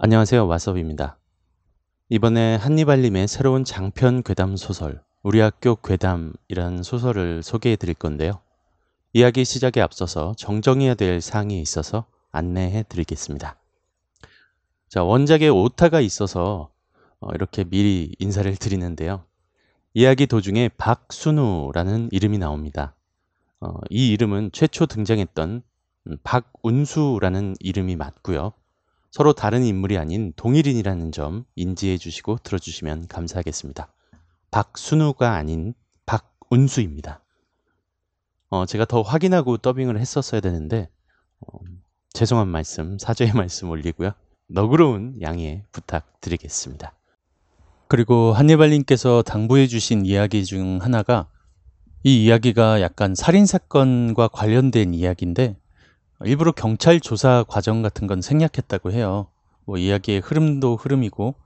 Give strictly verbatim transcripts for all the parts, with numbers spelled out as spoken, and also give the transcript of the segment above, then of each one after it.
안녕하세요. 와썹입니다. 이번에 한니발님의 새로운 장편 괴담 소설 우리학교 괴담이라는 소설을 소개해 드릴 건데요. 이야기 시작에 앞서서 정정해야 될 사항이 있어서 안내해 드리겠습니다. 자, 원작에 오타가 있어서 이렇게 미리 인사를 드리는데요. 이야기 도중에 박순우라는 이름이 나옵니다. 어, 이 이름은 최초 등장했던 박운수라는 이름이 맞고요. 서로 다른 인물이 아닌 동일인이라는 점 인지해 주시고 들어주시면 감사하겠습니다. 박순우가 아닌 박운수입니다. 어, 제가 더 확인하고 더빙을 했었어야 되는데 어, 죄송한 말씀, 사죄의 말씀 올리고요. 너그러운 양해 부탁드리겠습니다. 그리고 한예발님께서 당부해 주신 이야기 중 하나가, 이 이야기가 약간 살인사건과 관련된 이야기인데 일부러 경찰 조사 과정 같은 건 생략했다고 해요. 뭐 이야기의 흐름도 흐름이고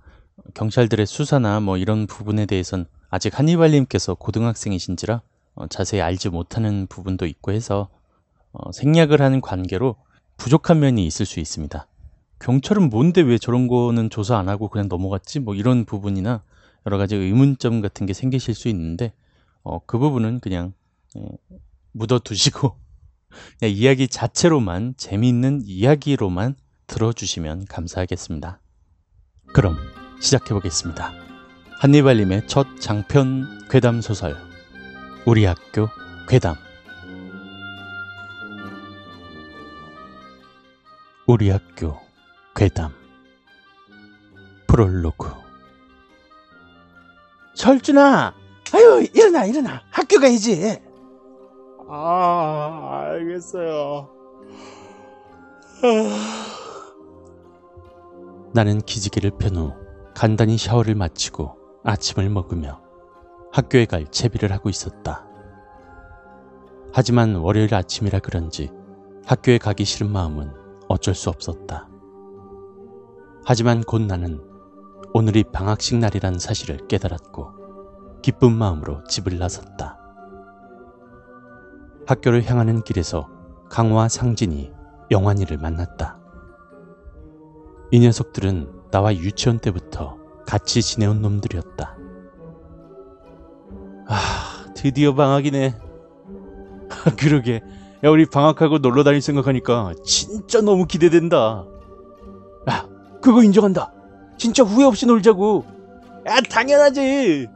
경찰들의 수사나 뭐 이런 부분에 대해선 아직 한예발님께서 고등학생이신지라 자세히 알지 못하는 부분도 있고 해서 생략을 하는 관계로 부족한 면이 있을 수 있습니다. 경찰은 뭔데 왜 저런 거는 조사 안 하고 그냥 넘어갔지? 뭐 이런 부분이나 여러 가지 의문점 같은 게 생기실 수 있는데 어, 그 부분은 그냥 어, 묻어두시고 그냥 이야기 자체로만, 재미있는 이야기로만 들어주시면 감사하겠습니다. 그럼 시작해보겠습니다. 한니발님의 첫 장편 괴담소설 우리 학교 괴담. 우리 학교 괴담 프롤로그. 철준아, 아유 일어나 일어나, 학교 가야지. 아 알겠어요. 나는 기지개를 편 후 간단히 샤워를 마치고 아침을 먹으며 학교에 갈 채비를 하고 있었다. 하지만 월요일 아침이라 그런지 학교에 가기 싫은 마음은 어쩔 수 없었다. 하지만 곧 나는 오늘이 방학식 날이라는 사실을 깨달았고 기쁜 마음으로 집을 나섰다. 학교를 향하는 길에서 강호와 상진이, 영환이를 만났다. 이 녀석들은 나와 유치원 때부터 같이 지내온 놈들이었다. 아, 드디어 방학이네. 그러게, 야 우리 방학하고 놀러 다닐 생각하니까 진짜 너무 기대된다. 야, 그거 인정한다. 진짜 후회 없이 놀자고. 야, 당연하지.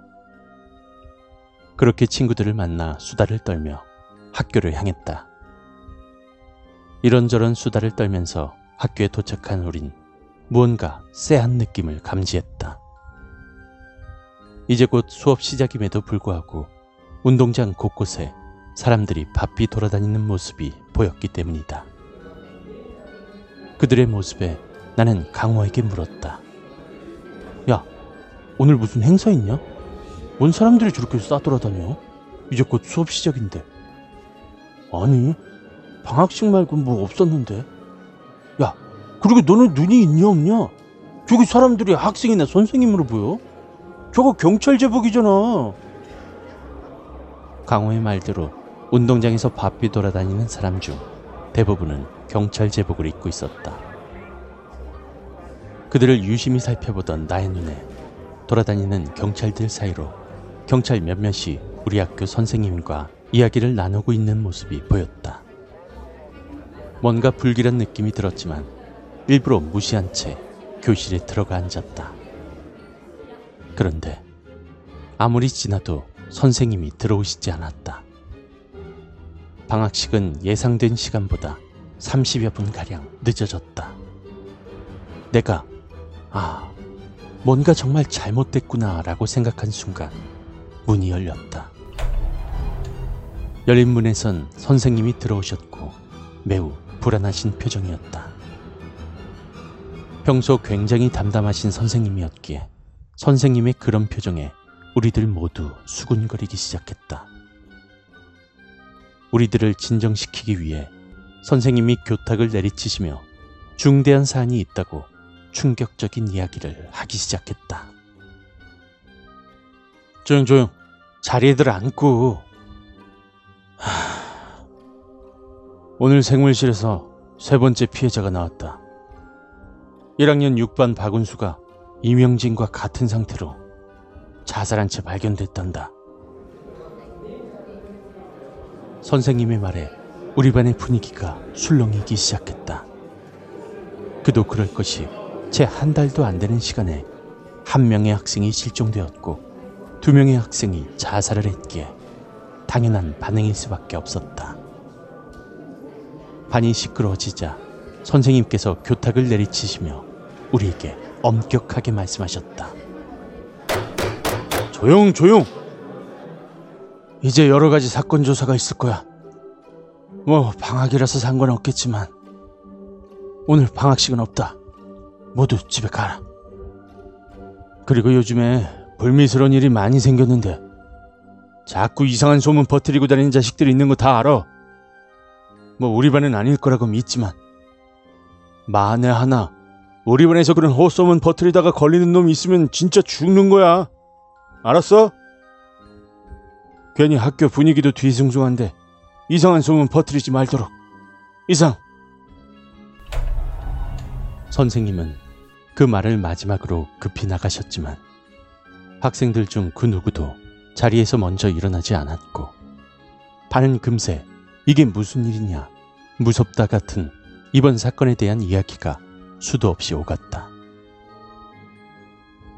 그렇게 친구들을 만나 수다를 떨며 학교를 향했다. 이런저런 수다를 떨면서 학교에 도착한 우린 무언가 쎄한 느낌을 감지했다. 이제 곧 수업 시작임에도 불구하고 운동장 곳곳에 사람들이 바삐 돌아다니는 모습이 보였기 때문이다. 그들의 모습에 나는 강호에게 물었다. 야, 오늘 무슨 행사 있냐? 뭔 사람들이 저렇게 싸돌아다녀? 이제 곧 수업 시작인데. 아니, 방학식 말고 뭐 없었는데. 야, 그리고 너는 눈이 있냐 없냐? 저기 사람들이 학생이나 선생님으로 보여? 저거 경찰 제복이잖아. 강호의 말대로 운동장에서 바삐 돌아다니는 사람 중 대부분은 경찰 제복을 입고 있었다. 그들을 유심히 살펴보던 나의 눈에 돌아다니는 경찰들 사이로 경찰 몇몇이 우리 학교 선생님과 이야기를 나누고 있는 모습이 보였다. 뭔가 불길한 느낌이 들었지만 일부러 무시한 채 교실에 들어가 앉았다. 그런데 아무리 지나도 선생님이 들어오시지 않았다. 방학식은 예상된 시간보다 삼십여 분가량 늦어졌다. 내가 아, 뭔가 정말 잘못됐구나 라고 생각한 순간 문이 열렸다. 열린 문에선 선생님이 들어오셨고 매우 불안하신 표정이었다. 평소 굉장히 담담하신 선생님이었기에 선생님의 그런 표정에 우리들 모두 수군거리기 시작했다. 우리들을 진정시키기 위해 선생님이 교탁을 내리치시며 중대한 사안이 있다고 충격적인 이야기를 하기 시작했다. 조용 조용, 자리에들 앉고. 하... 오늘 생물실에서 세 번째 피해자가 나왔다. 일 학년 육 반 박운수가 이명진과 같은 상태로 자살한 채 발견됐단다. 선생님의 말에 우리 반의 분위기가 술렁이기 시작했다. 그도 그럴 것이 채 한 달도 안 되는 시간에 한 명의 학생이 실종되었고 두 명의 학생이 자살을 했기에 당연한 반응일 수밖에 없었다. 반이 시끄러워지자 선생님께서 교탁을 내리치시며 우리에게 엄격하게 말씀하셨다. 조용 조용! 이제 여러 가지 사건 조사가 있을 거야. 뭐 방학이라서 상관없겠지만 오늘 방학식은 없다. 모두 집에 가라. 그리고 요즘에 불미스러운 일이 많이 생겼는데 자꾸 이상한 소문 퍼뜨리고 다니는 자식들이 있는 거 다 알아. 뭐 우리 반은 아닐 거라고 믿지만 만에 하나 우리 반에서 그런 헛소문 퍼뜨리다가 걸리는 놈이 있으면 진짜 죽는 거야. 알았어? 괜히 학교 분위기도 뒤숭숭한데 이상한 소문 퍼뜨리지 말도록. 이상! 선생님은 그 말을 마지막으로 급히 나가셨지만 학생들 중 그 누구도 자리에서 먼저 일어나지 않았고 반은 금세 이게 무슨 일이냐 무섭다 같은 이번 사건에 대한 이야기가 수도 없이 오갔다.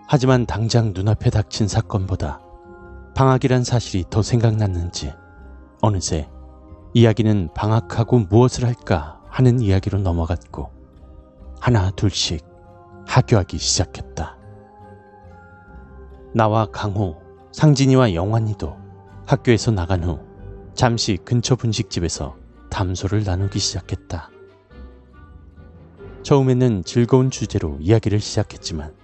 하지만 당장 눈앞에 닥친 사건보다 방학이란 사실이 더 생각났는지 어느새 이야기는 방학하고 무엇을 할까 하는 이야기로 넘어갔고 하나 둘씩 하교하기 시작했다. 나와 강호, 상진이와 영환이도 학교에서 나간 후 잠시 근처 분식집에서 담소를 나누기 시작했다. 처음에는 즐거운 주제로 이야기를 시작했지만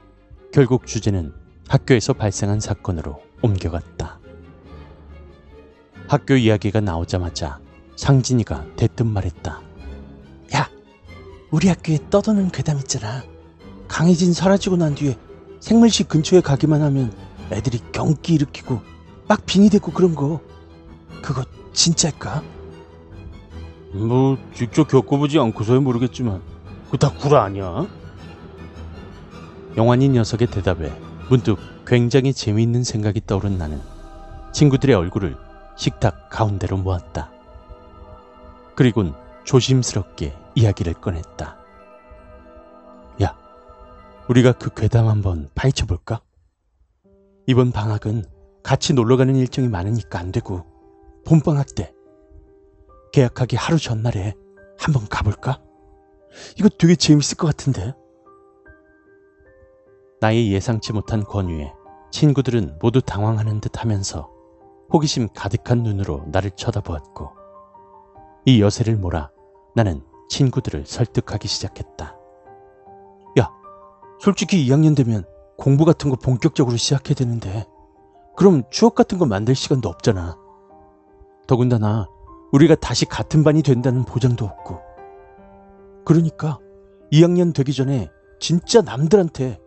결국 주제는 학교에서 발생한 사건으로 옮겨갔다. 학교 이야기가 나오자마자 상진이가 대뜸 말했다. 야, 우리 학교에 떠도는 괴담 있잖아. 강혜진 사라지고 난 뒤에 생물실 근처에 가기만 하면 애들이 경기 일으키고 막 빙의되고 그런 거. 그거 진짜일까? 뭐 직접 겪어보지 않고서야 모르겠지만 그거 다 구라 아니야? 영환이 녀석의 대답에 문득 굉장히 재미있는 생각이 떠오른 나는 친구들의 얼굴을 식탁 가운데로 모았다. 그리곤 조심스럽게 이야기를 꺼냈다. 야, 우리가 그 괴담 한번 파헤쳐볼까? 이번 방학은 같이 놀러가는 일정이 많으니까 안 되고 봄방학 때 계약하기 하루 전날에 한번 가볼까? 이거 되게 재밌을 것 같은데? 나의 예상치 못한 권유에 친구들은 모두 당황하는 듯 하면서 호기심 가득한 눈으로 나를 쳐다보았고 이 여세를 몰아 나는 친구들을 설득하기 시작했다. 야, 솔직히 이 학년 되면 공부 같은 거 본격적으로 시작해야 되는데 그럼 추억 같은 거 만들 시간도 없잖아. 더군다나 우리가 다시 같은 반이 된다는 보장도 없고 그러니까 이 학년 되기 전에 진짜 남들한테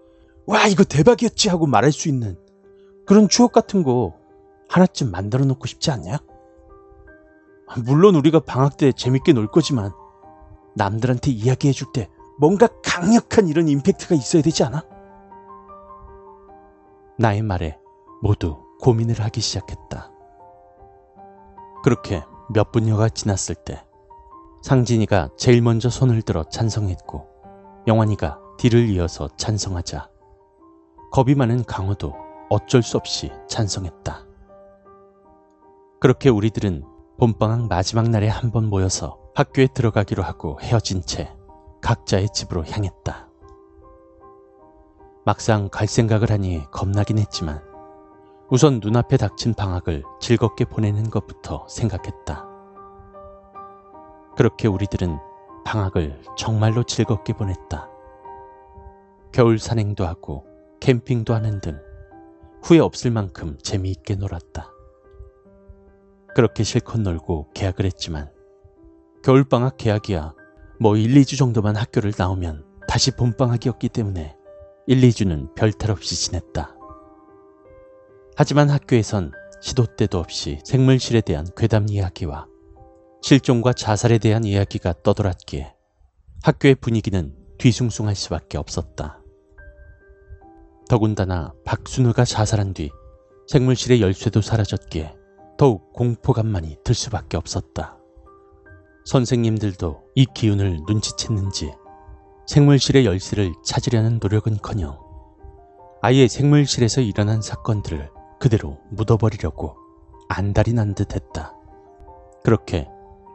와 이거 대박이었지 하고 말할 수 있는 그런 추억 같은 거 하나쯤 만들어 놓고 싶지 않냐? 물론 우리가 방학 때 재밌게 놀 거지만 남들한테 이야기해 줄 때 뭔가 강력한 이런 임팩트가 있어야 되지 않아? 나의 말에 모두 고민을 하기 시작했다. 그렇게 몇 분여가 지났을 때 상진이가 제일 먼저 손을 들어 찬성했고 영환이가 뒤를 이어서 찬성하자 겁이 많은 강호도 어쩔 수 없이 찬성했다. 그렇게 우리들은 봄방학 마지막 날에 한번 모여서 학교에 들어가기로 하고 헤어진 채 각자의 집으로 향했다. 막상 갈 생각을 하니 겁나긴 했지만 우선 눈앞에 닥친 방학을 즐겁게 보내는 것부터 생각했다. 그렇게 우리들은 방학을 정말로 즐겁게 보냈다. 겨울 산행도 하고 캠핑도 하는 등 후회 없을 만큼 재미있게 놀았다. 그렇게 실컷 놀고 계약을 했지만 겨울방학 계약이야 뭐 일, 이 주 정도만 학교를 나오면 다시 봄방학이었기 때문에 일, 이 주는 별탈 없이 지냈다. 하지만 학교에선 시도 때도 없이 생물실에 대한 괴담 이야기와 실종과 자살에 대한 이야기가 떠돌았기에 학교의 분위기는 뒤숭숭할 수밖에 없었다. 더군다나 박순우가 자살한 뒤 생물실의 열쇠도 사라졌기에 더욱 공포감만이 들 수밖에 없었다. 선생님들도 이 기운을 눈치챘는지 생물실의 열쇠를 찾으려는 노력은커녕 아예 생물실에서 일어난 사건들을 그대로 묻어버리려고 안달이 난 듯 했다. 그렇게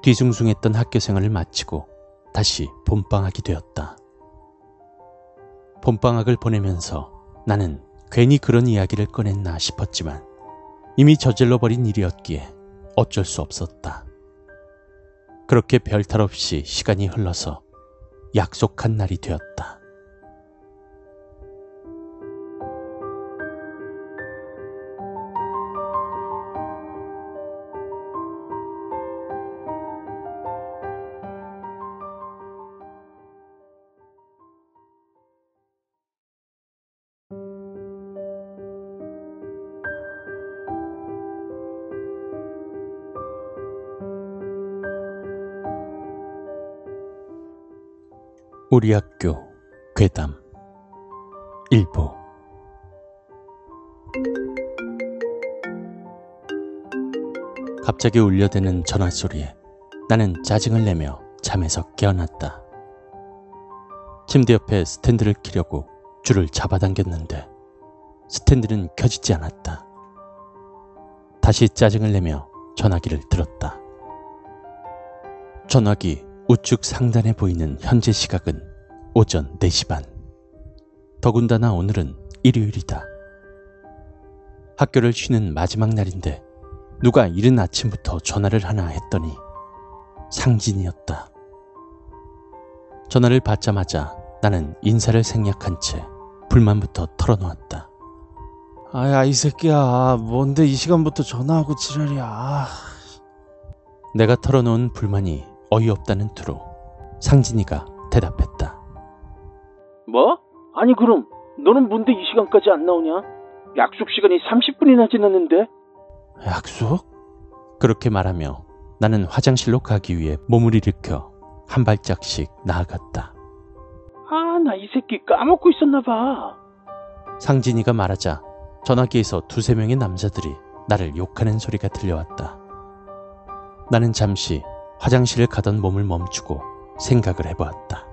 뒤숭숭했던 학교생활을 마치고 다시 봄방학이 되었다. 봄방학을 보내면서 나는 괜히 그런 이야기를 꺼냈나 싶었지만 이미 저질러버린 일이었기에 어쩔 수 없었다. 그렇게 별탈 없이 시간이 흘러서 약속한 날이 되었다. 우리 학교 괴담 일부. 갑자기 울려대는 전화소리에 나는 짜증을 내며 잠에서 깨어났다. 침대 옆에 스탠드를 켜려고 줄을 잡아당겼는데 스탠드는 켜지지 않았다. 다시 짜증을 내며 전화기를 들었다. 전화기 우측 상단에 보이는 현재 시각은 오전 네 시 반. 더군다나 오늘은 일요일이다. 학교를 쉬는 마지막 날인데 누가 이른 아침부터 전화를 하나 했더니 상진이었다. 전화를 받자마자 나는 인사를 생략한 채 불만부터 털어놓았다. 아야, 이 새끼야, 뭔데 이 시간부터 전화하고 지랄이야. 내가 털어놓은 불만이 어이없다는 투로 상진이가 대답했다. 뭐? 아니 그럼 너는 뭔데 이 시간까지 안 나오냐? 약속 시간이 삼십 분이나 지났는데? 약속? 그렇게 말하며 나는 화장실로 가기 위해 몸을 일으켜 한 발짝씩 나아갔다. 아, 나 이 새끼 까먹고 있었나 봐. 상진이가 말하자 전화기에서 두세 명의 남자들이 나를 욕하는 소리가 들려왔다. 나는 잠시 화장실을 가던 몸을 멈추고 생각을 해보았다.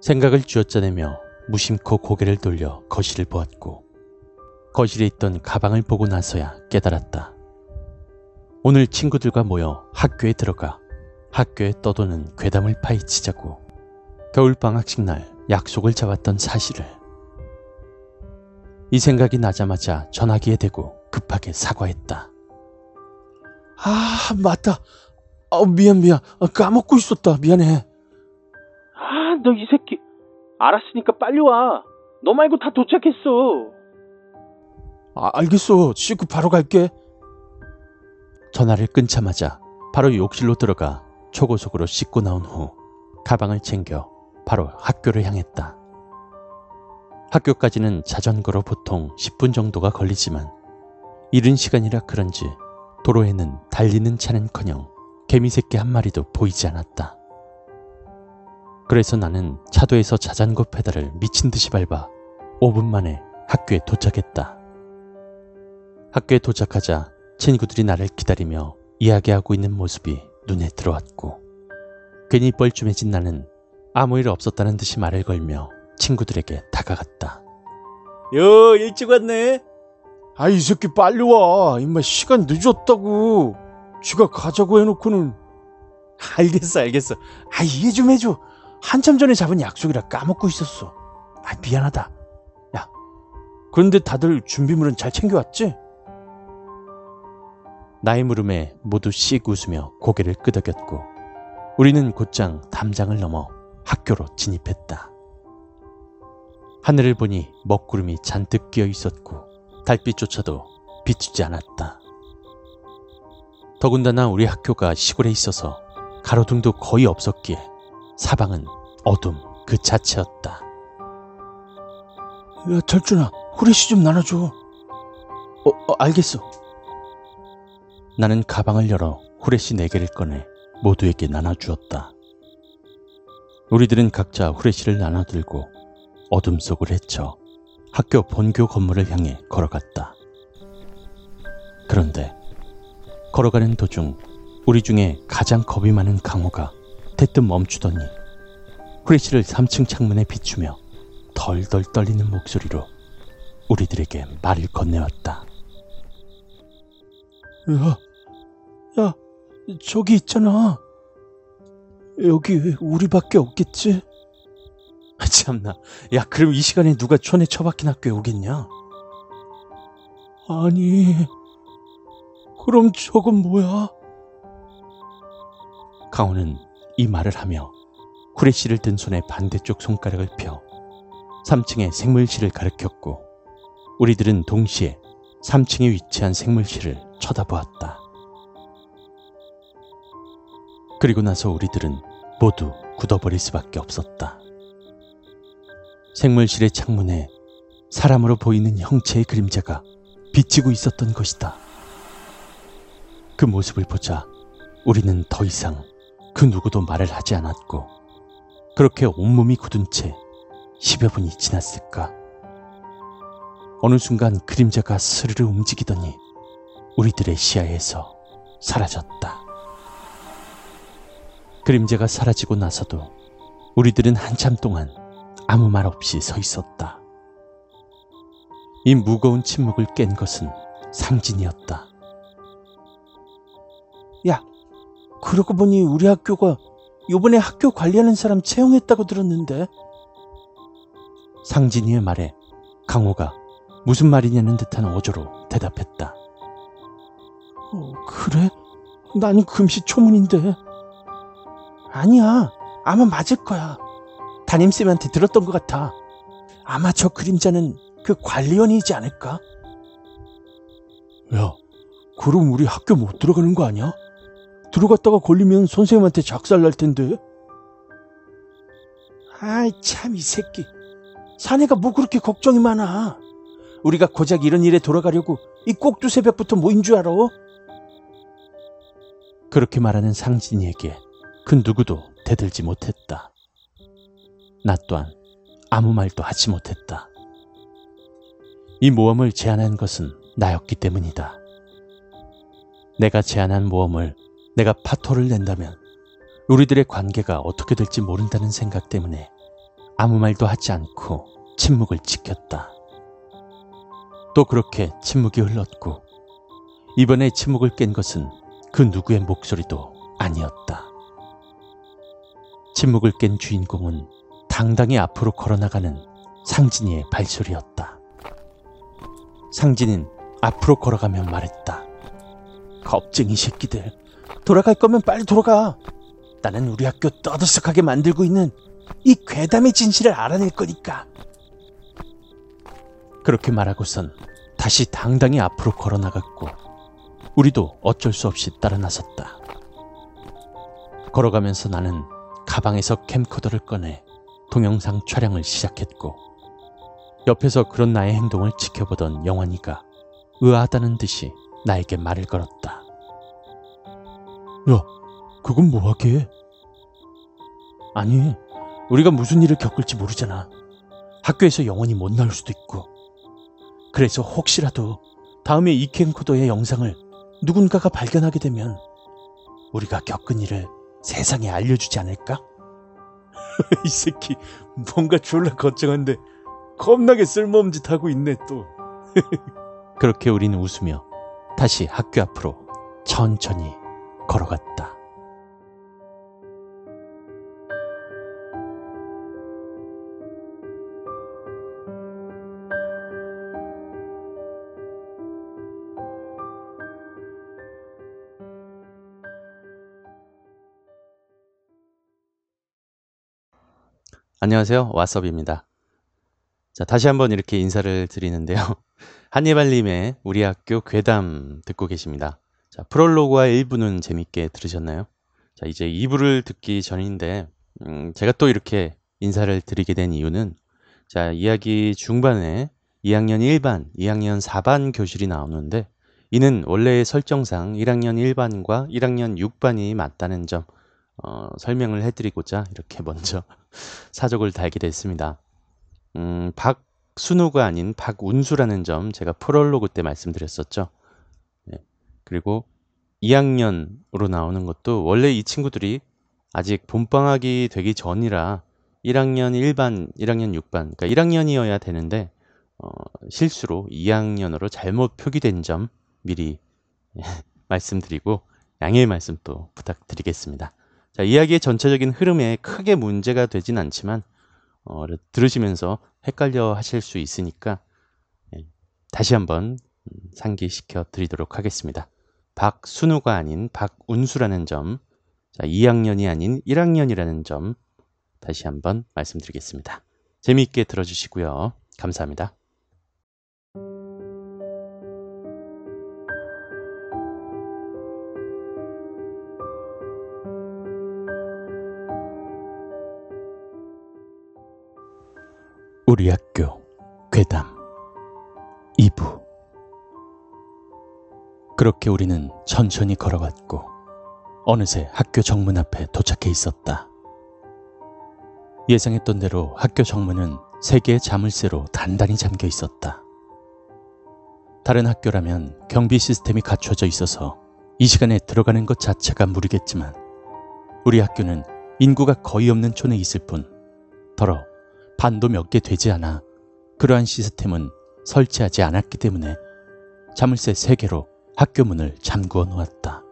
생각을 쥐어짜내며 무심코 고개를 돌려 거실을 보았고 거실에 있던 가방을 보고 나서야 깨달았다. 오늘 친구들과 모여 학교에 들어가 학교에 떠도는 괴담을 파헤치자고 겨울방학식 날 약속을 잡았던 사실을. 이 생각이 나자마자 전화기에 대고 급하게 사과했다. 아, 맞다. 아, 미안 미안. 아, 까먹고 있었다. 미안해. 아, 너 이 새끼. 알았으니까 빨리 와. 너 말고 다 도착했어. 아, 알겠어. 씻고 바로 갈게. 전화를 끊자마자 바로 욕실로 들어가 초고속으로 씻고 나온 후 가방을 챙겨 바로 학교를 향했다. 학교까지는 자전거로 보통 십 분 정도가 걸리지만 이른 시간이라 그런지 도로에는 달리는 차는커녕 개미새끼 한 마리도 보이지 않았다. 그래서 나는 차도에서 자전거 페달을 미친 듯이 밟아 오 분 만에 학교에 도착했다. 학교에 도착하자 친구들이 나를 기다리며 이야기하고 있는 모습이 눈에 들어왔고 괜히 뻘쭘해진 나는 아무 일 없었다는 듯이 말을 걸며 친구들에게 다가갔다. 요, 일찍 왔네. 아, 이 새끼 빨리 와. 인마 시간 늦었다고. 지가 가자고 해놓고는. 알겠어 알겠어. 아, 이해 좀 해줘. 한참 전에 잡은 약속이라 까먹고 있었어. 아, 미안하다. 야, 그런데 다들 준비물은 잘 챙겨왔지? 나의 물음에 모두 씩 웃으며 고개를 끄덕였고 우리는 곧장 담장을 넘어 학교로 진입했다. 하늘을 보니 먹구름이 잔뜩 끼어 있었고 달빛조차도 비추지 않았다. 더군다나 우리 학교가 시골에 있어서 가로등도 거의 없었기에 사방은 어둠 그 자체였다. 야, 철준아, 후레쉬 좀 나눠줘. 어, 어 알겠어. 나는 가방을 열어 후레쉬 네 개를 꺼내 모두에게 나눠주었다. 우리들은 각자 후레쉬를 나눠들고 어둠 속을 헤쳐 학교 본교 건물을 향해 걸어갔다. 그런데 걸어가는 도중 우리 중에 가장 겁이 많은 강호가 대뜸 멈추더니 후레쉬를 삼 층 창문에 비추며 덜덜 떨리는 목소리로 우리들에게 말을 건네왔다. 야, 야, 저기 있잖아. 여기 왜 우리밖에 없겠지? 아, 참나. 야, 그럼 이 시간에 누가 촌에 처박힌 학교에 오겠냐? 아니, 그럼 저건 뭐야? 강호는 이 말을 하며 후레쉬를 든 손에 반대쪽 손가락을 펴 삼 층의 생물실을 가리켰고, 우리들은 동시에 삼 층에 위치한 생물실을 쳐다보았다. 그리고 나서 우리들은 모두 굳어버릴 수밖에 없었다. 생물실의 창문에 사람으로 보이는 형체의 그림자가 비치고 있었던 것이다. 그 모습을 보자 우리는 더 이상 그 누구도 말을 하지 않았고, 그렇게 온몸이 굳은 채 십여 분이 지났을까. 어느 순간 그림자가 스르르 움직이더니 우리들의 시야에서 사라졌다. 그림자가 사라지고 나서도 우리들은 한참 동안 아무 말 없이 서 있었다. 이 무거운 침묵을 깬 것은 상진이었다. 야, 그러고 보니 우리 학교가 요번에 학교 관리하는 사람 채용했다고 들었는데. 상진이의 말에 강호가 무슨 말이냐는 듯한 어조로 대답했다. 어, 그래? 난 금시초문인데. 아니야, 아마 맞을 거야. 담임쌤한테 들었던 것 같아. 아마 저 그림자는 그 관리원이지 않을까? 야, 그럼 우리 학교 못 들어가는 거 아니야? 들어갔다가 걸리면 선생님한테 작살 날 텐데. 아이, 참 이 새끼. 사내가 뭐 그렇게 걱정이 많아. 우리가 고작 이런 일에 돌아가려고 이 꼭두 새벽부터 모인 줄 알아? 그렇게 말하는 상진이에게 그 누구도 대들지 못했다. 나 또한 아무 말도 하지 못했다. 이 모험을 제안한 것은 나였기 때문이다. 내가 제안한 모험을 내가 파토를 낸다면 우리들의 관계가 어떻게 될지 모른다는 생각 때문에 아무 말도 하지 않고 침묵을 지켰다. 또 그렇게 침묵이 흘렀고, 이번에 침묵을 깬 것은 그 누구의 목소리도 아니었다. 침묵을 깬 주인공은 당당히 앞으로 걸어나가는 상진이의 발소리였다. 상진은 앞으로 걸어가며 말했다. 겁쟁이 새끼들, 돌아갈 거면 빨리 돌아가. 나는 우리 학교 떠들썩하게 만들고 있는 이 괴담의 진실을 알아낼 거니까. 그렇게 말하고선 다시 당당히 앞으로 걸어나갔고, 우리도 어쩔 수 없이 따라 나섰다. 걸어가면서 나는 가방에서 캠코더를 꺼내 동영상 촬영을 시작했고, 옆에서 그런 나의 행동을 지켜보던 영환이가 의아하다는 듯이 나에게 말을 걸었다. 야, 그건 뭐하게? 아니, 우리가 무슨 일을 겪을지 모르잖아. 학교에서 영원히 못 나올 수도 있고. 그래서 혹시라도 다음에 이 캠코더의 영상을 누군가가 발견하게 되면 우리가 겪은 일을 세상에 알려주지 않을까? 이 새끼 뭔가 졸라 거창한데 겁나게 쓸모없는 짓 하고 있네 또. 그렇게 우리는 웃으며 다시 학교 앞으로 천천히 걸어갔다. 안녕하세요. 왓썹입니다. 자, 다시 한번 이렇게 인사를 드리는데요. 한예발님의 우리 학교 괴담 듣고 계십니다. 자, 프롤로그와 일 부는 재밌게 들으셨나요? 자, 이제 이 부를 듣기 전인데, 음, 제가 또 이렇게 인사를 드리게 된 이유는, 자, 이야기 중반에 이 학년 일 반, 이 학년 사 반 교실이 나오는데, 이는 원래의 설정상 일 학년 일 반과 일 학년 육 반이 맞다는 점 어, 설명을 해드리고자 이렇게 먼저 사족을 달게 됐습니다. 음, 박순우가 아닌 박운수라는 점 제가 프롤로그 때 말씀드렸었죠. 네. 그리고 이 학년으로 나오는 것도 원래 이 친구들이 아직 봄방학이 되기 전이라 일 학년 일 반, 일 학년 육 반, 그러니까 일 학년이어야 되는데 어, 실수로 이 학년으로 잘못 표기된 점 미리 말씀드리고 양해의 말씀 또 부탁드리겠습니다. 자, 이야기의 전체적인 흐름에 크게 문제가 되진 않지만 어, 들으시면서 헷갈려 하실 수 있으니까 예, 다시 한번 상기시켜 드리도록 하겠습니다. 박순우가 아닌 박운수라는 점, 자, 이 학년이 아닌 일 학년이라는 점 다시 한번 말씀드리겠습니다. 재미있게 들어주시고요. 감사합니다. 우리 학교 괴담 이 부. 그렇게 우리는 천천히 걸어갔고 어느새 학교 정문 앞에 도착해 있었다. 예상했던 대로 학교 정문은 세 개의 자물쇠로 단단히 잠겨 있었다. 다른 학교라면 경비 시스템이 갖춰져 있어서 이 시간에 들어가는 것 자체가 무리겠지만 우리 학교는 인구가 거의 없는 촌에 있을 뿐 더러 반도 몇 개 되지 않아 그러한 시스템은 설치하지 않았기 때문에 자물쇠 세 개로 학교 문을 잠그어 놓았다.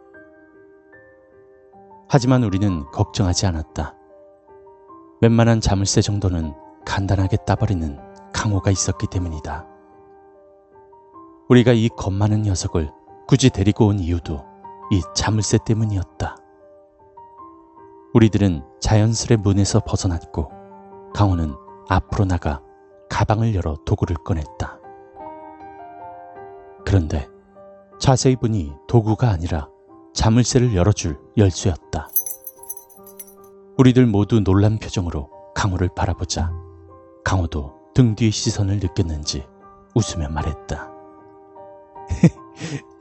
하지만 우리는 걱정하지 않았다. 웬만한 자물쇠 정도는 간단하게 따버리는 강호가 있었기 때문이다. 우리가 이 겁많은 녀석을 굳이 데리고 온 이유도 이 자물쇠 때문이었다. 우리들은 자연스레 문에서 벗어났고 강호는 앞으로 나가 가방을 열어 도구를 꺼냈다. 그런데 자세히 보니 도구가 아니라 자물쇠를 열어줄 열쇠였다. 우리들 모두 놀란 표정으로 강호를 바라보자 강호도 등 뒤의 시선을 느꼈는지 웃으며 말했다.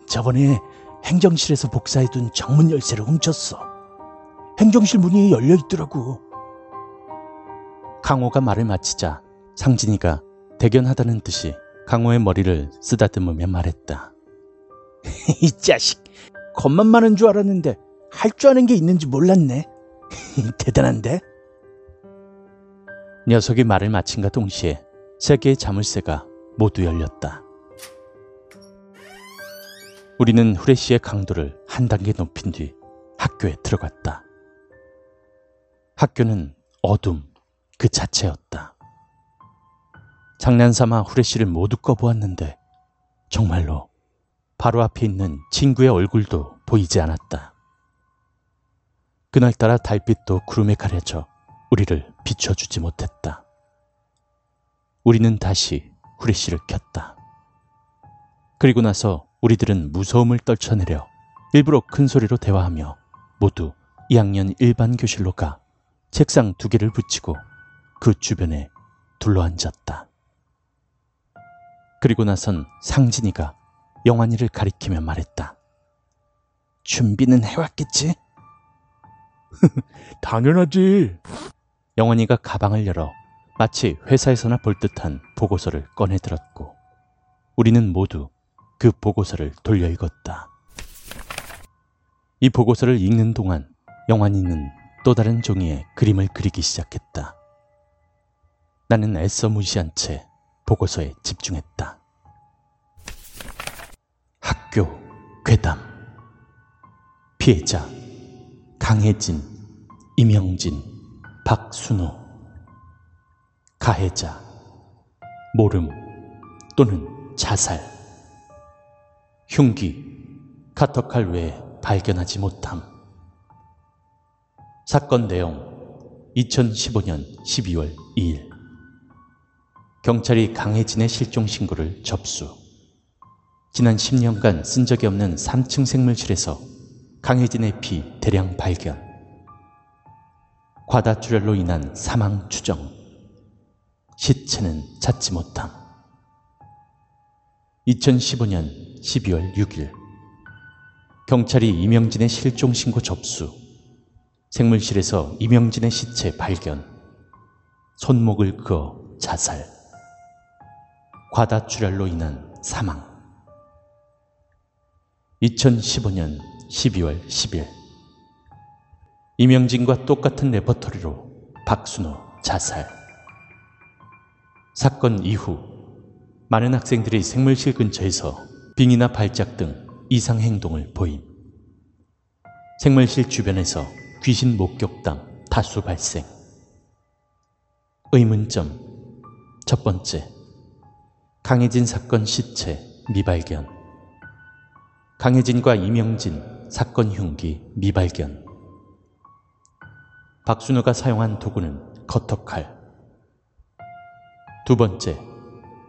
저번에 행정실에서 복사해둔 정문 열쇠를 훔쳤어. 행정실 문이 열려있더라고. 강호가 말을 마치자 상진이가 대견하다는 듯이 강호의 머리를 쓰다듬으며 말했다. 이 자식, 겁만 많은 줄 알았는데 할 줄 아는 게 있는지 몰랐네. 대단한데? 녀석이 말을 마친과 동시에 세 개의 자물쇠가 모두 열렸다. 우리는 후레쉬의 강도를 한 단계 높인 뒤 학교에 들어갔다. 학교는 어둠 그 자체였다. 장난삼아 후레쉬를 모두 꺼보았는데 정말로 바로 앞에 있는 친구의 얼굴도 보이지 않았다. 그날따라 달빛도 구름에 가려져 우리를 비춰주지 못했다. 우리는 다시 후레쉬를 켰다. 그리고 나서 우리들은 무서움을 떨쳐내려 일부러 큰 소리로 대화하며 모두 이 학년 일반 교실로 가 책상 두 개를 붙이고 그 주변에 둘러앉았다. 그리고 나선 상진이가 영환이를 가리키며 말했다. 준비는 해왔겠지? 당연하지. 영환이가 가방을 열어 마치 회사에서나 볼 듯한 보고서를 꺼내들었고 우리는 모두 그 보고서를 돌려 읽었다. 이 보고서를 읽는 동안 영환이는 또 다른 종이에 그림을 그리기 시작했다. 나는 애써 무시한 채 보고서에 집중했다. 학교 괴담 피해자 강혜진, 이명진, 박순호 가해자 모름 또는 자살 흉기, 카터칼 외에 발견하지 못함 사건 내용 이천십오년 십이월 이일 경찰이 강혜진의 실종신고를 접수. 지난 십 년간 쓴 적이 없는 삼 층 생물실에서 강혜진의 피 대량 발견. 과다출혈로 인한 사망 추정. 시체는 찾지 못함. 이천십오년 십이월 육일 경찰이 이명진의 실종신고 접수. 생물실에서 이명진의 시체 발견, 손목을 그어 자살, 과다출혈로 인한 사망. 이천십오년 십이월 십일 이명진과 똑같은 레퍼토리로 박순호 자살. 사건 이후 많은 학생들이 생물실 근처에서 빙이나 발작 등 이상 행동을 보임. 생물실 주변에서 귀신 목격담 다수 발생. 의문점 첫 번째, 강혜진 사건 시체 미발견. 강혜진과 이명진 사건 흉기 미발견. 박순호가 사용한 도구는 커터칼. 두 번째,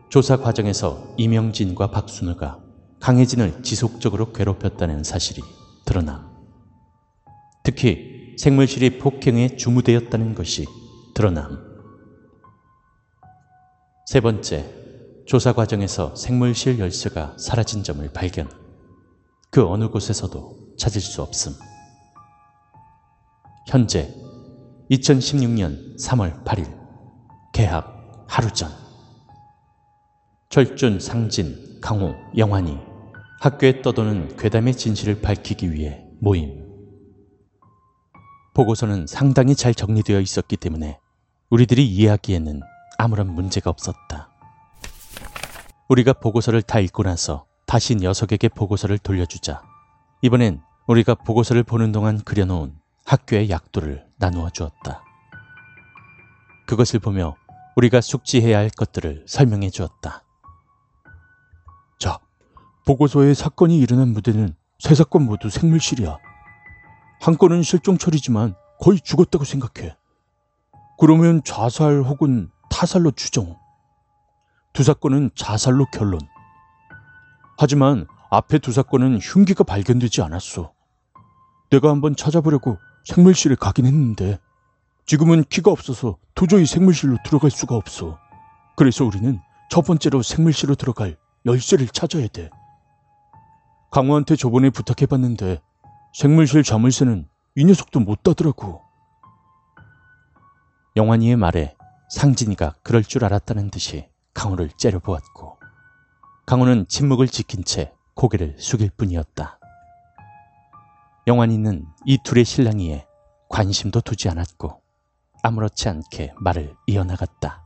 조사 과정에서 이명진과 박순호가 강혜진을 지속적으로 괴롭혔다는 사실이 드러나, 특히 생물실이 폭행의 주무대였다는 것이 드러남. 세 번째, 조사 과정에서 생물실 열쇠가 사라진 점을 발견. 그 어느 곳에서도 찾을 수 없음. 현재 이천십육년 삼월 팔일 개학 하루 전. 철준, 상진, 강호, 영환이 학교에 떠도는 괴담의 진실을 밝히기 위해 모임. 보고서는 상당히 잘 정리되어 있었기 때문에 우리들이 이해하기에는 아무런 문제가 없었다. 우리가 보고서를 다 읽고 나서 다시 녀석에게 보고서를 돌려주자 이번엔 우리가 보고서를 보는 동안 그려놓은 학교의 약도를 나누어 주었다. 그것을 보며 우리가 숙지해야 할 것들을 설명해 주었다. 자, 보고서에 사건이 일어난 무대는 세 사건 모두 생물실이야. 한 건은 실종 처리지만 거의 죽었다고 생각해. 그러면 자살 혹은 타살로 추정. 두 사건은 자살로 결론. 하지만 앞에 두 사건은 흉기가 발견되지 않았어. 내가 한번 찾아보려고 생물실에 가긴 했는데 지금은 키가 없어서 도저히 생물실로 들어갈 수가 없어. 그래서 우리는 첫 번째로 생물실로 들어갈 열쇠를 찾아야 돼. 강호한테 저번에 부탁해봤는데 생물실 자물쇠는 이 녀석도 못 따더라고. 영환이의 말에 상진이가 그럴 줄 알았다는 듯이 강호를 째려보았고, 강호는 침묵을 지킨 채 고개를 숙일 뿐이었다. 영환이는 이 둘의 실랑이에 관심도 두지 않았고 아무렇지 않게 말을 이어나갔다.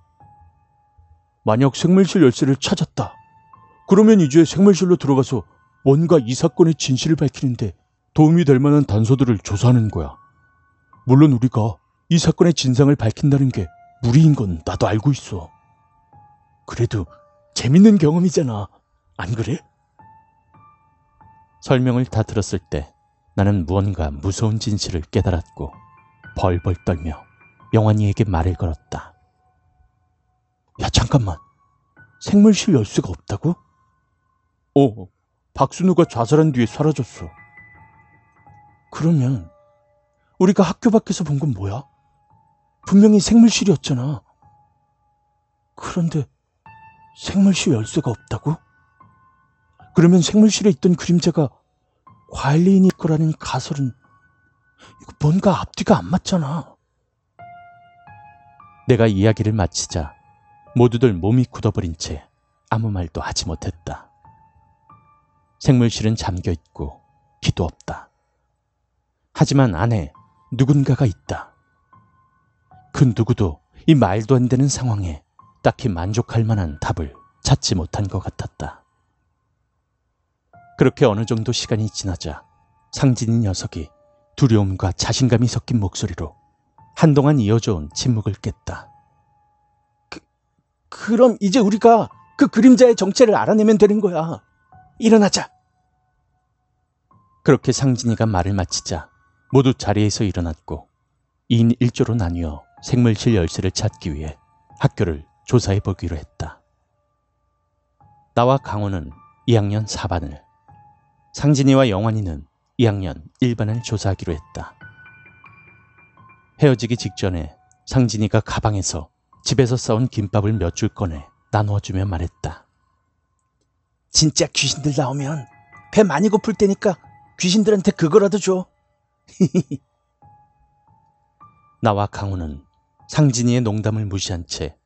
만약 생물실 열쇠를 찾았다. 그러면 이제 생물실로 들어가서 뭔가 이 사건의 진실을 밝히는데 도움이 될 만한 단서들을 조사하는 거야. 물론 우리가 이 사건의 진상을 밝힌다는 게 무리인 건 나도 알고 있어. 그래도 재밌는 경험이잖아. 안 그래? 설명을 다 들었을 때 나는 무언가 무서운 진실을 깨달았고 벌벌 떨며 영환이에게 말을 걸었다. 야, 잠깐만. 생물실 열쇠가 없다고? 어, 박순우가 자살한 뒤에 사라졌어. 그러면 우리가 학교 밖에서 본 건 뭐야? 분명히 생물실이었잖아. 그런데 생물실 열쇠가 없다고? 그러면 생물실에 있던 그림자가 과일리인일 거라는 가설은, 이거 뭔가 앞뒤가 안 맞잖아. 내가 이야기를 마치자 모두들 몸이 굳어버린 채 아무 말도 하지 못했다. 생물실은 잠겨있고 키도 없다. 하지만 안에 누군가가 있다. 그 누구도 이 말도 안 되는 상황에 딱히 만족할 만한 답을 찾지 못한 것 같았다. 그렇게 어느 정도 시간이 지나자 상진이 녀석이 두려움과 자신감이 섞인 목소리로 한동안 이어져온 침묵을 깼다. 그, 그럼 이제 우리가 그 그림자의 정체를 알아내면 되는 거야. 일어나자. 그렇게 상진이가 말을 마치자 모두 자리에서 일어났고 이인 일조로 나뉘어 생물실 열쇠를 찾기 위해 학교를 조사해보기로 했다. 나와 강호는 이학년 사반을, 상진이와 영환이는 이학년 일반을 조사하기로 했다. 헤어지기 직전에 상진이가 가방에서 집에서 싸온 김밥을 몇 줄 꺼내 나누어주며 말했다. 진짜 귀신들 나오면 배 많이 고플 테니까 귀신들한테 그거라도 줘. 나와 강호는 상진이의 농담을 무시한 채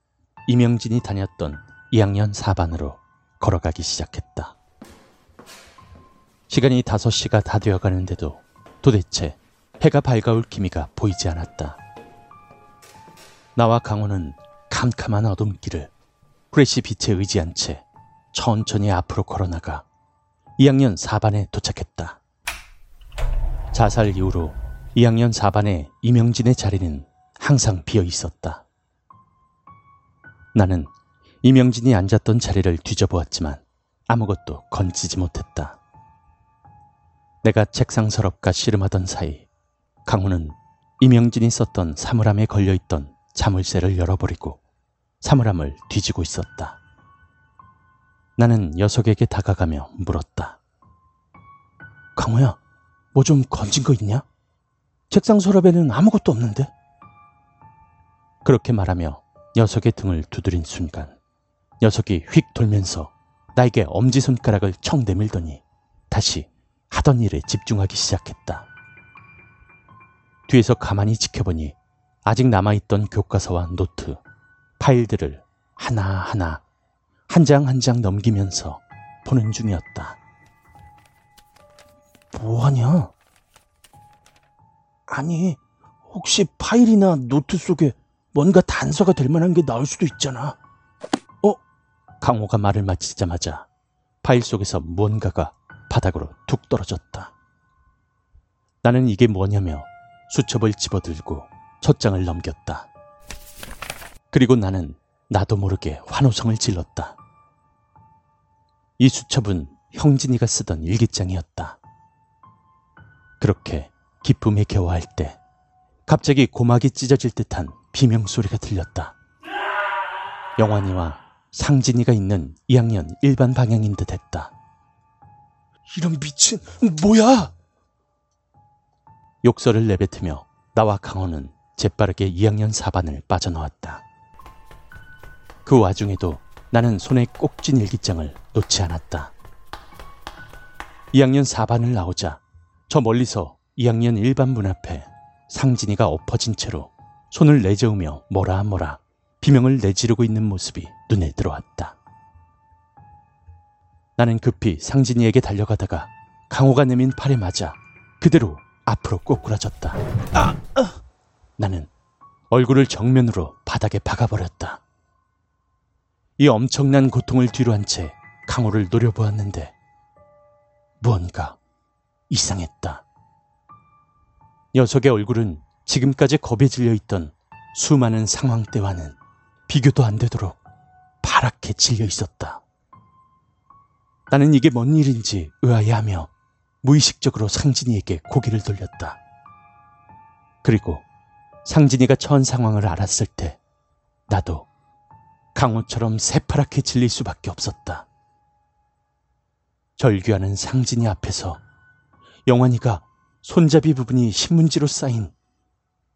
이명진이 다녔던 이학년 사반으로 걸어가기 시작했다. 시간이 다섯 시가 다 되어가는데도 도대체 해가 밝아올 기미가 보이지 않았다. 나와 강호는 캄캄한 어둠길을 후레쉬 빛에 의지한 채 천천히 앞으로 걸어나가 이학년 사반에 도착했다. 자살 이후로 이학년 사반의 이명진의 자리는 항상 비어 있었다. 나는 이명진이 앉았던 자리를 뒤져보았지만 아무것도 건지지 못했다. 내가 책상 서랍과 씨름하던 사이 강호는 이명진이 썼던 사물함에 걸려있던 자물쇠를 열어버리고 사물함을 뒤지고 있었다. 나는 녀석에게 다가가며 물었다. 강호야, 뭐 좀 건진 거 있냐? 책상 서랍에는 아무것도 없는데? 그렇게 말하며 녀석의 등을 두드린 순간 녀석이 휙 돌면서 나에게 엄지손가락을 청 내밀더니 다시 하던 일에 집중하기 시작했다. 뒤에서 가만히 지켜보니 아직 남아있던 교과서와 노트, 파일들을 하나하나 한 장 한 장 넘기면서 보는 중이었다. 뭐하냐? 아니, 혹시 파일이나 노트 속에 뭔가 단서가 될 만한 게 나올 수도 있잖아. 어? 강호가 말을 마치자마자 파일 속에서 무언가가 바닥으로 툭 떨어졌다. 나는 이게 뭐냐며 수첩을 집어들고 첫 장을 넘겼다. 그리고 나는 나도 모르게 환호성을 질렀다. 이 수첩은 형진이가 쓰던 일기장이었다. 그렇게 기쁨에 겨워할 때 갑자기 고막이 찢어질 듯한 비명소리가 들렸다. 영환이와 상진이가 있는 이학년 일반 방향인 듯 했다. 이런 미친, 뭐야! 욕설을 내뱉으며 나와 강호는 재빠르게 이학년 사반을 빠져나왔다. 그 와중에도 나는 손에 꼭 쥔 일기장을 놓지 않았다. 이학년 사반을 나오자 저 멀리서 이학년 일반 문 앞에 상진이가 엎어진 채로 손을 내저으며 뭐라 뭐라 비명을 내지르고 있는 모습이 눈에 들어왔다. 나는 급히 상진이에게 달려가다가 강호가 내민 팔에 맞아 그대로 앞으로 꼬꾸라졌다. 아! 아! 나는 얼굴을 정면으로 바닥에 박아버렸다. 이 엄청난 고통을 뒤로한 채 강호를 노려보았는데 무언가 이상했다. 녀석의 얼굴은 지금까지 겁에 질려있던 수많은 상황 때와는 비교도 안 되도록 파랗게 질려있었다. 나는 이게 뭔 일인지 의아해하며 무의식적으로 상진이에게 고개를 돌렸다. 그리고 상진이가 처한 상황을 알았을 때 나도 강호처럼 새파랗게 질릴 수밖에 없었다. 절규하는 상진이 앞에서 영환이가 손잡이 부분이 신문지로 쌓인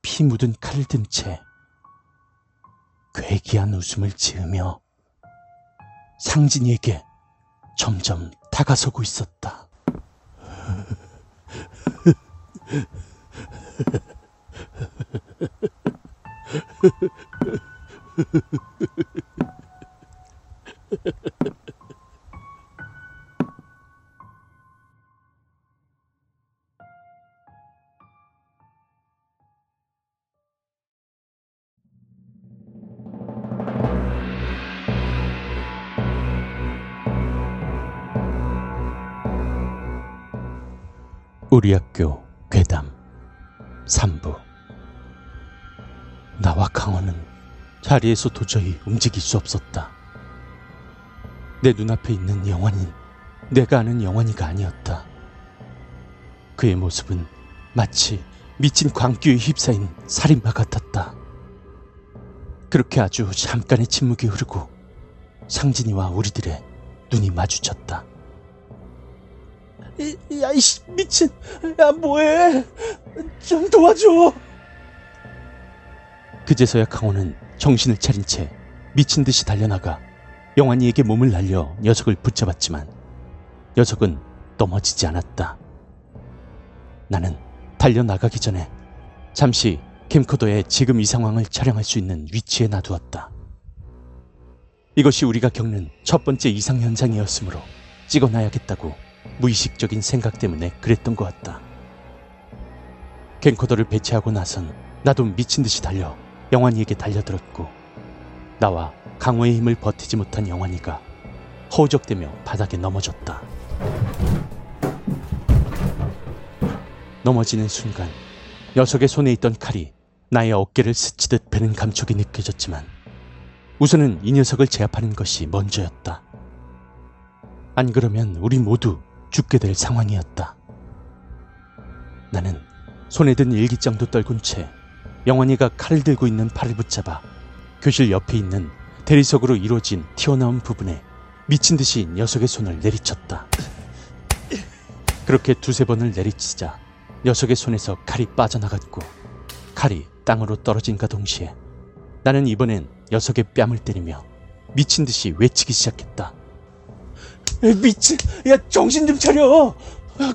피 묻은 칼을 든 채 괴기한 웃음을 지으며 상진이에게 점점 다가서고 있었다. 우리학교 괴담 삼부. 나와 강호는 자리에서 도저히 움직일 수 없었다. 내 눈앞에 있는 영환인 내가 아는 영환이가 아니었다. 그의 모습은 마치 미친 광기에 휩싸인 살인마 같았다. 그렇게 아주 잠깐의 침묵이 흐르고 상진이와 우리들의 눈이 마주쳤다. 야, 이씨, 미친! 야, 뭐해! 좀 도와줘! 그제서야 강호는 정신을 차린 채 미친 듯이 달려나가 영환이에게 몸을 날려 녀석을 붙잡았지만 녀석은 넘어지지 않았다. 나는 달려나가기 전에 잠시 캠코더에 지금 이 상황을 촬영할 수 있는 위치에 놔두었다. 이것이 우리가 겪는 첫 번째 이상 현상이었으므로 찍어놔야겠다고 무의식적인 생각 때문에 그랬던 것 같다. 캠코더를 배치하고 나선 나도 미친 듯이 달려 영환이에게 달려들었고, 나와 강호의 힘을 버티지 못한 영환이가 허우적대며 바닥에 넘어졌다. 넘어지는 순간 녀석의 손에 있던 칼이 나의 어깨를 스치듯 베는 감촉이 느껴졌지만 우선은 이 녀석을 제압하는 것이 먼저였다. 안 그러면 우리 모두 죽게 될 상황이었다. 나는 손에 든 일기장도 떨군 채 영환이가 칼을 들고 있는 팔을 붙잡아 교실 옆에 있는 대리석으로 이루어진 튀어나온 부분에 미친 듯이 녀석의 손을 내리쳤다. 그렇게 두세 번을 내리치자 녀석의 손에서 칼이 빠져나갔고, 칼이 땅으로 떨어진과 동시에 나는 이번엔 녀석의 뺨을 때리며 미친 듯이 외치기 시작했다. 미친! 야, 정신 좀 차려!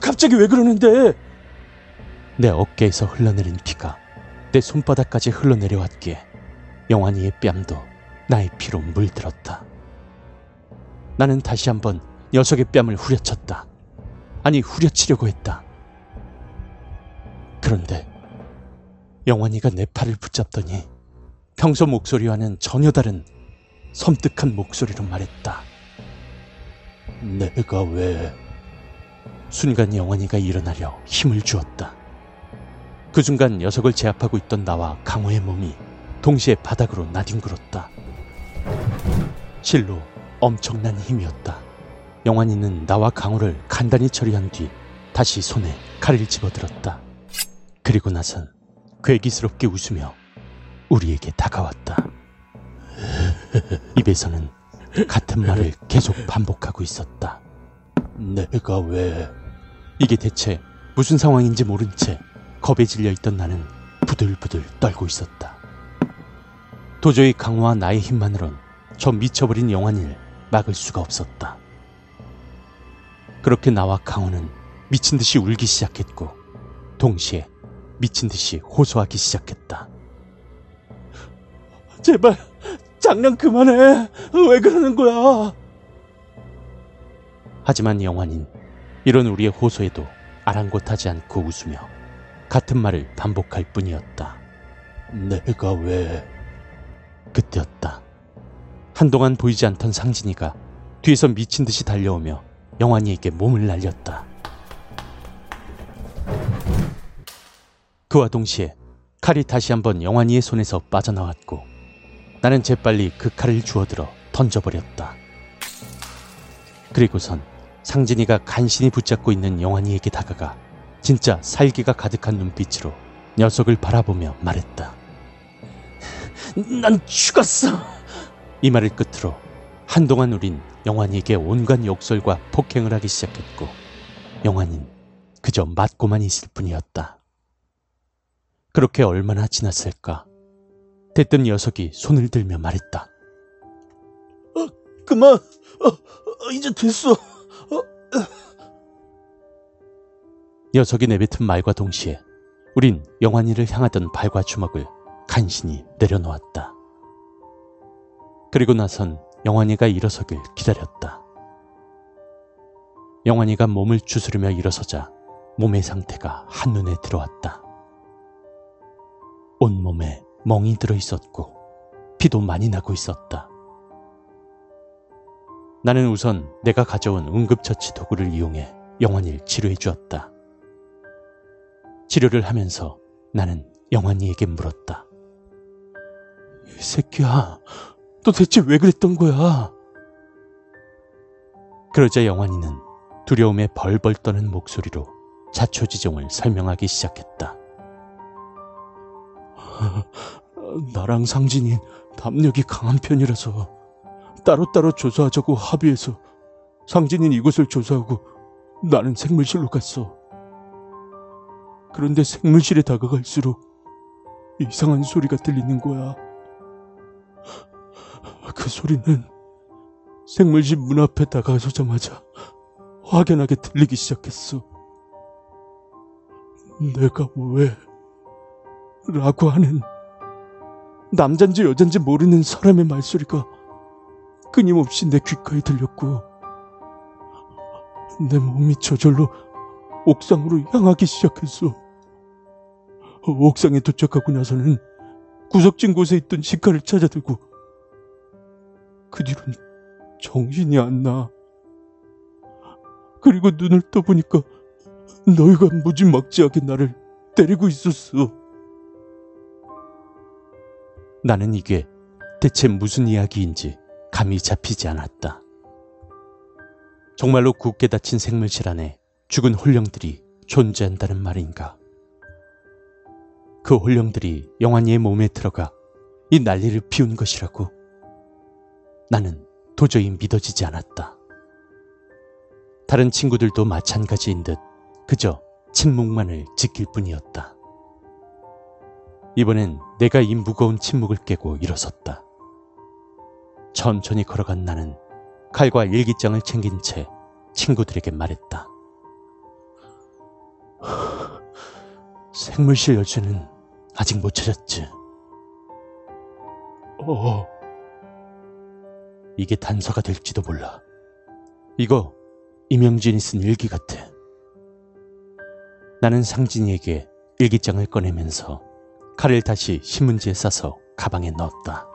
갑자기 왜 그러는데! 내 어깨에서 흘러내린 피가 내 손바닥까지 흘러내려왔기에 영환이의 뺨도 나의 피로 물들었다. 나는 다시 한번 녀석의 뺨을 후려쳤다. 아니, 후려치려고 했다. 그런데 영환이가 내 팔을 붙잡더니 평소 목소리와는 전혀 다른 섬뜩한 목소리로 말했다. 내가 왜... 순간 영환이가 일어나려 힘을 주었다. 그 순간 녀석을 제압하고 있던 나와 강호의 몸이 동시에 바닥으로 나뒹굴었다. 실로 엄청난 힘이었다. 영환이는 나와 강호를 간단히 처리한 뒤 다시 손에 칼을 집어들었다. 그리고 나선 괴기스럽게 웃으며 우리에게 다가왔다. 입에서는 같은 말을 계속 반복하고 있었다. 내가 왜... 이게 대체 무슨 상황인지 모른 채 겁에 질려있던 나는 부들부들 떨고 있었다. 도저히 강호와 나의 힘만으론 저 미쳐버린 영환이를 막을 수가 없었다. 그렇게 나와 강호는 미친 듯이 울기 시작했고, 동시에 미친 듯이 호소하기 시작했다. 제발 장난 그만해! 왜 그러는 거야! 하지만 영환인 이런 우리의 호소에도 아랑곳하지 않고 웃으며 같은 말을 반복할 뿐이었다. 내가 왜... 그때였다. 한동안 보이지 않던 상진이가 뒤에서 미친 듯이 달려오며 영환이에게 몸을 날렸다. 그와 동시에 칼이 다시 한번 영환이의 손에서 빠져나왔고, 나는 재빨리 그 칼을 주워들어 던져버렸다. 그리고선 상진이가 간신히 붙잡고 있는 영환이에게 다가가 진짜 살기가 가득한 눈빛으로 녀석을 바라보며 말했다. 난 죽었어! 이 말을 끝으로 한동안 우린 영환이에게 온갖 욕설과 폭행을 하기 시작했고, 영환이는 그저 맞고만 있을 뿐이었다. 그렇게 얼마나 지났을까? 대뜸 녀석이 손을 들며 말했다. 어, 그만! 어, 어, 이제 됐어! 어, 어. 녀석이 내뱉은 말과 동시에 우린 영환이를 향하던 발과 주먹을 간신히 내려놓았다. 그리고 나선 영환이가 일어서길 기다렸다. 영환이가 몸을 주스르며 일어서자 몸의 상태가 한눈에 들어왔다. 온몸에 멍이 들어있었고 피도 많이 나고 있었다. 나는 우선 내가 가져온 응급처치 도구를 이용해 영환이를 치료해 주었다. 치료를 하면서 나는 영환이에게 물었다. 이 새끼야, 너 대체 왜 그랬던 거야? 그러자 영환이는 두려움에 벌벌 떠는 목소리로 자초지종을 설명하기 시작했다. 나랑 상진이 담력이 강한 편이라서 따로따로 조사하자고 합의해서 상진이는 이곳을 조사하고 나는 생물실로 갔어. 그런데 생물실에 다가갈수록 이상한 소리가 들리는 거야. 그 소리는 생물실 문 앞에 다가서자마자 확연하게 들리기 시작했어. 내가 왜... 라고 하는 남잔지 여잔지 모르는 사람의 말소리가 끊임없이 내 귓가에 들렸고 내 몸이 저절로 옥상으로 향하기 시작했어. 옥상에 도착하고 나서는 구석진 곳에 있던 식칼을 찾아들고 그 뒤로는 정신이 안 나. 그리고 눈을 떠보니까 너희가 무지막지하게 나를 때리고 있었어. 나는 이게 대체 무슨 이야기인지 감이 잡히지 않았다. 정말로 굳게 닫힌 생물실 안에 죽은 혼령들이 존재한다는 말인가? 그 혼령들이 영환이의 몸에 들어가 이 난리를 피운 것이라고? 나는 도저히 믿어지지 않았다. 다른 친구들도 마찬가지인 듯 그저 침묵만을 지킬 뿐이었다. 이번엔 내가 이 무거운 침묵을 깨고 일어섰다. 천천히 걸어간 나는 칼과 일기장을 챙긴 채 친구들에게 말했다. 생물실 열쇠는 아직 못 찾았지? 어... 이게 단서가 될지도 몰라. 이거 이명진이 쓴 일기 같아. 나는 상진이에게 일기장을 꺼내면서 칼을 다시 신문지에 싸서 가방에 넣었다.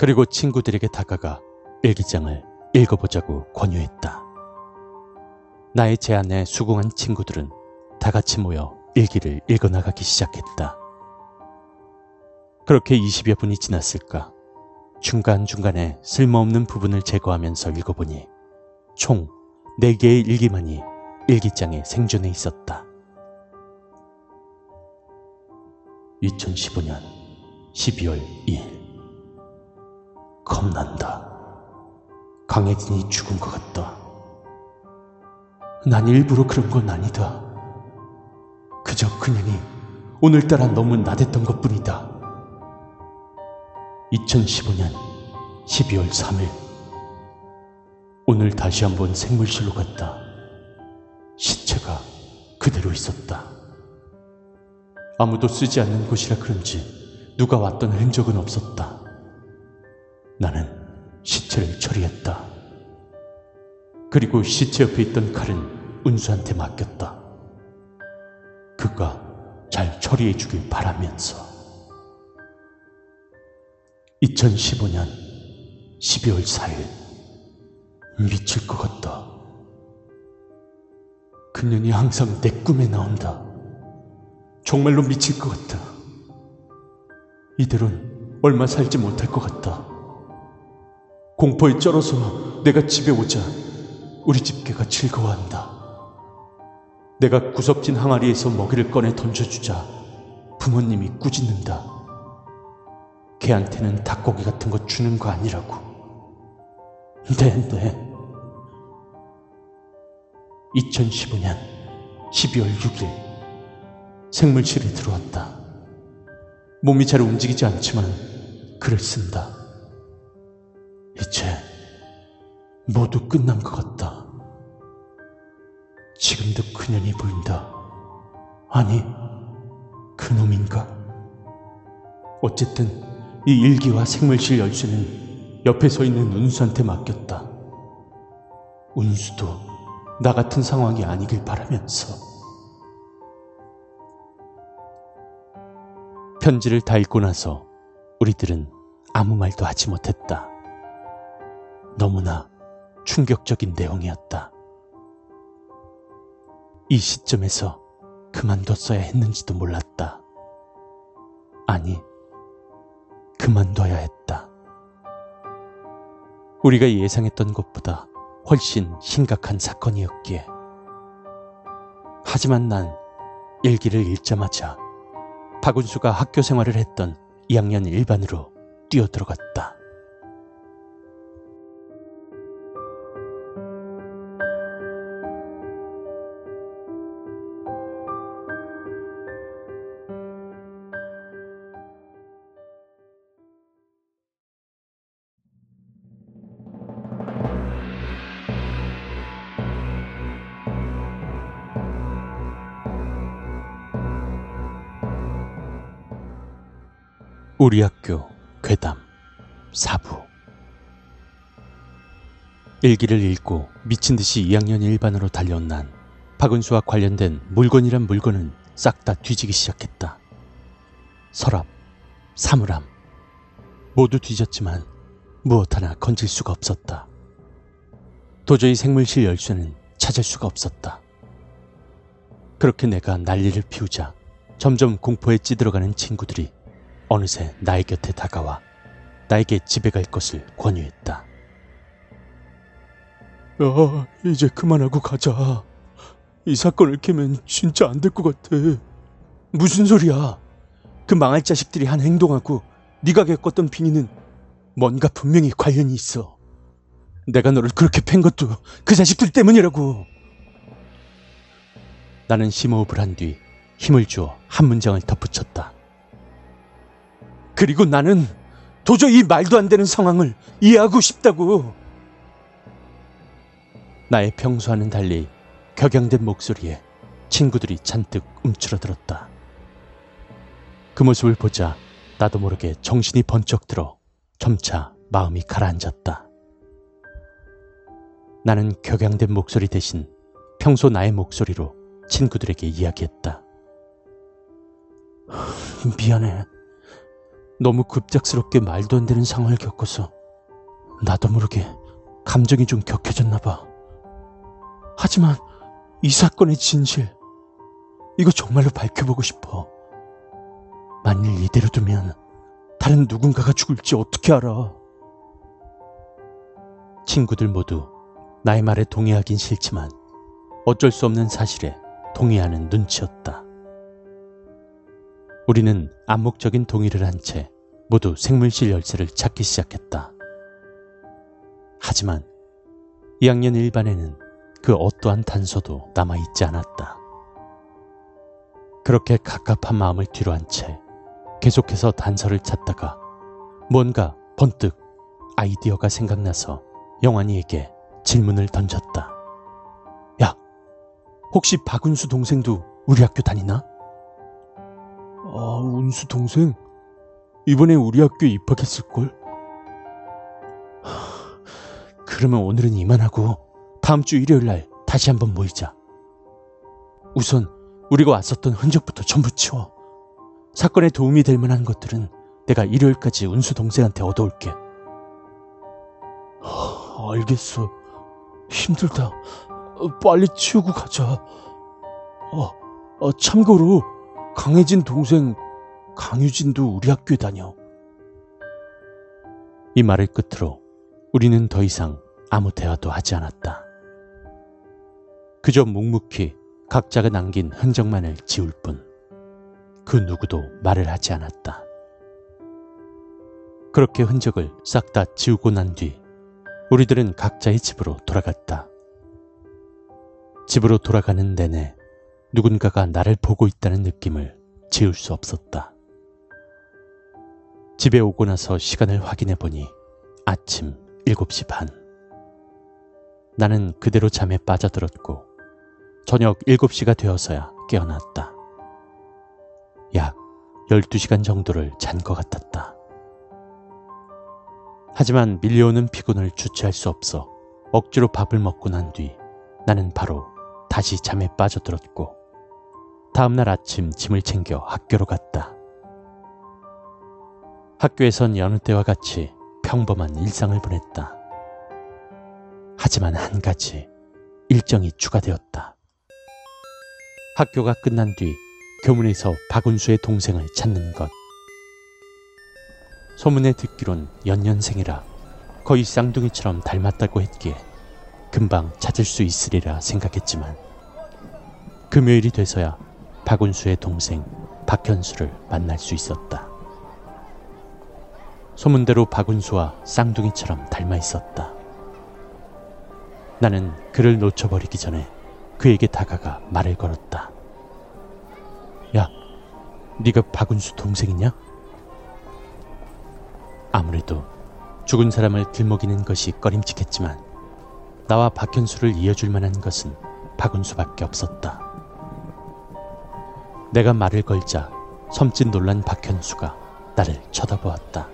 그리고 친구들에게 다가가 일기장을 읽어보자고 권유했다. 나의 제안에 수긍한 친구들은 다 같이 모여 일기를 읽어나가기 시작했다. 그렇게 이십여 분이 지났을까. 중간중간에 쓸모없는 부분을 제거하면서 읽어보니 총 네 개의 일기만이 일기장에 생존해 있었다. 이천십오년 십이월 이일. 겁난다. 강혜진이 죽은 것 같다. 난 일부러 그런 건 아니다. 그저 그녀니 오늘따라 너무 나댔던 것 뿐이다. 이천십오년 십이월 삼일. 오늘 다시 한번 생물실로 갔다. 시체가 그대로 있었다. 아무도 쓰지 않는 곳이라 그런지 누가 왔던 흔적은 없었다. 나는 시체를 처리했다. 그리고 시체 옆에 있던 칼은 운수한테 맡겼다. 그가 잘 처리해주길 바라면서. 이천십오년 십이월 사일. 미칠 것 같다. 그년이 항상 내 꿈에 나온다. 정말로 미칠 것 같다. 이대로는 얼마 살지 못할 것 같다. 공포에 쩔어서 내가 집에 오자 우리 집개가 즐거워한다. 내가 구석진 항아리에서 먹이를 꺼내 던져주자 부모님이 꾸짖는다. 걔한테는 닭고기 같은 거 주는 거 아니라고. 네, 네. 이천십오년 십이월 육일. 생물실에 들어왔다. 몸이 잘 움직이지 않지만 글을 쓴다. 이제 모두 끝난 것 같다. 지금도 그년이 보인다. 아니, 그놈인가? 어쨌든 이 일기와 생물실 열쇠는 옆에 서 있는 운수한테 맡겼다. 운수도 나 같은 상황이 아니길 바라면서. 편지를 다 읽고 나서 우리들은 아무 말도 하지 못했다. 너무나 충격적인 내용이었다. 이 시점에서 그만뒀어야 했는지도 몰랐다. 아니, 그만둬야 했다. 우리가 예상했던 것보다 훨씬 심각한 사건이었기에. 하지만 난 일기를 읽자마자 박운수가 학교 생활을 했던 이학년 일반으로 뛰어들어갔다. 우리학교 괴담 사부 일기를 읽고 미친듯이 이 학년 일반으로 달려온 난 박운수와 관련된 물건이란 물건은 싹 다 뒤지기 시작했다. 서랍, 사물함 모두 뒤졌지만 무엇 하나 건질 수가 없었다. 도저히 생물실 열쇠는 찾을 수가 없었다. 그렇게 내가 난리를 피우자 점점 공포에 찌들어가는 친구들이 어느새 나의 곁에 다가와 나에게 집에 갈 것을 권유했다. 야, 이제 그만하고 가자. 이 사건을 캐면 진짜 안 될 것 같아. 무슨 소리야. 그 망할 자식들이 한 행동하고 네가 겪었던 빙의는 뭔가 분명히 관련이 있어. 내가 너를 그렇게 팬 것도 그 자식들 때문이라고. 나는 심호흡을 한 뒤 힘을 주어 한 문장을 덧붙였다. 그리고 나는 도저히 말도 안 되는 상황을 이해하고 싶다고. 나의 평소와는 달리 격양된 목소리에 친구들이 잔뜩 움츠러들었다. 그 모습을 보자 나도 모르게 정신이 번쩍 들어 점차 마음이 가라앉았다. 나는 격양된 목소리 대신 평소 나의 목소리로 친구들에게 이야기했다. 미안해. 너무 급작스럽게 말도 안 되는 상황을 겪어서 나도 모르게 감정이 좀 격해졌나 봐. 하지만 이 사건의 진실, 이거 정말로 밝혀보고 싶어. 만일 이대로 두면 다른 누군가가 죽을지 어떻게 알아. 친구들 모두 나의 말에 동의하긴 싫지만 어쩔 수 없는 사실에 동의하는 눈치였다. 우리는 암묵적인 동의를 한 채 모두 생물실 열쇠를 찾기 시작했다. 하지만 이 학년 일반에는 그 어떠한 단서도 남아있지 않았다. 그렇게 갑갑한 마음을 뒤로 한 채 계속해서 단서를 찾다가 뭔가 번뜩 아이디어가 생각나서 영환이에게 질문을 던졌다. 야, 혹시 박운수 동생도 우리 학교 다니나? 아, 운수 동생? 이번에 우리 학교에 입학했을걸? 하, 그러면 오늘은 이만하고 다음 주 일요일날 다시 한번 모이자. 우선 우리가 왔었던 흔적부터 전부 치워. 사건에 도움이 될 만한 것들은 내가 일요일까지 운수 동생한테 얻어올게. 하, 알겠어. 힘들다. 빨리 치우고 가자. 아, 아, 참고로 강혜진 동생 강유진도 우리 학교에 다녀. 이 말을 끝으로 우리는 더 이상 아무 대화도 하지 않았다. 그저 묵묵히 각자가 남긴 흔적만을 지울 뿐 그 누구도 말을 하지 않았다. 그렇게 흔적을 싹 다 지우고 난 뒤 우리들은 각자의 집으로 돌아갔다. 집으로 돌아가는 내내 누군가가 나를 보고 있다는 느낌을 지울 수 없었다. 집에 오고 나서 시간을 확인해 보니 아침 일곱 시 반. 나는 그대로 잠에 빠져들었고 저녁 일곱 시가 되어서야 깨어났다. 약 열두 시간 정도를 잔 것 같았다. 하지만 밀려오는 피곤을 주체할 수 없어 억지로 밥을 먹고 난 뒤 나는 바로 다시 잠에 빠져들었고 다음날 아침 짐을 챙겨 학교로 갔다. 학교에선 여느 때와 같이 평범한 일상을 보냈다. 하지만 한 가지 일정이 추가되었다. 학교가 끝난 뒤 교문에서 박운수의 동생을 찾는 것. 소문에 듣기론 연년생이라 거의 쌍둥이처럼 닮았다고 했기에 금방 찾을 수 있으리라 생각했지만 금요일이 돼서야 박운수의 동생 박현수를 만날 수 있었다. 소문대로 박운수와 쌍둥이처럼 닮아 있었다. 나는 그를 놓쳐버리기 전에 그에게 다가가 말을 걸었다. 야, 네가 박운수 동생이냐? 아무래도 죽은 사람을 들먹이는 것이 꺼림칙했지만 나와 박현수를 이어줄 만한 것은 박운수밖에 없었다. 내가 말을 걸자 섬찟 놀란 박현수가 나를 쳐다보았다.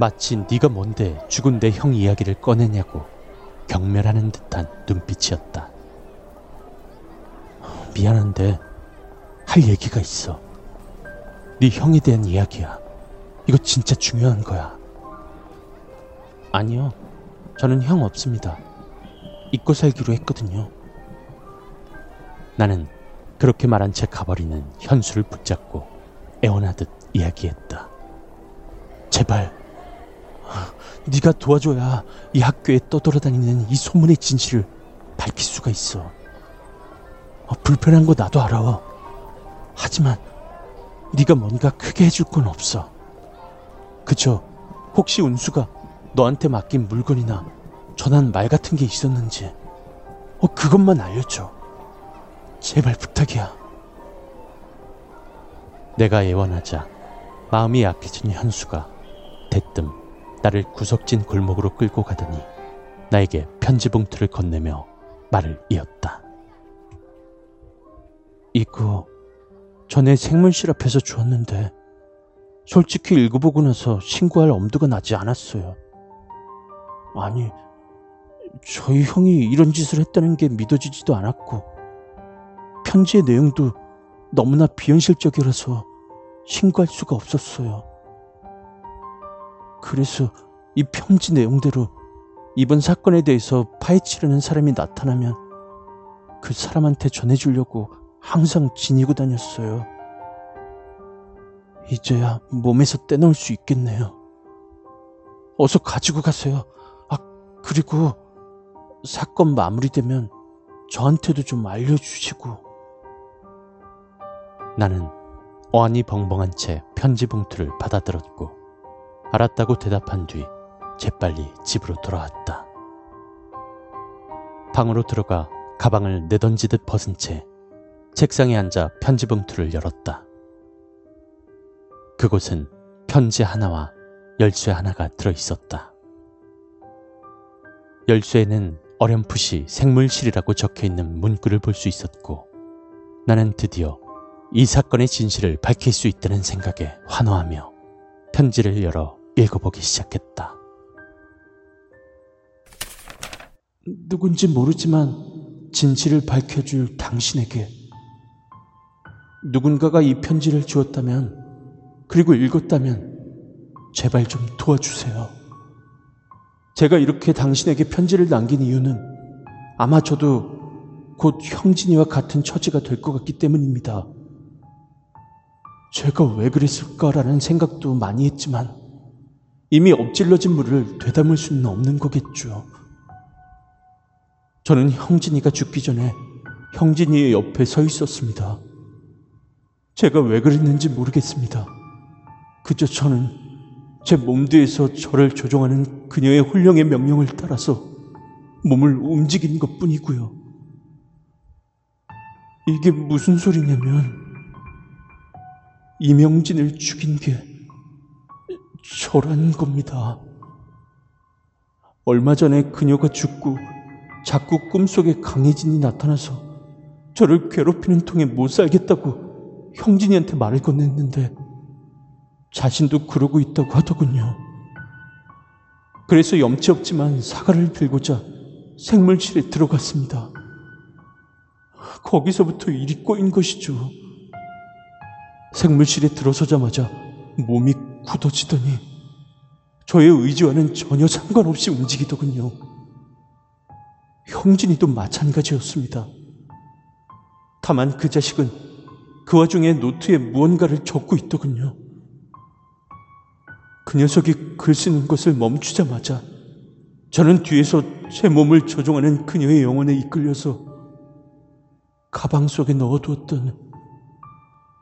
마치 네가 뭔데 죽은 내 형 이야기를 꺼내냐고 경멸하는 듯한 눈빛이었다. 미안한데 할 얘기가 있어. 네 형에 대한 이야기야. 이거 진짜 중요한 거야. 아니요, 저는 형 없습니다. 잊고 살기로 했거든요. 나는 그렇게 말한 채 가버리는 현수를 붙잡고 애원하듯 이야기했다. 제발 네가 도와줘야 이 학교에 떠돌아다니는 이 소문의 진실을 밝힐 수가 있어. 어, 불편한 거 나도 알아. 하지만 네가 뭔가 크게 해줄 건 없어. 그저 혹시 운수가 너한테 맡긴 물건이나 전한 말 같은 게 있었는지 어, 그것만 알려줘. 제발 부탁이야. 내가 애원하자 마음이 약해진 현수가 대뜸 나를 구석진 골목으로 끌고 가더니 나에게 편지 봉투를 건네며 말을 이었다. 이거 전에 생물실 앞에서 주었는데 솔직히 읽어보고 나서 신고할 엄두가 나지 않았어요. 아니, 저희 형이 이런 짓을 했다는 게 믿어지지도 않았고 편지의 내용도 너무나 비현실적이라서 신고할 수가 없었어요. 그래서 이 편지 내용대로 이번 사건에 대해서 파헤치려는 사람이 나타나면 그 사람한테 전해주려고 항상 지니고 다녔어요. 이제야 몸에서 떼놓을 수 있겠네요. 어서 가지고 가세요. 아, 그리고 사건 마무리되면 저한테도 좀 알려주시고. 나는 어안이 벙벙한 채 편지 봉투를 받아들었고 알았다고 대답한 뒤 재빨리 집으로 돌아왔다. 방으로 들어가 가방을 내던지듯 벗은 채 책상에 앉아 편지 봉투를 열었다. 그곳은 편지 하나와 열쇠 하나가 들어있었다. 열쇠에는 어렴풋이 생물실이라고 적혀있는 문구를 볼 수 있었고 나는 드디어 이 사건의 진실을 밝힐 수 있다는 생각에 환호하며 편지를 열어 읽어보기 시작했다. 누군지 모르지만 진실을 밝혀줄 당신에게 누군가가 이 편지를 주었다면 그리고 읽었다면 제발 좀 도와주세요. 제가 이렇게 당신에게 편지를 남긴 이유는 아마 저도 곧 형진이와 같은 처지가 될 것 같기 때문입니다. 제가 왜 그랬을까라는 생각도 많이 했지만 이미 엎질러진 물을 되담을 수는 없는 거겠죠. 저는 형진이가 죽기 전에 형진이의 옆에 서 있었습니다. 제가 왜 그랬는지 모르겠습니다. 그저 저는 제 몸 뒤에서 저를 조종하는 그녀의 홀령의 명령을 따라서 몸을 움직인 것뿐이고요. 이게 무슨 소리냐면 이명진을 죽인 게 저란 겁니다. 얼마 전에 그녀가 죽고 자꾸 꿈속에 강혜진이 나타나서 저를 괴롭히는 통에 못 살겠다고 형진이한테 말을 건넸는데 자신도 그러고 있다고 하더군요. 그래서 염치 없지만 사과를 들고자 생물실에 들어갔습니다. 거기서부터 일이 꼬인 것이죠. 생물실에 들어서자마자 몸이 굳어지더니 저의 의지와는 전혀 상관없이 움직이더군요. 형진이도 마찬가지였습니다. 다만 그 자식은 그 와중에 노트에 무언가를 적고 있더군요. 그 녀석이 글 쓰는 것을 멈추자마자 저는 뒤에서 제 몸을 조종하는 그녀의 영혼에 이끌려서 가방 속에 넣어두었던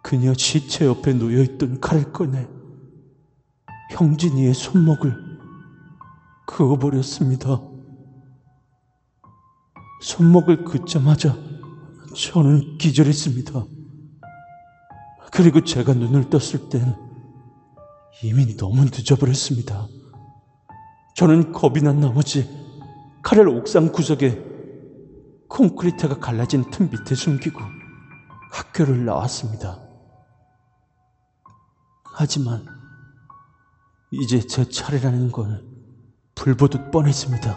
그녀 시체 옆에 놓여있던 칼을 꺼내 형진이의 손목을 그어버렸습니다. 손목을 긋자마자 저는 기절했습니다. 그리고 제가 눈을 떴을 땐 이미 너무 늦어버렸습니다. 저는 겁이 난 나머지 칼을 옥상 구석에 콘크리트가 갈라진 틈 밑에 숨기고 학교를 나왔습니다. 하지만 이제 제 차례라는 건 불보듯 뻔했습니다.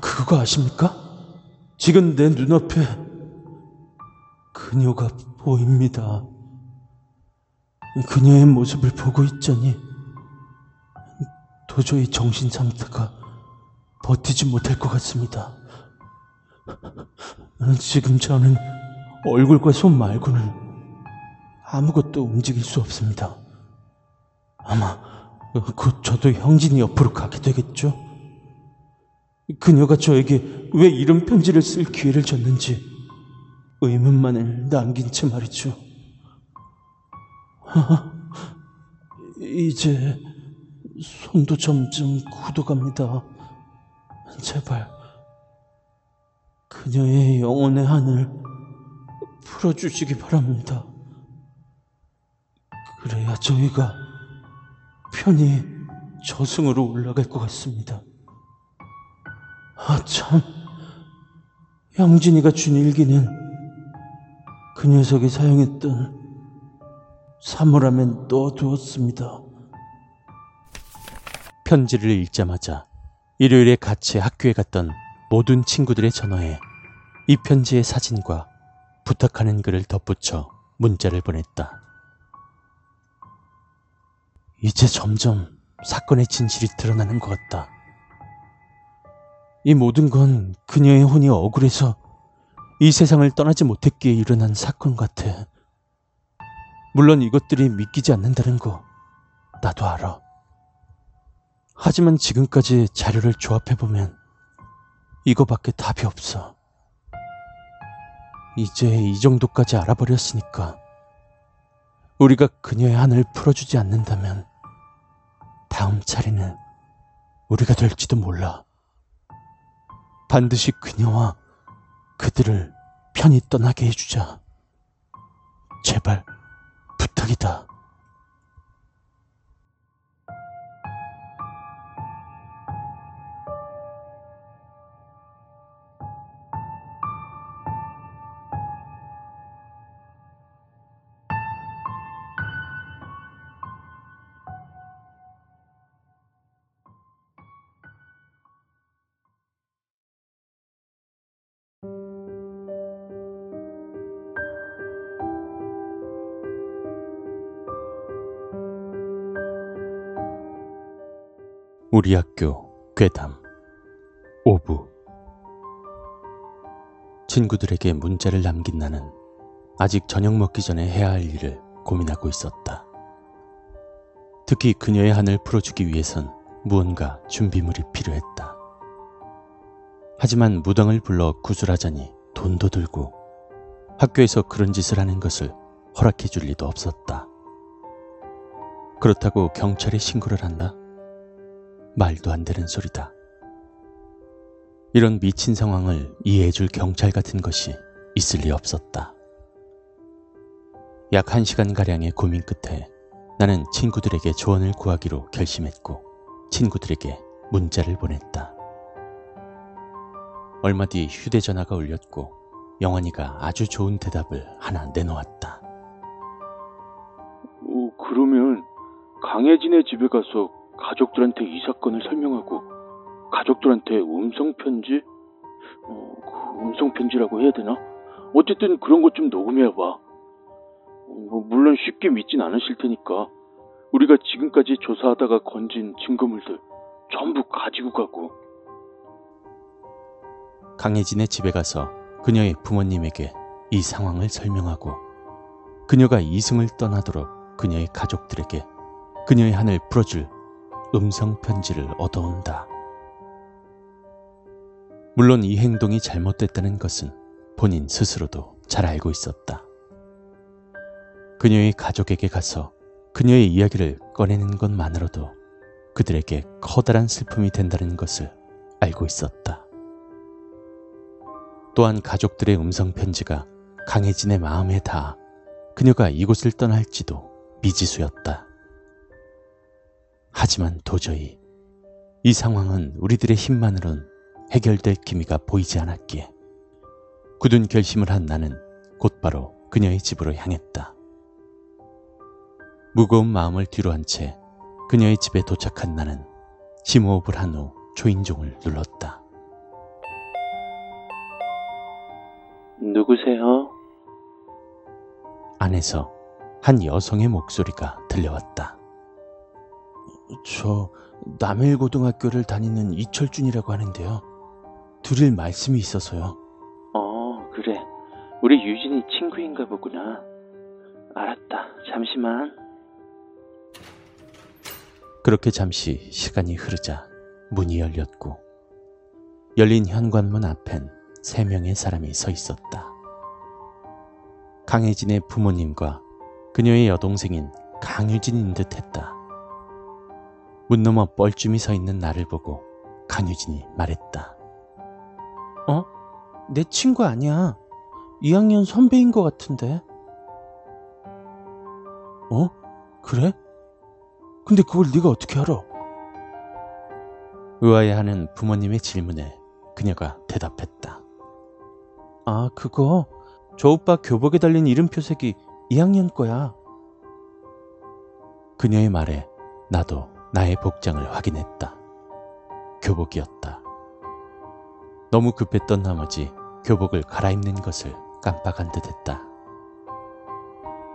그거 아십니까? 지금 내 눈앞에 그녀가 보입니다. 그녀의 모습을 보고 있자니 도저히 정신 상태가 버티지 못할 것 같습니다. 지금 저는 얼굴과 손 말고는 아무것도 움직일 수 없습니다. 아마 곧 저도 형진이 옆으로 가게 되겠죠? 그녀가 저에게 왜 이런 편지를 쓸 기회를 줬는지 의문만을 남긴 채 말이죠. 아, 이제 손도 점점 굳어갑니다. 제발 그녀의 영혼의 한을 풀어주시기 바랍니다. 그래야 저희가 편히 저승으로 올라갈 것 같습니다. 아 참, 영진이가 준 일기는 그 녀석이 사용했던 사물함에 넣어두었습니다. 편지를 읽자마자 일요일에 같이 학교에 갔던 모든 친구들의 전화에 이 편지의 사진과 부탁하는 글을 덧붙여 문자를 보냈다. 이제 점점 사건의 진실이 드러나는 것 같다. 이 모든 건 그녀의 혼이 억울해서 이 세상을 떠나지 못했기에 일어난 사건 같아. 물론 이것들이 믿기지 않는다는 거 나도 알아. 하지만 지금까지 자료를 조합해보면 이거밖에 답이 없어. 이제 이 정도까지 알아버렸으니까 우리가 그녀의 한을 풀어주지 않는다면 다음 차례는 우리가 될지도 몰라. 반드시 그녀와 그들을 편히 떠나게 해주자. 제발 부탁이다. 우리 학교 괴담 오 부. 친구들에게 문자를 남긴 나는 아직 저녁 먹기 전에 해야 할 일을 고민하고 있었다. 특히 그녀의 한을 풀어주기 위해선 무언가 준비물이 필요했다. 하지만 무당을 불러 구슬하자니 돈도 들고 학교에서 그런 짓을 하는 것을 허락해 줄 리도 없었다. 그렇다고 경찰에 신고를 한다? 말도 안 되는 소리다. 이런 미친 상황을 이해해줄 경찰 같은 것이 있을 리 없었다. 약 한 시간가량의 고민 끝에 나는 친구들에게 조언을 구하기로 결심했고 친구들에게 문자를 보냈다. 얼마 뒤 휴대전화가 울렸고 영환이가 아주 좋은 대답을 하나 내놓았다. 오, 그러면 강혜진의 집에 가서 가족들한테 이 사건을 설명하고 가족들한테 음성편지? 어, 그 음성편지라고 해야 되나? 어쨌든 그런 것 좀 녹음해봐. 어, 물론 쉽게 믿진 않으실 테니까 우리가 지금까지 조사하다가 건진 증거물들 전부 가지고 가고. 강혜진의 집에 가서 그녀의 부모님에게 이 상황을 설명하고 그녀가 이승을 떠나도록 그녀의 가족들에게 그녀의 한을 풀어줄 음성편지를 얻어온다. 물론 이 행동이 잘못됐다는 것은 본인 스스로도 잘 알고 있었다. 그녀의 가족에게 가서 그녀의 이야기를 꺼내는 것만으로도 그들에게 커다란 슬픔이 된다는 것을 알고 있었다. 또한 가족들의 음성편지가 강혜진의 마음에 닿아 그녀가 이곳을 떠날지도 미지수였다. 하지만 도저히 이 상황은 우리들의 힘만으론 해결될 기미가 보이지 않았기에 굳은 결심을 한 나는 곧바로 그녀의 집으로 향했다. 무거운 마음을 뒤로 한 채 그녀의 집에 도착한 나는 심호흡을 한 후 초인종을 눌렀다. 누구세요? 안에서 한 여성의 목소리가 들려왔다. 저 남일고등학교를 다니는 이철준이라고 하는데요. 드릴 말씀이 있어서요. 어, 그래. 우리 유진이 친구인가 보구나. 알았다. 잠시만. 그렇게 잠시 시간이 흐르자 문이 열렸고 열린 현관문 앞엔 세 명의 사람이 서 있었다. 강혜진의 부모님과 그녀의 여동생인 강유진인 듯했다. 문 너머 뻘쭘히 서 있는 나를 보고 강유진이 말했다. 어? 내 친구 아니야. 이 학년 선배인 것 같은데. 어? 그래? 근데 그걸 네가 어떻게 알아? 의아해하는 부모님의 질문에 그녀가 대답했다. 아, 그거 저 오빠 교복에 달린 이름표색이 이 학년 거야. 그녀의 말에 나도 나의 복장을 확인했다. 교복이었다. 너무 급했던 나머지 교복을 갈아입는 것을 깜빡한 듯했다.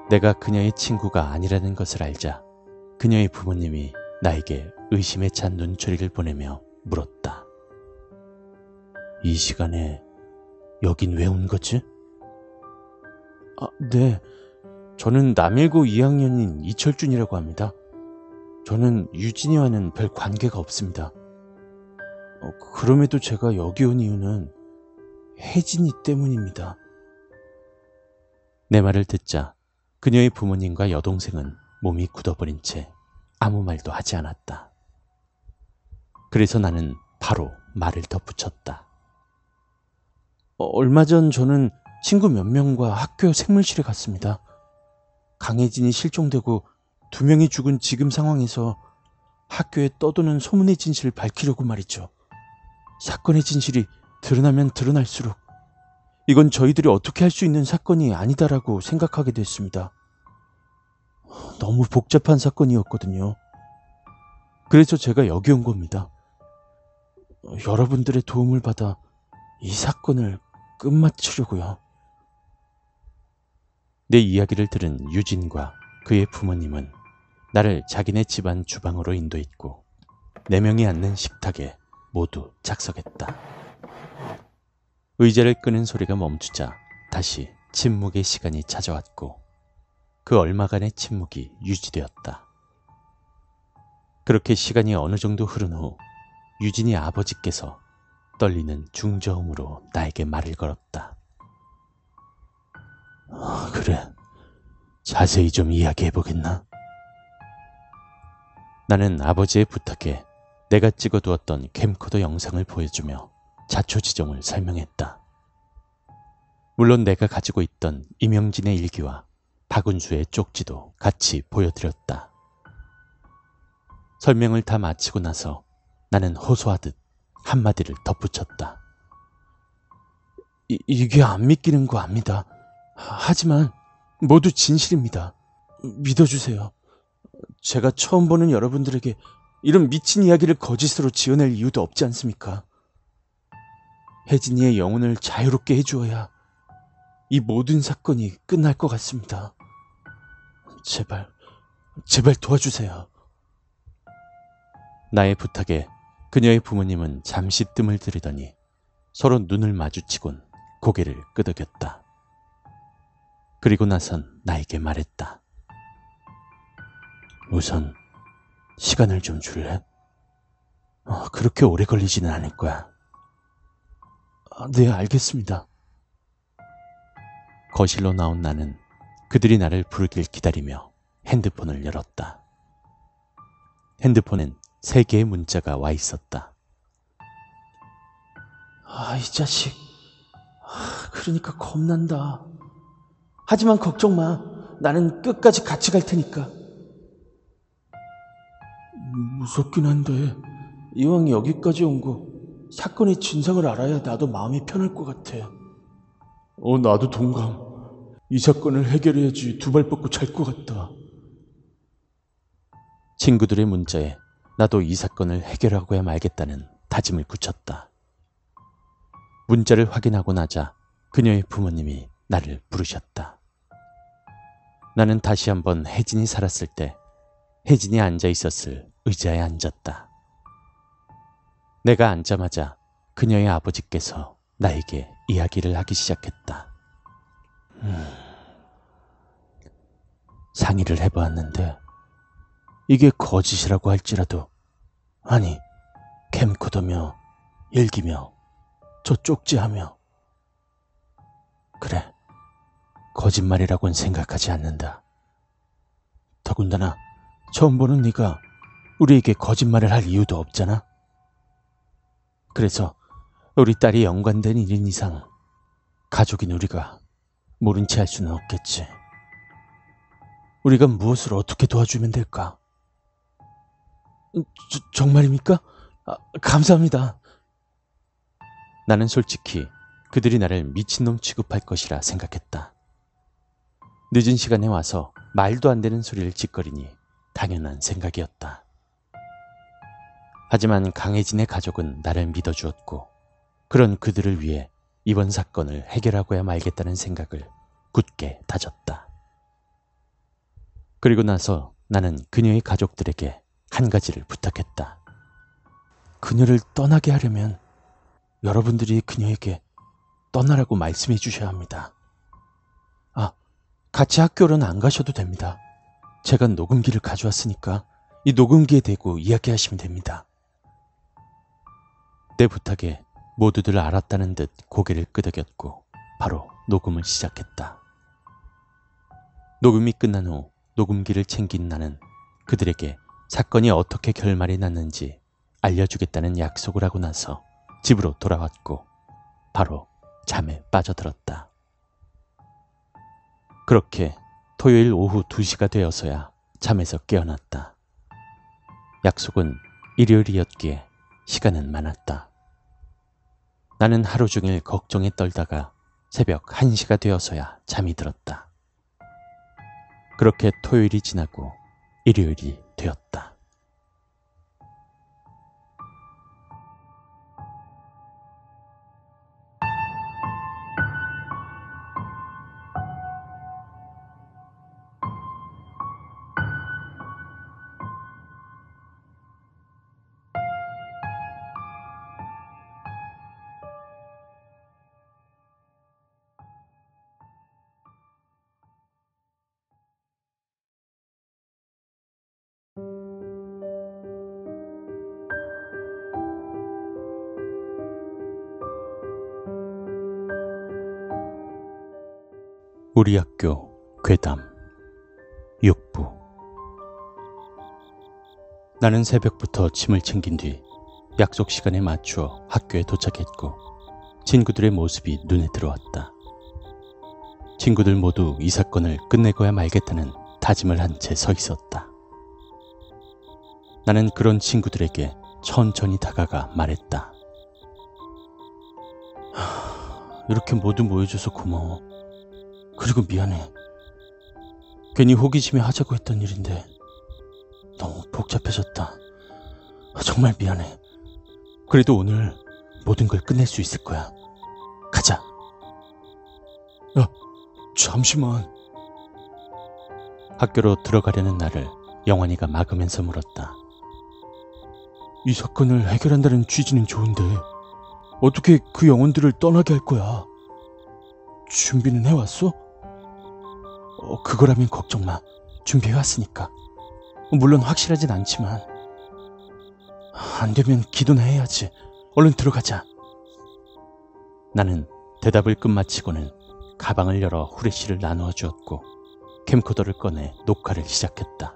내가 그녀의 친구가 아니라는 것을 알자 그녀의 부모님이 나에게 의심에 찬 눈초리를 보내며 물었다. 이 시간에 여긴 왜 온 거지? 아, 네. 저는 남일고 이 학년인 이철준이라고 합니다. 저는 유진이와는 별 관계가 없습니다. 어, 그럼에도 제가 여기 온 이유는 혜진이 때문입니다. 내 말을 듣자 그녀의 부모님과 여동생은 몸이 굳어버린 채 아무 말도 하지 않았다. 그래서 나는 바로 말을 덧붙였다. 어, 얼마 전 저는 친구 몇 명과 학교 생물실에 갔습니다. 강혜진이 실종되고 두 명이 죽은 지금 상황에서 학교에 떠도는 소문의 진실을 밝히려고 말이죠. 사건의 진실이 드러나면 드러날수록 이건 저희들이 어떻게 할 수 있는 사건이 아니다라고 생각하게 됐습니다. 너무 복잡한 사건이었거든요. 그래서 제가 여기 온 겁니다. 여러분들의 도움을 받아 이 사건을 끝마치려고요. 내 이야기를 들은 유진과 그의 부모님은 나를 자기네 집안 주방으로 인도했고 네 명이 앉는 식탁에 모두 착석했다. 의자를 끄는 소리가 멈추자 다시 침묵의 시간이 찾아왔고 그 얼마간의 침묵이 유지되었다. 그렇게 시간이 어느 정도 흐른 후 유진이 아버지께서 떨리는 중저음으로 나에게 말을 걸었다. 아, 그래. 자세히 좀 이야기해보겠나? 나는 아버지의 부탁에 내가 찍어두었던 캠코더 영상을 보여주며 자초지종을 설명했다. 물론 내가 가지고 있던 이명진의 일기와 박운수의 쪽지도 같이 보여드렸다. 설명을 다 마치고 나서 나는 호소하듯 한마디를 덧붙였다. 이, 이게 안 믿기는 거 압니다. 하지만 모두 진실입니다. 믿어주세요. 제가 처음 보는 여러분들에게 이런 미친 이야기를 거짓으로 지어낼 이유도 없지 않습니까? 혜진이의 영혼을 자유롭게 해주어야 이 모든 사건이 끝날 것 같습니다. 제발, 제발 도와주세요. 나의 부탁에 그녀의 부모님은 잠시 뜸을 들이더니 서로 눈을 마주치곤 고개를 끄덕였다. 그리고 나선 나에게 말했다. 우선 시간을 좀 줄래? 어, 그렇게 오래 걸리지는 않을 거야. 아, 네, 알겠습니다. 거실로 나온 나는 그들이 나를 부르길 기다리며 핸드폰을 열었다. 핸드폰엔 세 개의 문자가 와 있었다. 아, 이 자식. 아, 그러니까 겁난다. 하지만 걱정 마. 나는 끝까지 같이 갈 테니까. 무섭긴 한데 이왕 여기까지 온 거 사건의 진상을 알아야 나도 마음이 편할 것 같아. 어, 나도 동감. 이 사건을 해결해야지 두 발 뻗고 잘 것 같다. 친구들의 문자에 나도 이 사건을 해결하고야 말겠다는 다짐을 굳혔다. 문자를 확인하고 나자 그녀의 부모님이 나를 부르셨다. 나는 다시 한번 혜진이 살았을 때 혜진이 앉아 있었을 의자에 앉았다. 내가 앉자마자 그녀의 아버지께서 나에게 이야기를 하기 시작했다. 음... 상의를 해보았는데 이게 거짓이라고 할지라도, 아니 캠코더며 일기며 저 쪽지하며, 그래 거짓말이라고는 생각하지 않는다. 더군다나 처음 보는 네가 우리에게 거짓말을 할 이유도 없잖아. 그래서 우리 딸이 연관된 일인 이상 가족인 우리가 모른 채 할 수는 없겠지. 우리가 무엇을 어떻게 도와주면 될까? 저, 정말입니까? 아, 감사합니다. 나는 솔직히 그들이 나를 미친놈 취급할 것이라 생각했다. 늦은 시간에 와서 말도 안 되는 소리를 짓거리니 당연한 생각이었다. 하지만 강혜진의 가족은 나를 믿어주었고, 그런 그들을 위해 이번 사건을 해결하고야 말겠다는 생각을 굳게 다졌다. 그리고 나서 나는 그녀의 가족들에게 한 가지를 부탁했다. 그녀를 떠나게 하려면 여러분들이 그녀에게 떠나라고 말씀해 주셔야 합니다. 아, 같이 학교로는 안 가셔도 됩니다. 제가 녹음기를 가져왔으니까 이 녹음기에 대고 이야기하시면 됩니다. 내 부탁에 모두들 알았다는 듯 고개를 끄덕였고 바로 녹음을 시작했다. 녹음이 끝난 후 녹음기를 챙긴 나는 그들에게 사건이 어떻게 결말이 났는지 알려주겠다는 약속을 하고 나서 집으로 돌아왔고 바로 잠에 빠져들었다. 그렇게 토요일 오후 두 시가 되어서야 잠에서 깨어났다. 약속은 일요일이었기에 시간은 많았다. 나는 하루 종일 걱정에 떨다가 새벽 한 시가 되어서야 잠이 들었다. 그렇게 토요일이 지나고 일요일이 되었다. 우리 학교 괴담 육 부. 나는 새벽부터 짐을 챙긴 뒤 약속 시간에 맞추어 학교에 도착했고 친구들의 모습이 눈에 들어왔다. 친구들 모두 이 사건을 끝내고야 말겠다는 다짐을 한 채 서 있었다. 나는 그런 친구들에게 천천히 다가가 말했다. 하, 이렇게 모두 모여줘서 고마워. 그리고 미안해. 괜히 호기심에 하자고 했던 일인데 너무 복잡해졌다. 정말 미안해. 그래도 오늘 모든 걸 끝낼 수 있을 거야. 가자. 야, 잠시만. 학교로 들어가려는 나를 영환이가 막으면서 물었다. 이 사건을 해결한다는 취지는 좋은데 어떻게 그 영혼들을 떠나게 할 거야? 준비는 해왔어? 어, 그거라면 걱정 마. 준비해왔으니까. 물론 확실하진 않지만. 안 되면 기도나 해야지. 얼른 들어가자. 나는 대답을 끝마치고는 가방을 열어 후레쉬를 나누어 주었고 캠코더를 꺼내 녹화를 시작했다.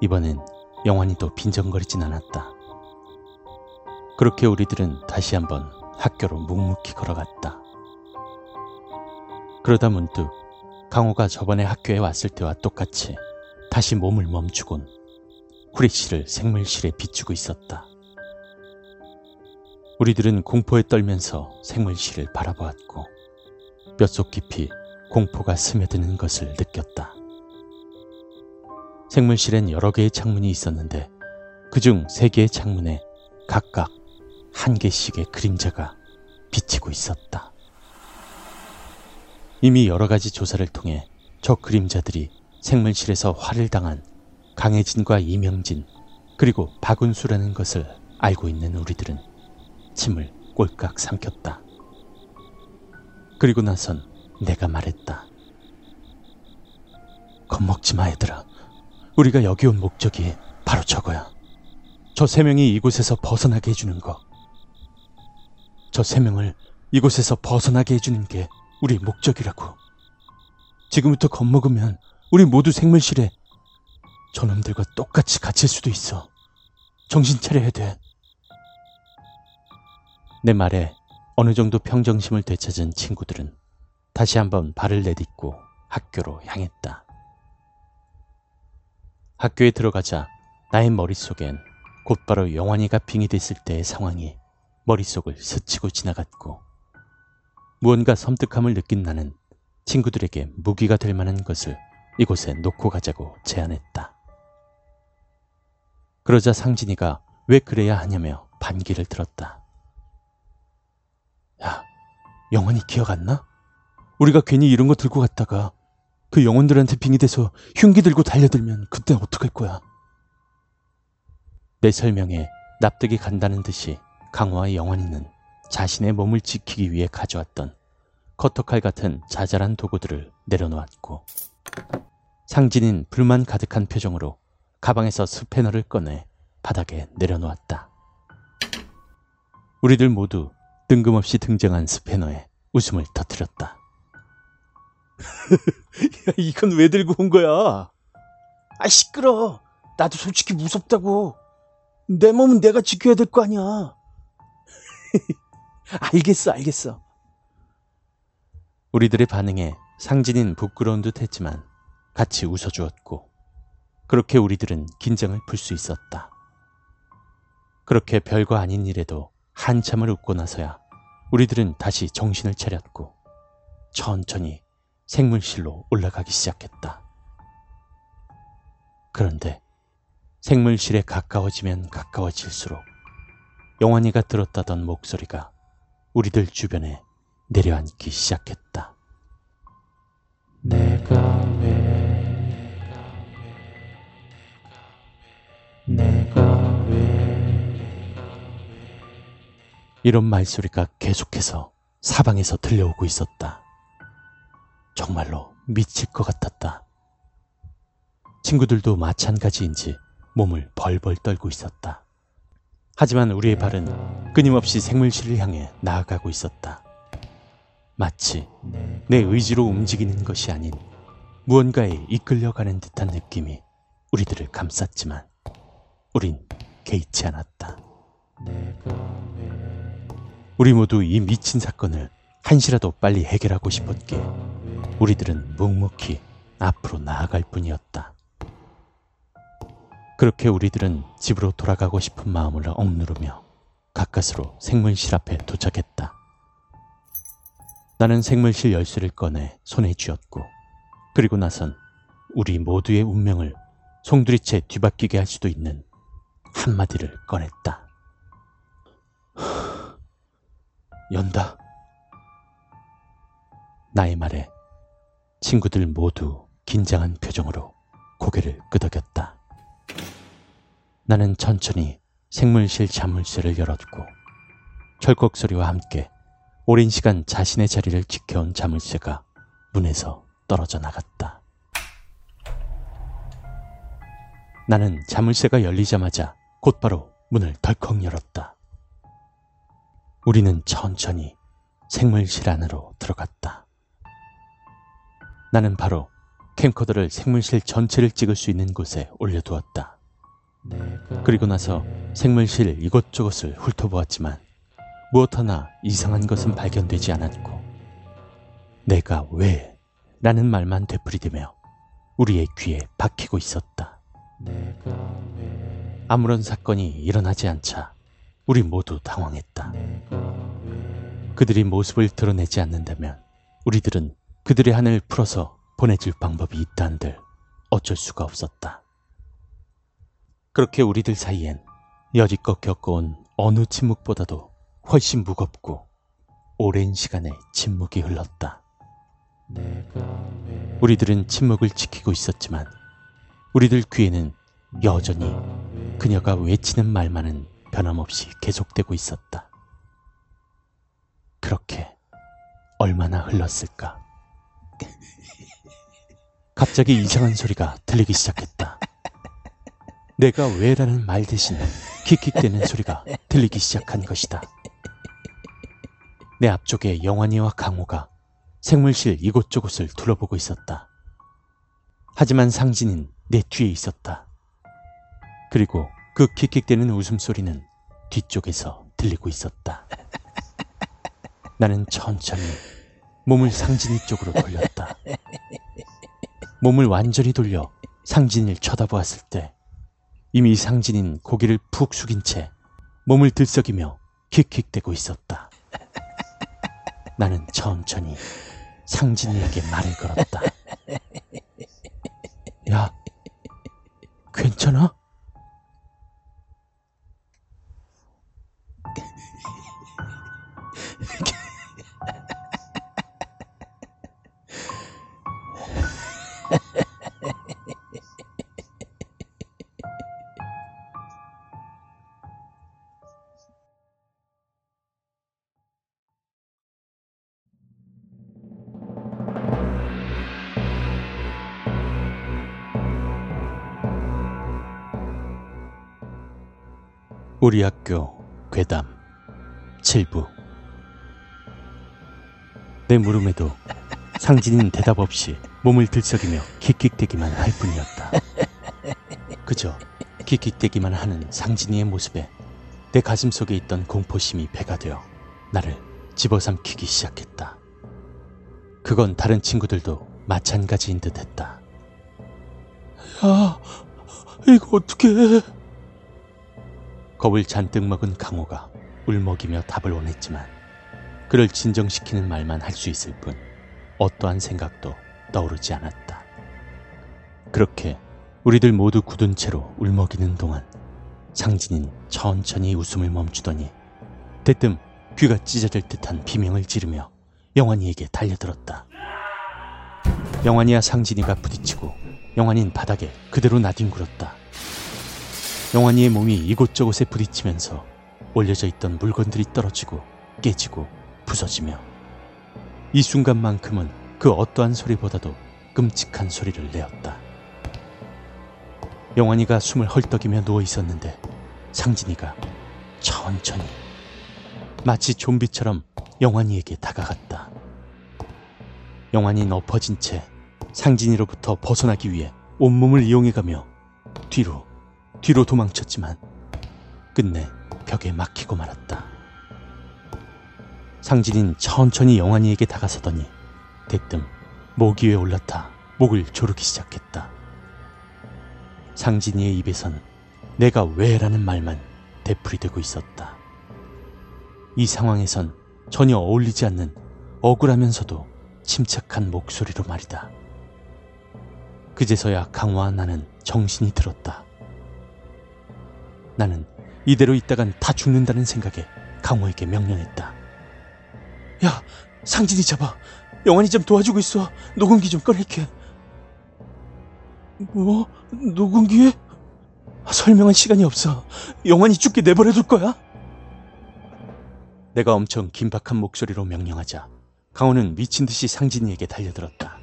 이번엔 영환이도 빈정거리진 않았다. 그렇게 우리들은 다시 한번 학교로 묵묵히 걸어갔다. 그러다 문득 강호가 저번에 학교에 왔을 때와 똑같이 다시 몸을 멈추곤 후레쉬를 생물실에 비추고 있었다. 우리들은 공포에 떨면서 생물실을 바라보았고 뼛속 깊이 공포가 스며드는 것을 느꼈다. 생물실엔 여러 개의 창문이 있었는데 그중 세 개의 창문에 각각 한 개씩의 그림자가 비치고 있었다. 이미 여러 가지 조사를 통해 저 그림자들이 생물실에서 화를 당한 강혜진과 이명진 그리고 박운수라는 것을 알고 있는 우리들은 침을 꼴깍 삼켰다. 그리고 나선 내가 말했다. 겁먹지 마 얘들아. 우리가 여기 온 목적이 바로 저거야. 저 세 명이 이곳에서 벗어나게 해주는 거. 저 세 명을 이곳에서 벗어나게 해주는 게 우리 목적이라고. 지금부터 겁먹으면 우리 모두 생물실에 저놈들과 똑같이 갇힐 수도 있어. 정신 차려야 돼. 내 말에 어느 정도 평정심을 되찾은 친구들은 다시 한번 발을 내딛고 학교로 향했다. 학교에 들어가자 나의 머릿속엔 곧바로 영환이가 빙의됐을 때의 상황이 머릿속을 스치고 지나갔고 무언가 섬뜩함을 느낀 나는 친구들에게 무기가 될 만한 것을 이곳에 놓고 가자고 제안했다. 그러자 상진이가 왜 그래야 하냐며 반기를 들었다. 야, 영원히 기억 안 나? 우리가 괜히 이런 거 들고 갔다가 그 영혼들한테 빙의돼서 흉기 들고 달려들면 그때 어떡할 거야? 내 설명에 납득이 간다는 듯이 강화의 영원이는 자신의 몸을 지키기 위해 가져왔던 커터칼 같은 자잘한 도구들을 내려놓았고 상진인 불만 가득한 표정으로 가방에서 스패너를 꺼내 바닥에 내려놓았다. 우리들 모두 뜬금없이 등장한 스패너에 웃음을 터뜨렸다. 야, 이건 왜 들고 온 거야? 아, 시끄러. 나도 솔직히 무섭다고. 내 몸은 내가 지켜야 될 거 아니야. 알겠어, 알겠어. 우리들의 반응에 상진인 부끄러운 듯 했지만 같이 웃어주었고 그렇게 우리들은 긴장을 풀 수 있었다. 그렇게 별거 아닌 일에도 한참을 웃고 나서야 우리들은 다시 정신을 차렸고 천천히 생물실로 올라가기 시작했다. 그런데 생물실에 가까워지면 가까워질수록 영환이가 들었다던 목소리가 우리들 주변에 내려앉기 시작했다. 내가 왜 내가 왜 이런 말소리가 계속해서 사방에서 들려오고 있었다. 정말로 미칠 것 같았다. 친구들도 마찬가지인지 몸을 벌벌 떨고 있었다. 하지만 우리의 발은 끊임없이 생물실을 향해 나아가고 있었다. 마치 내 의지로 움직이는 것이 아닌 무언가에 이끌려가는 듯한 느낌이 우리들을 감쌌지만 우린 개의치 않았다. 우리 모두 이 미친 사건을 한시라도 빨리 해결하고 싶었기에 우리들은 묵묵히 앞으로 나아갈 뿐이었다. 그렇게 우리들은 집으로 돌아가고 싶은 마음을 억누르며 가까스로 생물실 앞에 도착했다. 나는 생물실 열쇠를 꺼내 손에 쥐었고 그리고 나선 우리 모두의 운명을 송두리째 뒤바뀌게 할 수도 있는 한마디를 꺼냈다. 연다. 나의 말에 친구들 모두 긴장한 표정으로 고개를 끄덕였다. 나는 천천히 생물실 자물쇠를 열었고 철컥 소리와 함께 오랜 시간 자신의 자리를 지켜온 자물쇠가 문에서 떨어져 나갔다. 나는 자물쇠가 열리자마자 곧바로 문을 덜컥 열었다. 우리는 천천히 생물실 안으로 들어갔다. 나는 바로 캠코더를 생물실 전체를 찍을 수 있는 곳에 올려두었다. 그리고 나서 생물실 이곳저곳을 훑어보았지만 무엇 하나 이상한 것은 발견되지 않았고 내가 왜? 라는 말만 되풀이되며 우리의 귀에 박히고 있었다. 아무런 사건이 일어나지 않자 우리 모두 당황했다. 그들이 모습을 드러내지 않는다면 우리들은 그들의 한을 풀어서 보내줄 방법이 있다 한들 어쩔 수가 없었다. 그렇게 우리들 사이엔 여지껏 겪어온 어느 침묵보다도 훨씬 무겁고 오랜 시간의 침묵이 흘렀다. 우리들은 침묵을 지키고 있었지만 우리들 귀에는 여전히 그녀가 외치는 말만은 변함없이 계속되고 있었다. 그렇게 얼마나 흘렀을까? 갑자기 이상한 소리가 들리기 시작했다. 내가 왜라는 말 대신에 킥킥대는 소리가 들리기 시작한 것이다. 내 앞쪽에 영환이와 강호가 생물실 이곳저곳을 둘러보고 있었다. 하지만 상진은 내 뒤에 있었다. 그리고 그 킥킥대는 웃음소리는 뒤쪽에서 들리고 있었다. 나는 천천히 몸을 상진이 쪽으로 돌렸다. 몸을 완전히 돌려 상진이를 쳐다보았을 때 이미 상진이는 고개를 푹 숙인 채 몸을 들썩이며 킥킥대고 있었다. 나는 천천히 상진이에게 말을 걸었다. 야, 괜찮아? 우리 학교 괴담 칠 부. 내 물음에도 상진이는 대답 없이 몸을 들썩이며 킥킥대기만 할 뿐이었다. 그저 킥킥대기만 하는 상진이의 모습에 내 가슴 속에 있던 공포심이 배가 되어 나를 집어삼키기 시작했다. 그건 다른 친구들도 마찬가지인 듯 했다. 야, 이거 어떡해? 겁을 잔뜩 먹은 강호가 울먹이며 답을 원했지만 그를 진정시키는 말만 할 수 있을 뿐 어떠한 생각도 떠오르지 않았다. 그렇게 우리들 모두 굳은 채로 울먹이는 동안 상진이는 천천히 웃음을 멈추더니 대뜸 귀가 찢어질 듯한 비명을 지르며 영환이에게 달려들었다. 영환이와 상진이가 부딪히고 영환이는 바닥에 그대로 나뒹굴었다. 영환이의 몸이 이곳저곳에 부딪히면서 올려져 있던 물건들이 떨어지고 깨지고 부서지며 이 순간만큼은 그 어떠한 소리보다도 끔찍한 소리를 내었다. 영환이가 숨을 헐떡이며 누워 있었는데 상진이가 천천히 마치 좀비처럼 영환이에게 다가갔다. 영환이는 엎어진 채 상진이로부터 벗어나기 위해 온몸을 이용해가며 뒤로 뒤로 도망쳤지만 끝내 벽에 막히고 말았다. 상진이는 천천히 영환이에게 다가서더니 대뜸 목 위에 올라타 목을 조르기 시작했다. 상진이의 입에선 내가 왜라는 말만 되풀이되고 있었다. 이 상황에선 전혀 어울리지 않는 억울하면서도 침착한 목소리로 말이다. 그제서야 강호와 나는 정신이 들었다. 나는 이대로 있다간 다 죽는다는 생각에 강호에게 명령했다. 야, 상진이 잡아. 영환이 좀 도와주고 있어. 녹음기 좀 꺼낼게. 뭐? 녹음기? 설명할 시간이 없어. 영환이 죽게 내버려둘 거야? 내가 엄청 긴박한 목소리로 명령하자 강호는 미친 듯이 상진이에게 달려들었다.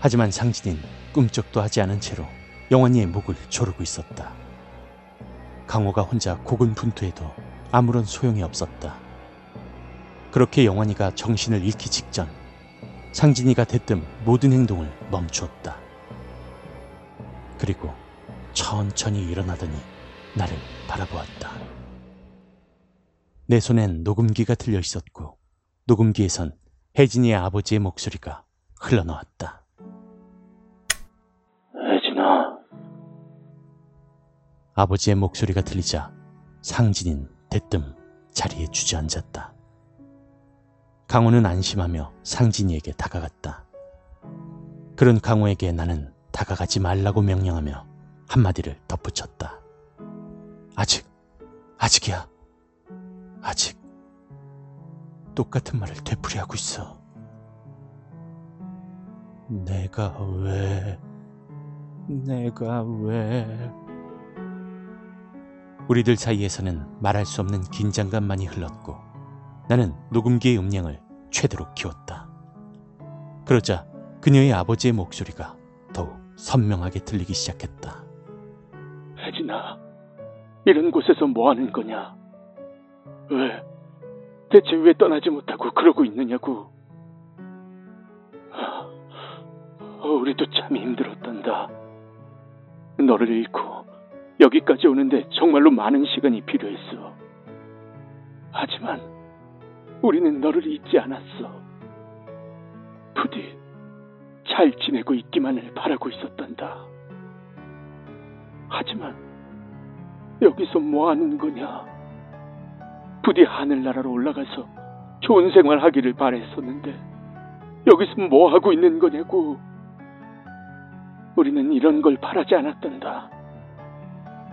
하지만 상진이는 꿈쩍도 하지 않은 채로 영환이의 목을 조르고 있었다. 강호가 혼자 고군분투해도 아무런 소용이 없었다. 그렇게 영환이가 정신을 잃기 직전 상진이가 대뜸 모든 행동을 멈추었다. 그리고 천천히 일어나더니 나를 바라보았다. 내 손엔 녹음기가 들려 있었고 녹음기에선 혜진이의 아버지의 목소리가 흘러나왔다. 아버지의 목소리가 들리자 상진인 대뜸 자리에 주저앉았다. 강호는 안심하며 상진이에게 다가갔다. 그런 강호에게 나는 다가가지 말라고 명령하며 한마디를 덧붙였다. 아직, 아직이야. 아직. 똑같은 말을 되풀이하고 있어. 내가 왜, 내가 왜... 우리들 사이에서는 말할 수 없는 긴장감만이 흘렀고 나는 녹음기의 음량을 최대로 키웠다. 그러자 그녀의 아버지의 목소리가 더욱 선명하게 들리기 시작했다. 혜진아, 이런 곳에서 뭐 하는 거냐? 왜, 대체 왜 떠나지 못하고 그러고 있느냐고. 어, 우리도 참 힘들었단다. 너를 잃고 여기까지 오는데 정말로 많은 시간이 필요했어. 하지만 우리는 너를 잊지 않았어. 부디 잘 지내고 있기만을 바라고 있었단다. 하지만 여기서 뭐 하는 거냐? 부디 하늘나라로 올라가서 좋은 생활하기를 바랬었는데 여기서 뭐 하고 있는 거냐고. 우리는 이런 걸 바라지 않았단다.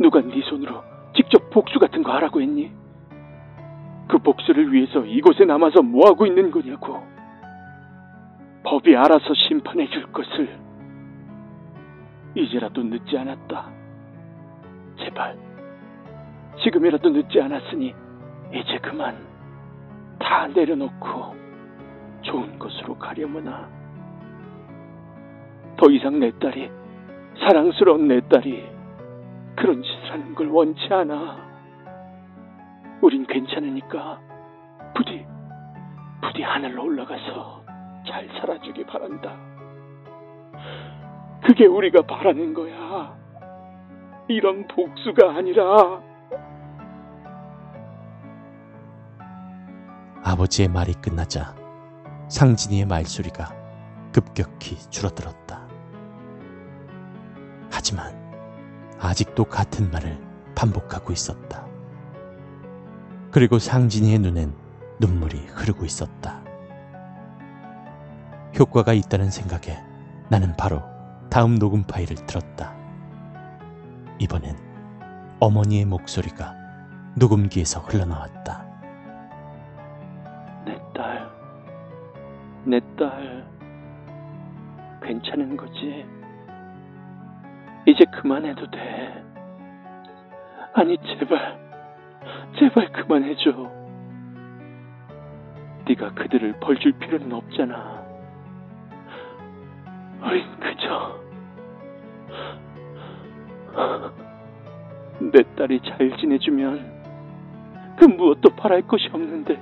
누가 네 손으로 직접 복수 같은 거 하라고 했니? 그 복수를 위해서 이곳에 남아서 뭐하고 있는 거냐고. 법이 알아서 심판해 줄 것을 이제라도 늦지 않았다. 제발 지금이라도 늦지 않았으니 이제 그만 다 내려놓고 좋은 곳으로 가려무나. 더 이상 내 딸이, 사랑스러운 내 딸이 그런 짓을 하는 걸 원치 않아. 우린 괜찮으니까 부디, 부디 하늘로 올라가서 잘 살아주길 바란다. 그게 우리가 바라는 거야. 이런 복수가 아니라. 아버지의 말이 끝나자 상진이의 말소리가 급격히 줄어들었다. 하지만 아직도 같은 말을 반복하고 있었다. 그리고 상진이의 눈엔 눈물이 흐르고 있었다. 효과가 있다는 생각에 나는 바로 다음 녹음 파일을 들었다. 이번엔 어머니의 목소리가 녹음기에서 흘러나왔다. 내 딸, 내 딸, 괜찮은 거지? 이제 그만해도 돼. 아니 제발, 제발 그만해줘. 네가 그들을 벌줄 필요는 없잖아. 우린 그저 내 딸이 잘 지내주면 그 무엇도 바랄 것이 없는데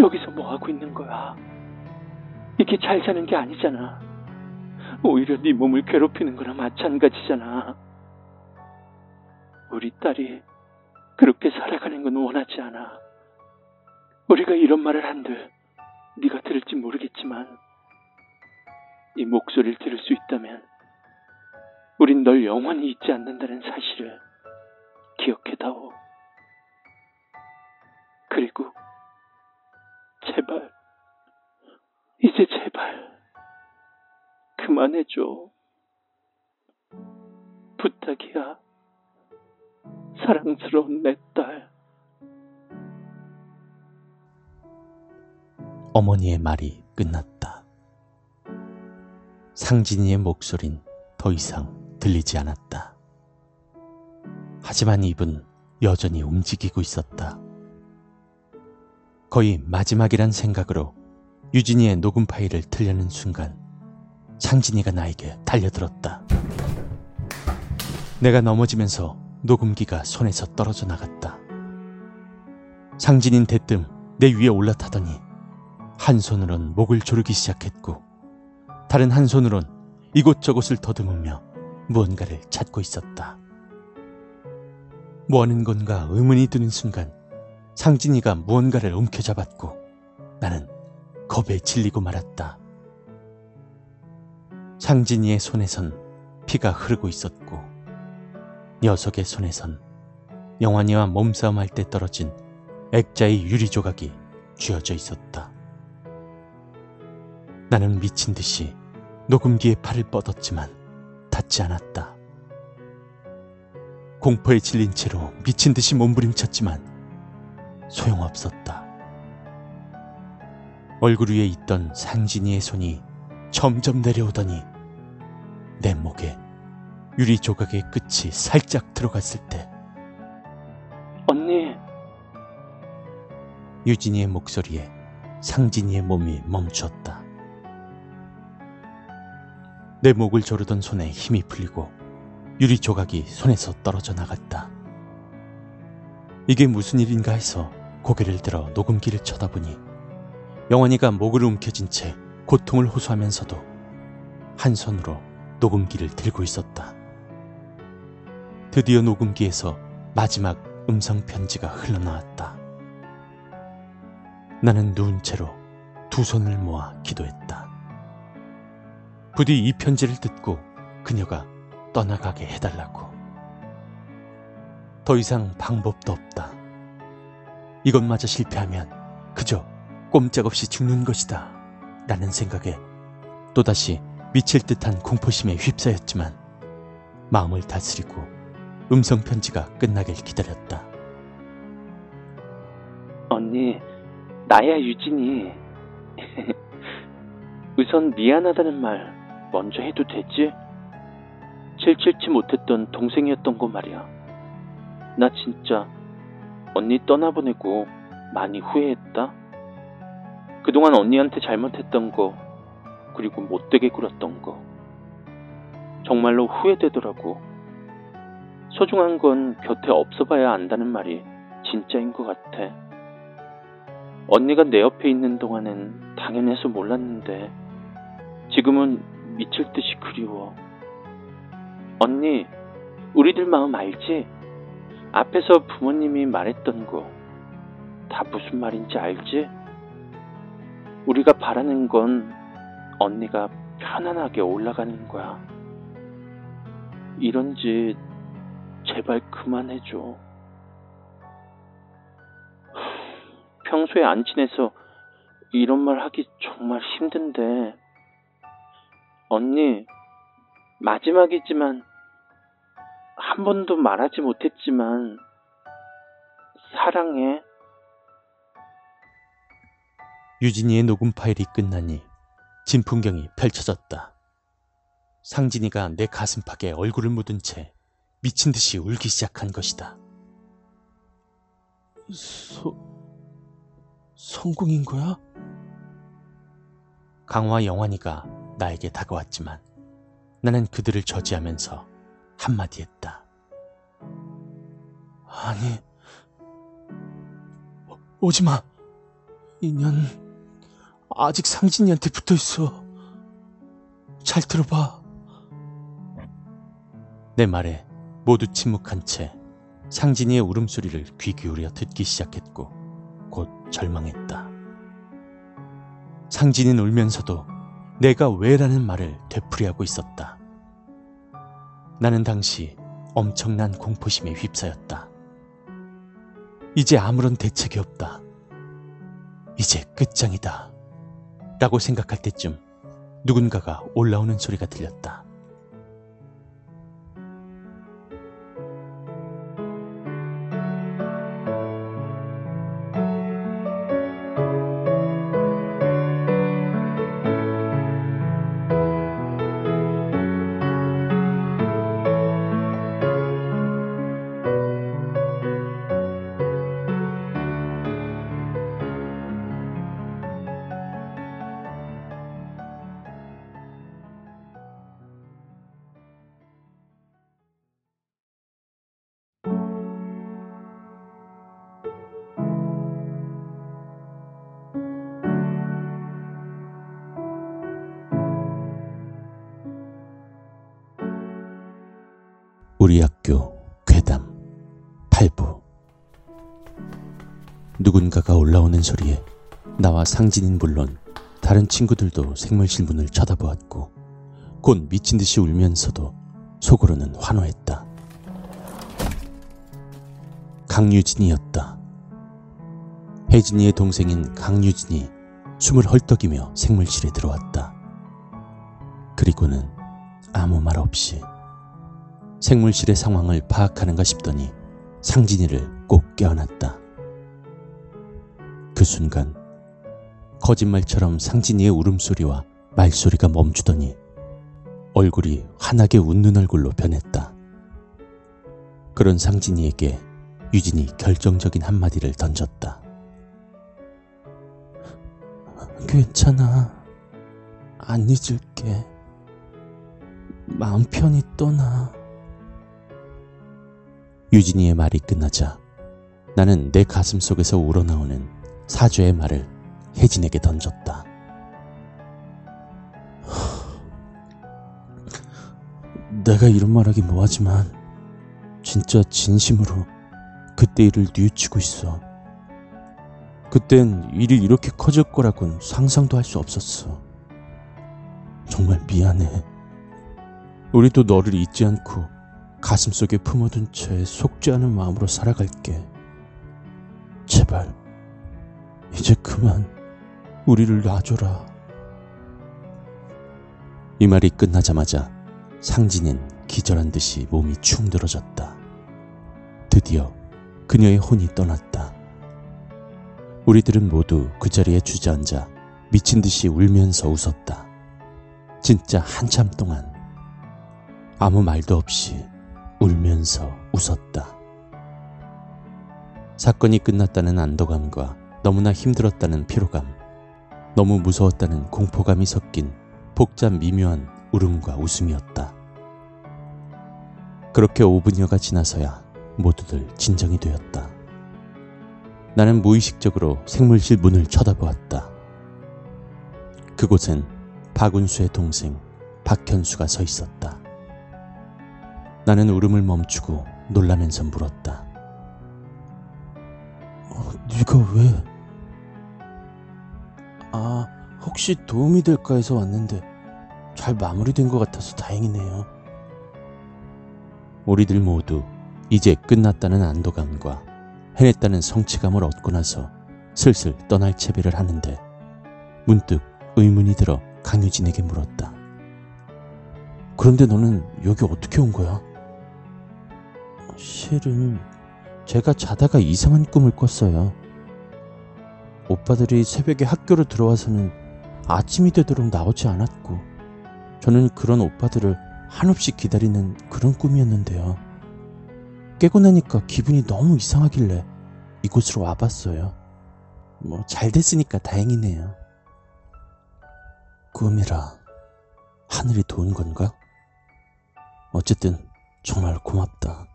여기서 뭐하고 있는 거야? 이게 잘 사는 게 아니잖아. 오히려 네 몸을 괴롭히는 거나 마찬가지잖아. 우리 딸이 그렇게 살아가는 건 원하지 않아. 우리가 이런 말을 한들 네가 들을지 모르겠지만 이 목소리를 들을 수 있다면 우린 널 영원히 잊지 않는다는 사실을 기억해다오. 그리고 제발, 이제 제발 그만해줘. 부탁이야. 사랑스러운 내 딸. 어머니의 말이 끝났다. 상진이의 목소린 더 이상 들리지 않았다. 하지만 입은 여전히 움직이고 있었다. 거의 마지막이란 생각으로 유진이의 녹음 파일을 틀려는 순간 상진이가 나에게 달려들었다. 내가 넘어지면서 녹음기가 손에서 떨어져 나갔다. 상진이는 대뜸 내 위에 올라타더니 한 손으론 목을 조르기 시작했고 다른 한 손으론 이곳저곳을 더듬으며 무언가를 찾고 있었다. 뭐하는 건가 의문이 드는 순간 상진이가 무언가를 움켜잡았고 나는 겁에 질리고 말았다. 상진이의 손에선 피가 흐르고 있었고 녀석의 손에선 영환이와 몸싸움할 때 떨어진 액자의 유리 조각이 쥐어져 있었다. 나는 미친 듯이 녹음기에 팔을 뻗었지만 닿지 않았다. 공포에 질린 채로 미친 듯이 몸부림쳤지만 소용없었다. 얼굴 위에 있던 상진이의 손이 점점 내려오더니 내 목에 유리 조각의 끝이 살짝 들어갔을 때 언니! 유진이의 목소리에 상진이의 몸이 멈췄다. 내 목을 조르던 손에 힘이 풀리고 유리 조각이 손에서 떨어져 나갔다. 이게 무슨 일인가 해서 고개를 들어 녹음기를 쳐다보니 영환이가 목을 움켜쥔 채 고통을 호소하면서도 한 손으로 녹음기를 들고 있었다. 드디어 녹음기에서 마지막 음성 편지가 흘러나왔다. 나는 누운 채로 두 손을 모아 기도했다. 부디 이 편지를 듣고 그녀가 떠나가게 해달라고. 더 이상 방법도 없다. 이것마저 실패하면 그저 꼼짝없이 죽는 것이다 라는 생각에 또다시 미칠 듯한 공포심에 휩싸였지만 마음을 다스리고 음성편지가 끝나길 기다렸다. 언니, 나야 유진이. 우선 미안하다는 말 먼저 해도 되지? 질질치 못했던 동생이었던 거 말이야. 나 진짜 언니 떠나보내고 많이 후회했다. 그동안 언니한테 잘못했던 거 그리고 못되게 굴었던 거 정말로 후회되더라고. 소중한 건 곁에 없어봐야 안다는 말이 진짜인 것 같아. 언니가 내 옆에 있는 동안엔 당연해서 몰랐는데 지금은 미칠 듯이 그리워. 언니, 우리들 마음 알지? 앞에서 부모님이 말했던 거 다 무슨 말인지 알지? 우리가 바라는 건 언니가 편안하게 올라가는 거야. 이런 짓 제발 그만해줘. 평소에 안 친해서 이런 말 하기 정말 힘든데 언니, 마지막이지만 한 번도 말하지 못했지만 사랑해. 유진이의 녹음 파일이 끝나니 진풍경이 펼쳐졌다. 상진이가 내 가슴팍에 얼굴을 묻은 채 미친 듯이 울기 시작한 것이다. 소... 성공인 거야? 강화 영환이가 나에게 다가왔지만 나는 그들을 저지하면서 한마디 했다. 아니, 오, 오지마. 인연 아직 상진이한테 붙어있어. 잘 들어봐. 내 말에 모두 침묵한 채 상진이의 울음소리를 귀 기울여 듣기 시작했고 곧 절망했다. 상진이는 울면서도 내가 왜라는 말을 되풀이하고 있었다. 나는 당시 엄청난 공포심에 휩싸였다. 이제 아무런 대책이 없다. 이제 끝장이다 라고 생각할 때쯤 누군가가 올라오는 소리가 들렸다. 우리학교 괴담 팔 부. 누군가가 올라오는 소리에 나와 상진인 물론 다른 친구들도 생물실 문을 쳐다보았고 곧 미친 듯이 울면서도 속으로는 환호했다. 강유진이었다. 혜진이의 동생인 강유진이 숨을 헐떡이며 생물실에 들어왔다. 그리고는 아무 말 없이 생물실의 상황을 파악하는가 싶더니 상진이를 꼭 껴안았다. 그 순간 거짓말처럼 상진이의 울음소리와 말소리가 멈추더니 얼굴이 환하게 웃는 얼굴로 변했다. 그런 상진이에게 유진이 결정적인 한마디를 던졌다. 괜찮아. 안 잊을게. 마음 편히 떠나. 유진이의 말이 끝나자 나는 내 가슴 속에서 우러나오는 사죄의 말을 혜진에게 던졌다. 내가 이런 말하기 뭐하지만 진짜 진심으로 그때 일을 뉘우치고 있어. 그땐 일이 이렇게 커질 거라곤 상상도 할 수 없었어. 정말 미안해. 우리도 너를 잊지 않고 가슴속에 품어둔 채 속지 않은 마음으로 살아갈게. 제발 이제 그만 우리를 놔줘라. 이 말이 끝나자마자 상진인 기절한 듯이 몸이 충 늘어졌다. 드디어 그녀의 혼이 떠났다. 우리들은 모두 그 자리에 주저앉아 미친 듯이 울면서 웃었다. 진짜 한참 동안 아무 말도 없이 울면서 웃었다. 사건이 끝났다는 안도감과 너무나 힘들었다는 피로감, 너무 무서웠다는 공포감이 섞인 복잡 미묘한 울음과 웃음이었다. 그렇게 오 분여가 지나서야 모두들 진정이 되었다. 나는 무의식적으로 생물실 문을 쳐다보았다. 그곳엔 박운수의 동생 박현수가 서 있었다. 나는 울음을 멈추고 놀라면서 물었다. 어, 네가 왜? 아, 혹시 도움이 될까 해서 왔는데 잘 마무리된 것 같아서 다행이네요. 우리들 모두 이제 끝났다는 안도감과 해냈다는 성취감을 얻고 나서 슬슬 떠날 채비를 하는데 문득 의문이 들어 강유진에게 물었다. 그런데 너는 여기 어떻게 온 거야? 실은 제가 자다가 이상한 꿈을 꿨어요. 오빠들이 새벽에 학교로 들어와서는 아침이 되도록 나오지 않았고 저는 그런 오빠들을 한없이 기다리는 그런 꿈이었는데요. 깨고 나니까 기분이 너무 이상하길래 이곳으로 와봤어요. 뭐 잘 됐으니까 다행이네요. 꿈이라 하늘이 도운 건가? 어쨌든 정말 고맙다.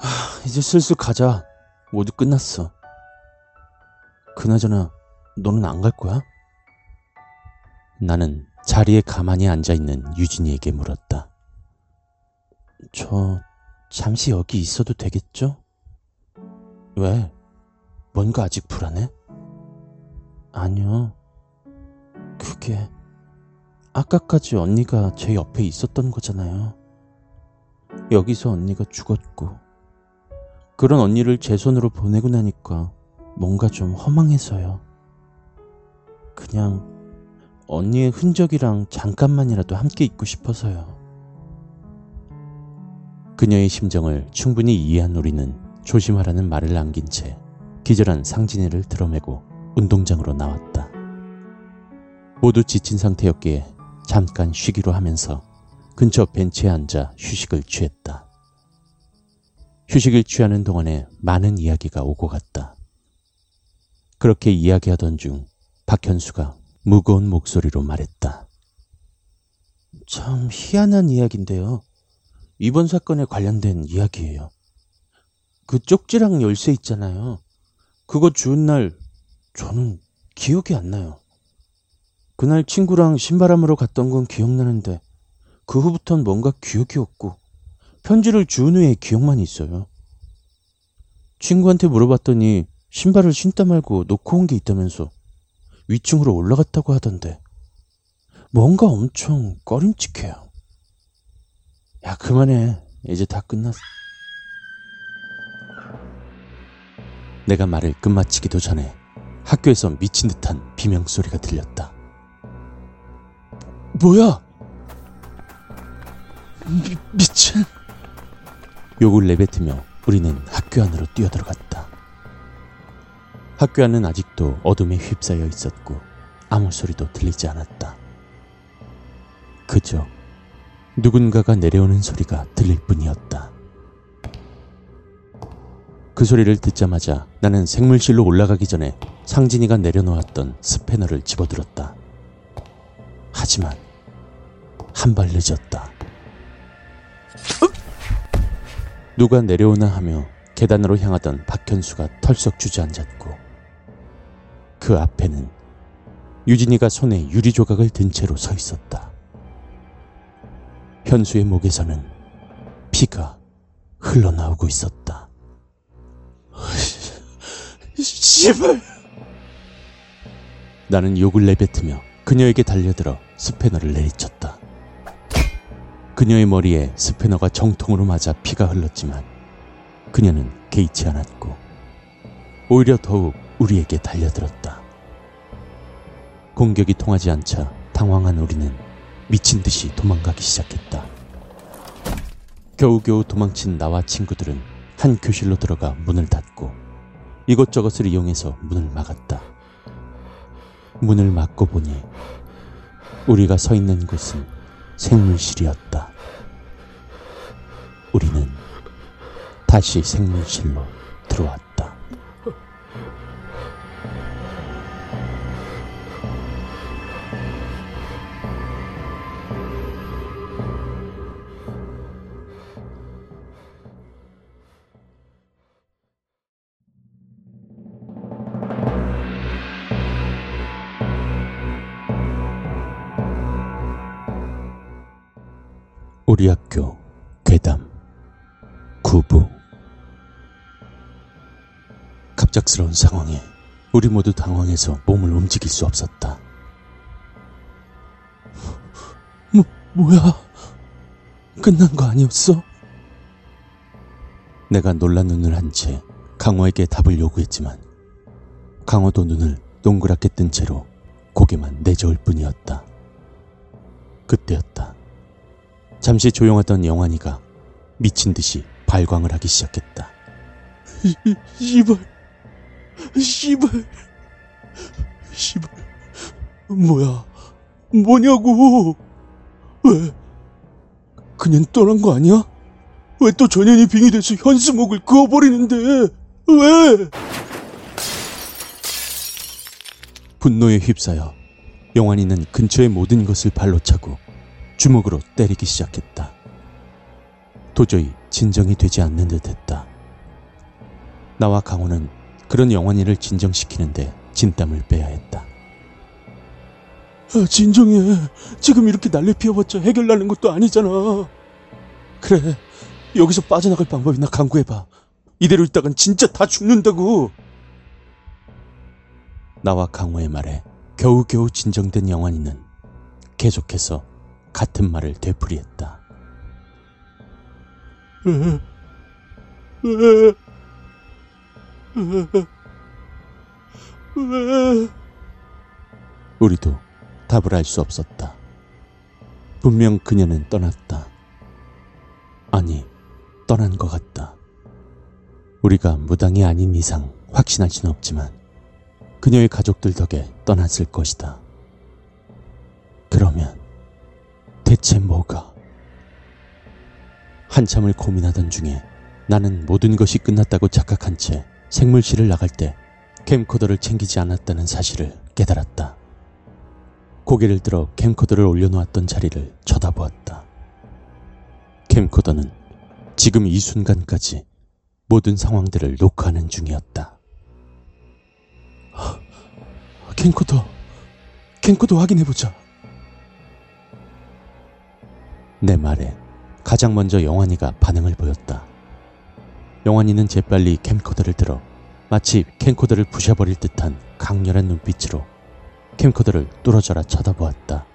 하, 이제 슬슬 가자. 모두 끝났어. 그나저나 너는 안 갈 거야? 나는 자리에 가만히 앉아있는 유진이에게 물었다. 저 잠시 여기 있어도 되겠죠? 왜? 뭔가 아직 불안해? 아니요. 그게 아까까지 언니가 제 옆에 있었던 거잖아요. 여기서 언니가 죽었고 그런 언니를 제 손으로 보내고 나니까 뭔가 좀 허망해서요. 그냥 언니의 흔적이랑 잠깐만이라도 함께 있고 싶어서요. 그녀의 심정을 충분히 이해한 우리는 조심하라는 말을 남긴 채 기절한 상진이를 들어매고 운동장으로 나왔다. 모두 지친 상태였기에 잠깐 쉬기로 하면서 근처 벤치에 앉아 휴식을 취했다. 휴식을 취하는 동안에 많은 이야기가 오고 갔다. 그렇게 이야기하던 중 박현수가 무거운 목소리로 말했다. 참 희한한 이야기인데요. 이번 사건에 관련된 이야기예요. 그 쪽지랑 열쇠 있잖아요. 그거 주운 날 저는 기억이 안 나요. 그날 친구랑 신바람으로 갔던 건 기억나는데 그 후부터는 뭔가 기억이 없고 편지를 주운 후에 기억만 있어요. 친구한테 물어봤더니 신발을 신다 말고 놓고 온 게 있다면서 위층으로 올라갔다고 하던데 뭔가 엄청 꺼림칙해요. 야, 그만해. 이제 다 끝났어. 내가 말을 끝마치기도 전에 학교에서 미친 듯한 비명소리가 들렸다. 뭐야? 미, 미친 욕을 내뱉으며 우리는 학교 안으로 뛰어들어갔다. 학교 안은 아직도 어둠에 휩싸여 있었고 아무 소리도 들리지 않았다. 그저 누군가가 내려오는 소리가 들릴 뿐이었다. 그 소리를 듣자마자 나는 생물실로 올라가기 전에 상진이가 내려놓았던 스패너를 집어들었다. 하지만 한 발 늦었다. 누가 내려오나 하며 계단으로 향하던 박현수가 털썩 주저앉았고 그 앞에는 유진이가 손에 유리 조각을 든 채로 서 있었다. 현수의 목에서는 피가 흘러나오고 있었다. 씨발! 나는 욕을 내뱉으며 그녀에게 달려들어 스패너를 내리쳤다. 그녀의 머리에 스패너가 정통으로 맞아 피가 흘렀지만 그녀는 개의치 않았고 오히려 더욱 우리에게 달려들었다. 공격이 통하지 않자 당황한 우리는 미친 듯이 도망가기 시작했다. 겨우겨우 도망친 나와 친구들은 한 교실로 들어가 문을 닫고 이것저것을 이용해서 문을 막았다. 문을 막고 보니 우리가 서 있는 곳은 생물실이었다. 우리는 다시 생물실로 들어왔다. 우리학교 괴담 구부. 갑작스러운 상황에 우리 모두 당황해서 몸을 움직일 수 없었다. 뭐, 뭐야? 끝난 거 아니었어? 내가 놀란 눈을 한 채 강호에게 답을 요구했지만 강호도 눈을 동그랗게 뜬 채로 고개만 내저을 뿐이었다. 그때였다. 잠시 조용하던 영환이가 미친 듯이 발광을 하기 시작했다. 씨발, 씨발, 씨발, 뭐야, 뭐냐고. 왜? 그냥 떠난 거 아니야? 왜 또 전현이 빙이 돼서 현수막을 그어버리는데? 왜? 분노에 휩싸여 영환이는 근처의 모든 것을 발로 차고 주먹으로 때리기 시작했다. 도저히 진정이 되지 않는 듯했다. 나와 강호는 그런 영환이를 진정시키는데 진땀을 빼야 했다. 아, 진정해. 지금 이렇게 난리 피워봤자 해결나는 것도 아니잖아. 그래, 여기서 빠져나갈 방법이나 강구해봐. 이대로 있다간 진짜 다 죽는다고. 나와 강호의 말에 겨우겨우 진정된 영환이는 계속해서 같은 말을 되풀이했다. 우리도 답을 할 수 없었다. 분명 그녀는 떠났다. 아니, 떠난 것 같다. 우리가 무당이 아닌 이상 확신할 수는 없지만 그녀의 가족들 덕에 떠났을 것이다. 그러면 대체 뭐가? 한참을 고민하던 중에 나는 모든 것이 끝났다고 착각한 채 생물실을 나갈 때 캠코더를 챙기지 않았다는 사실을 깨달았다. 고개를 들어 캠코더를 올려놓았던 자리를 쳐다보았다. 캠코더는 지금 이 순간까지 모든 상황들을 녹화하는 중이었다. 캠코더, 캠코더 확인해보자. 내 말에 가장 먼저 영환이가 반응을 보였다. 영환이는 재빨리 캠코더를 들어 마치 캠코더를 부셔버릴 듯한 강렬한 눈빛으로 캠코더를 뚫어져라 쳐다보았다.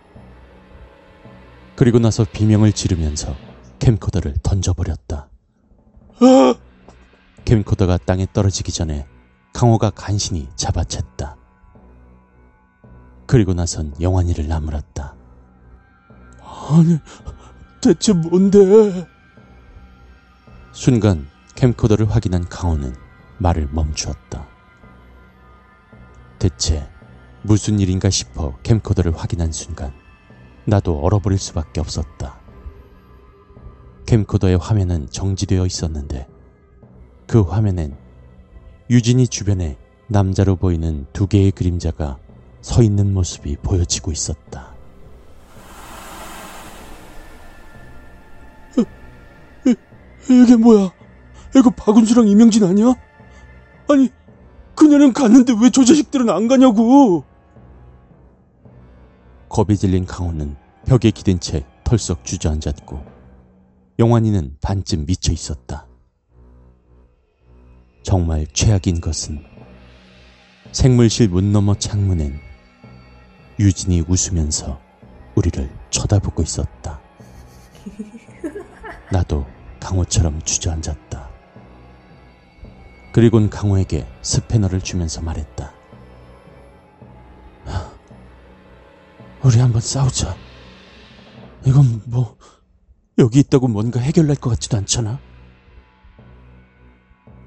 그리고 나서 비명을 지르면서 캠코더를 던져버렸다. 캠코더가 땅에 떨어지기 전에 강호가 간신히 잡아챘다. 그리고 나선 영환이를 나무랐다. 아니... 대체 뭔데? 순간 캠코더를 확인한 강호는 말을 멈추었다. 대체 무슨 일인가 싶어 캠코더를 확인한 순간 나도 얼어버릴 수밖에 없었다. 캠코더의 화면은 정지되어 있었는데 그 화면엔 유진이 주변에 남자로 보이는 두 개의 그림자가 서 있는 모습이 보여지고 있었다. 이, 이게 뭐야? 이거 박운수랑 이명진 아니야? 아니, 그녀는 갔는데 왜 저 자식들은 안 가냐고! 겁이 질린 강호는 벽에 기댄 채 털썩 주저앉았고 영환이는 반쯤 미쳐 있었다. 정말 최악인 것은 생물실 문 너머 창문엔 유진이 웃으면서 우리를 쳐다보고 있었다. 나도 강호처럼 주저앉았다. 그리곤 강호에게 스패너를 주면서 말했다. 우리 한번 싸우자. 이건 뭐 여기 있다고 뭔가 해결날 것 같지도 않잖아.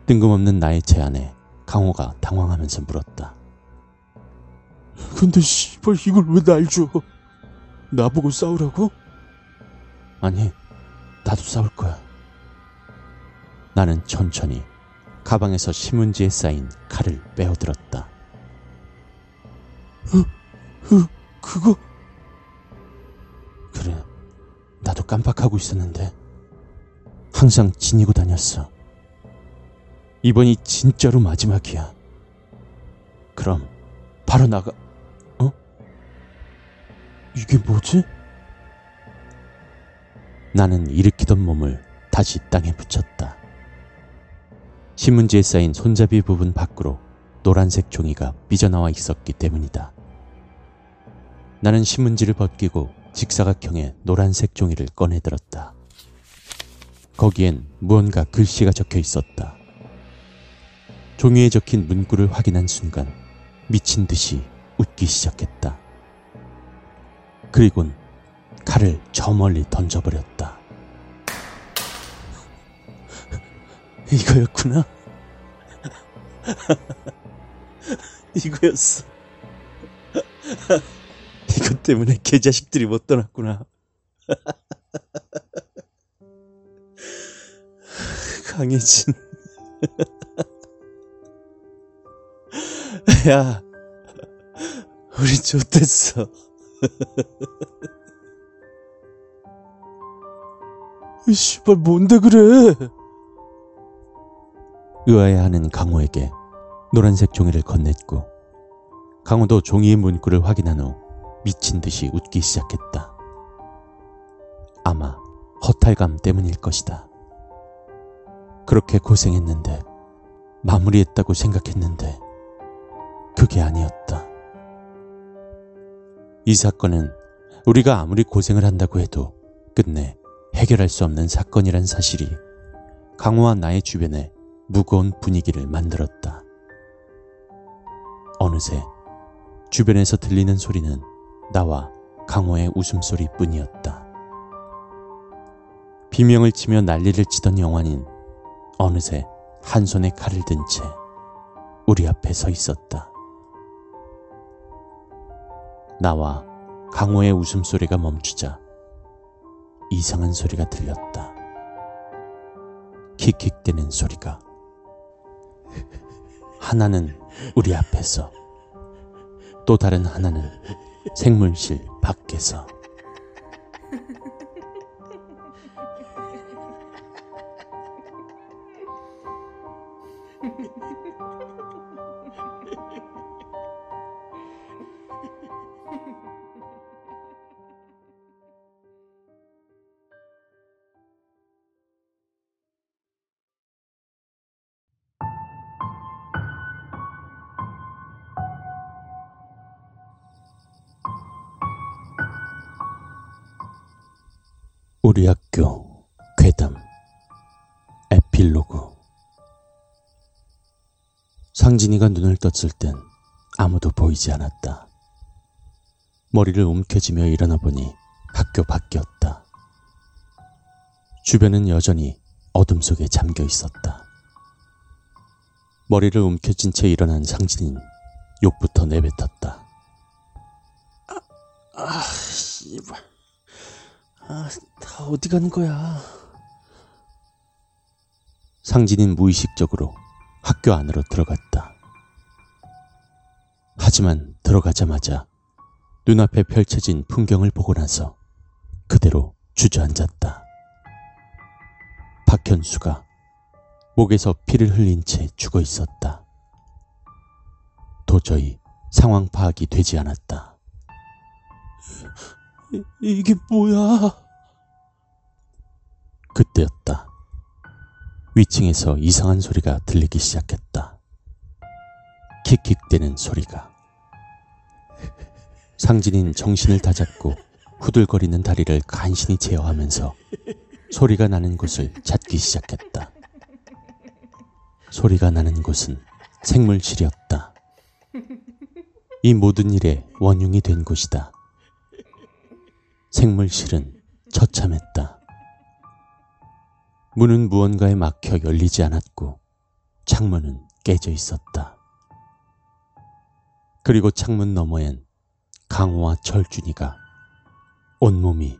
뜬금없는 나의 제안에 강호가 당황하면서 물었다. 근데 씨발 이걸 왜 날 줘? 나보고 싸우라고? 아니, 나도 싸울 거야. 나는 천천히 가방에서 신문지에 쌓인 칼을 빼어들었다. 으, 으, 그거? 그래, 나도 깜빡하고 있었는데 항상 지니고 다녔어. 이번이 진짜로 마지막이야. 그럼 바로 나가... 어? 이게 뭐지? 나는 일으키던 몸을 다시 땅에 붙였다. 신문지에 쌓인 손잡이 부분 밖으로 노란색 종이가 삐져나와 있었기 때문이다. 나는 신문지를 벗기고 직사각형의 노란색 종이를 꺼내들었다. 거기엔 무언가 글씨가 적혀 있었다. 종이에 적힌 문구를 확인한 순간 미친 듯이 웃기 시작했다. 그리곤 칼을 저 멀리 던져버렸다. 이거였구나. 이거였어. 이것 때문에 개자식들이 못 떠났구나. 강혜진. 야, 우리 좋댔어. 이 씨발 뭔데 그래? 의아해하는 강호에게 노란색 종이를 건넸고 강호도 종이의 문구를 확인한 후 미친 듯이 웃기 시작했다. 아마 허탈감 때문일 것이다. 그렇게 고생했는데 마무리했다고 생각했는데 그게 아니었다. 이 사건은 우리가 아무리 고생을 한다고 해도 끝내 해결할 수 없는 사건이란 사실이 강호와 나의 주변에 무거운 분위기를 만들었다. 어느새 주변에서 들리는 소리는 나와 강호의 웃음소리뿐이었다. 비명을 치며 난리를 치던 영환인 어느새 한 손에 칼을 든 채 우리 앞에 서 있었다. 나와 강호의 웃음소리가 멈추자 이상한 소리가 들렸다. 킥킥대는 소리가. 하나는 우리 앞에서, 또 다른 하나는 생물실 밖에서. 우리학교 괴담 에필로그. 상진이가 눈을 떴을 땐 아무도 보이지 않았다. 머리를 움켜쥐며 일어나 보니 학교 밖이었다. 주변은 여전히 어둠 속에 잠겨 있었다. 머리를 움켜쥔 채 일어난 상진이는 욕부터 내뱉었다. 아, 아, 씨발. 아, 다 어디 간 거야? 상진이는 무의식적으로 학교 안으로 들어갔다. 하지만 들어가자마자 눈앞에 펼쳐진 풍경을 보고 나서 그대로 주저앉았다. 박현수가 목에서 피를 흘린 채 죽어 있었다. 도저히 상황 파악이 되지 않았다. 이, 이게 뭐야? 그때였다. 위층에서 이상한 소리가 들리기 시작했다. 킥킥대는 소리가. 상진인 정신을 다잡고 후들거리는 다리를 간신히 제어하면서 소리가 나는 곳을 찾기 시작했다. 소리가 나는 곳은 생물실이었다. 이 모든 일의 원흉이 된 곳이다. 생물실은 처참했다. 문은 무언가에 막혀 열리지 않았고 창문은 깨져 있었다. 그리고 창문 너머엔 강호와 철준이가 온몸이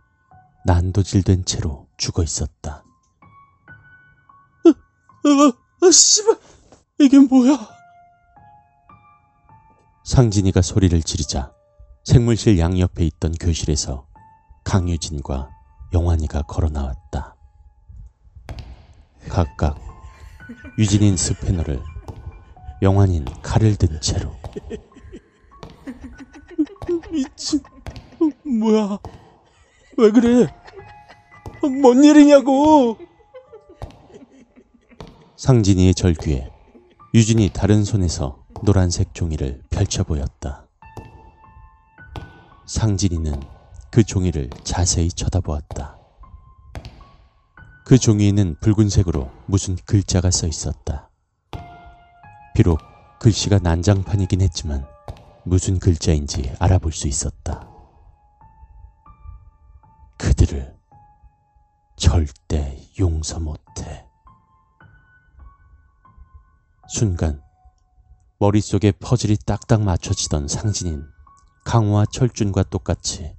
난도질된 채로 죽어 있었다. 으, 으, 으, 씨발, 이게 뭐야? 상진이가 소리를 지르자 생물실 양옆에 있던 교실에서 강유진과 영환이가 걸어 나왔다. 각각 유진인 스패너를, 영환인 칼을 든 채로. 미친, 뭐야? 왜 그래? 뭔 일이냐고! 상진이의 절규에 유진이 다른 손에서 노란색 종이를 펼쳐 보였다. 상진이는 그 종이를 자세히 쳐다보았다. 그 종이에는 붉은색으로 무슨 글자가 써 있었다. 비록 글씨가 난장판이긴 했지만 무슨 글자인지 알아볼 수 있었다. 그들을 절대 용서 못해. 순간 머릿속에 퍼즐이 딱딱 맞춰지던 상진인 강호와 철준과 똑같이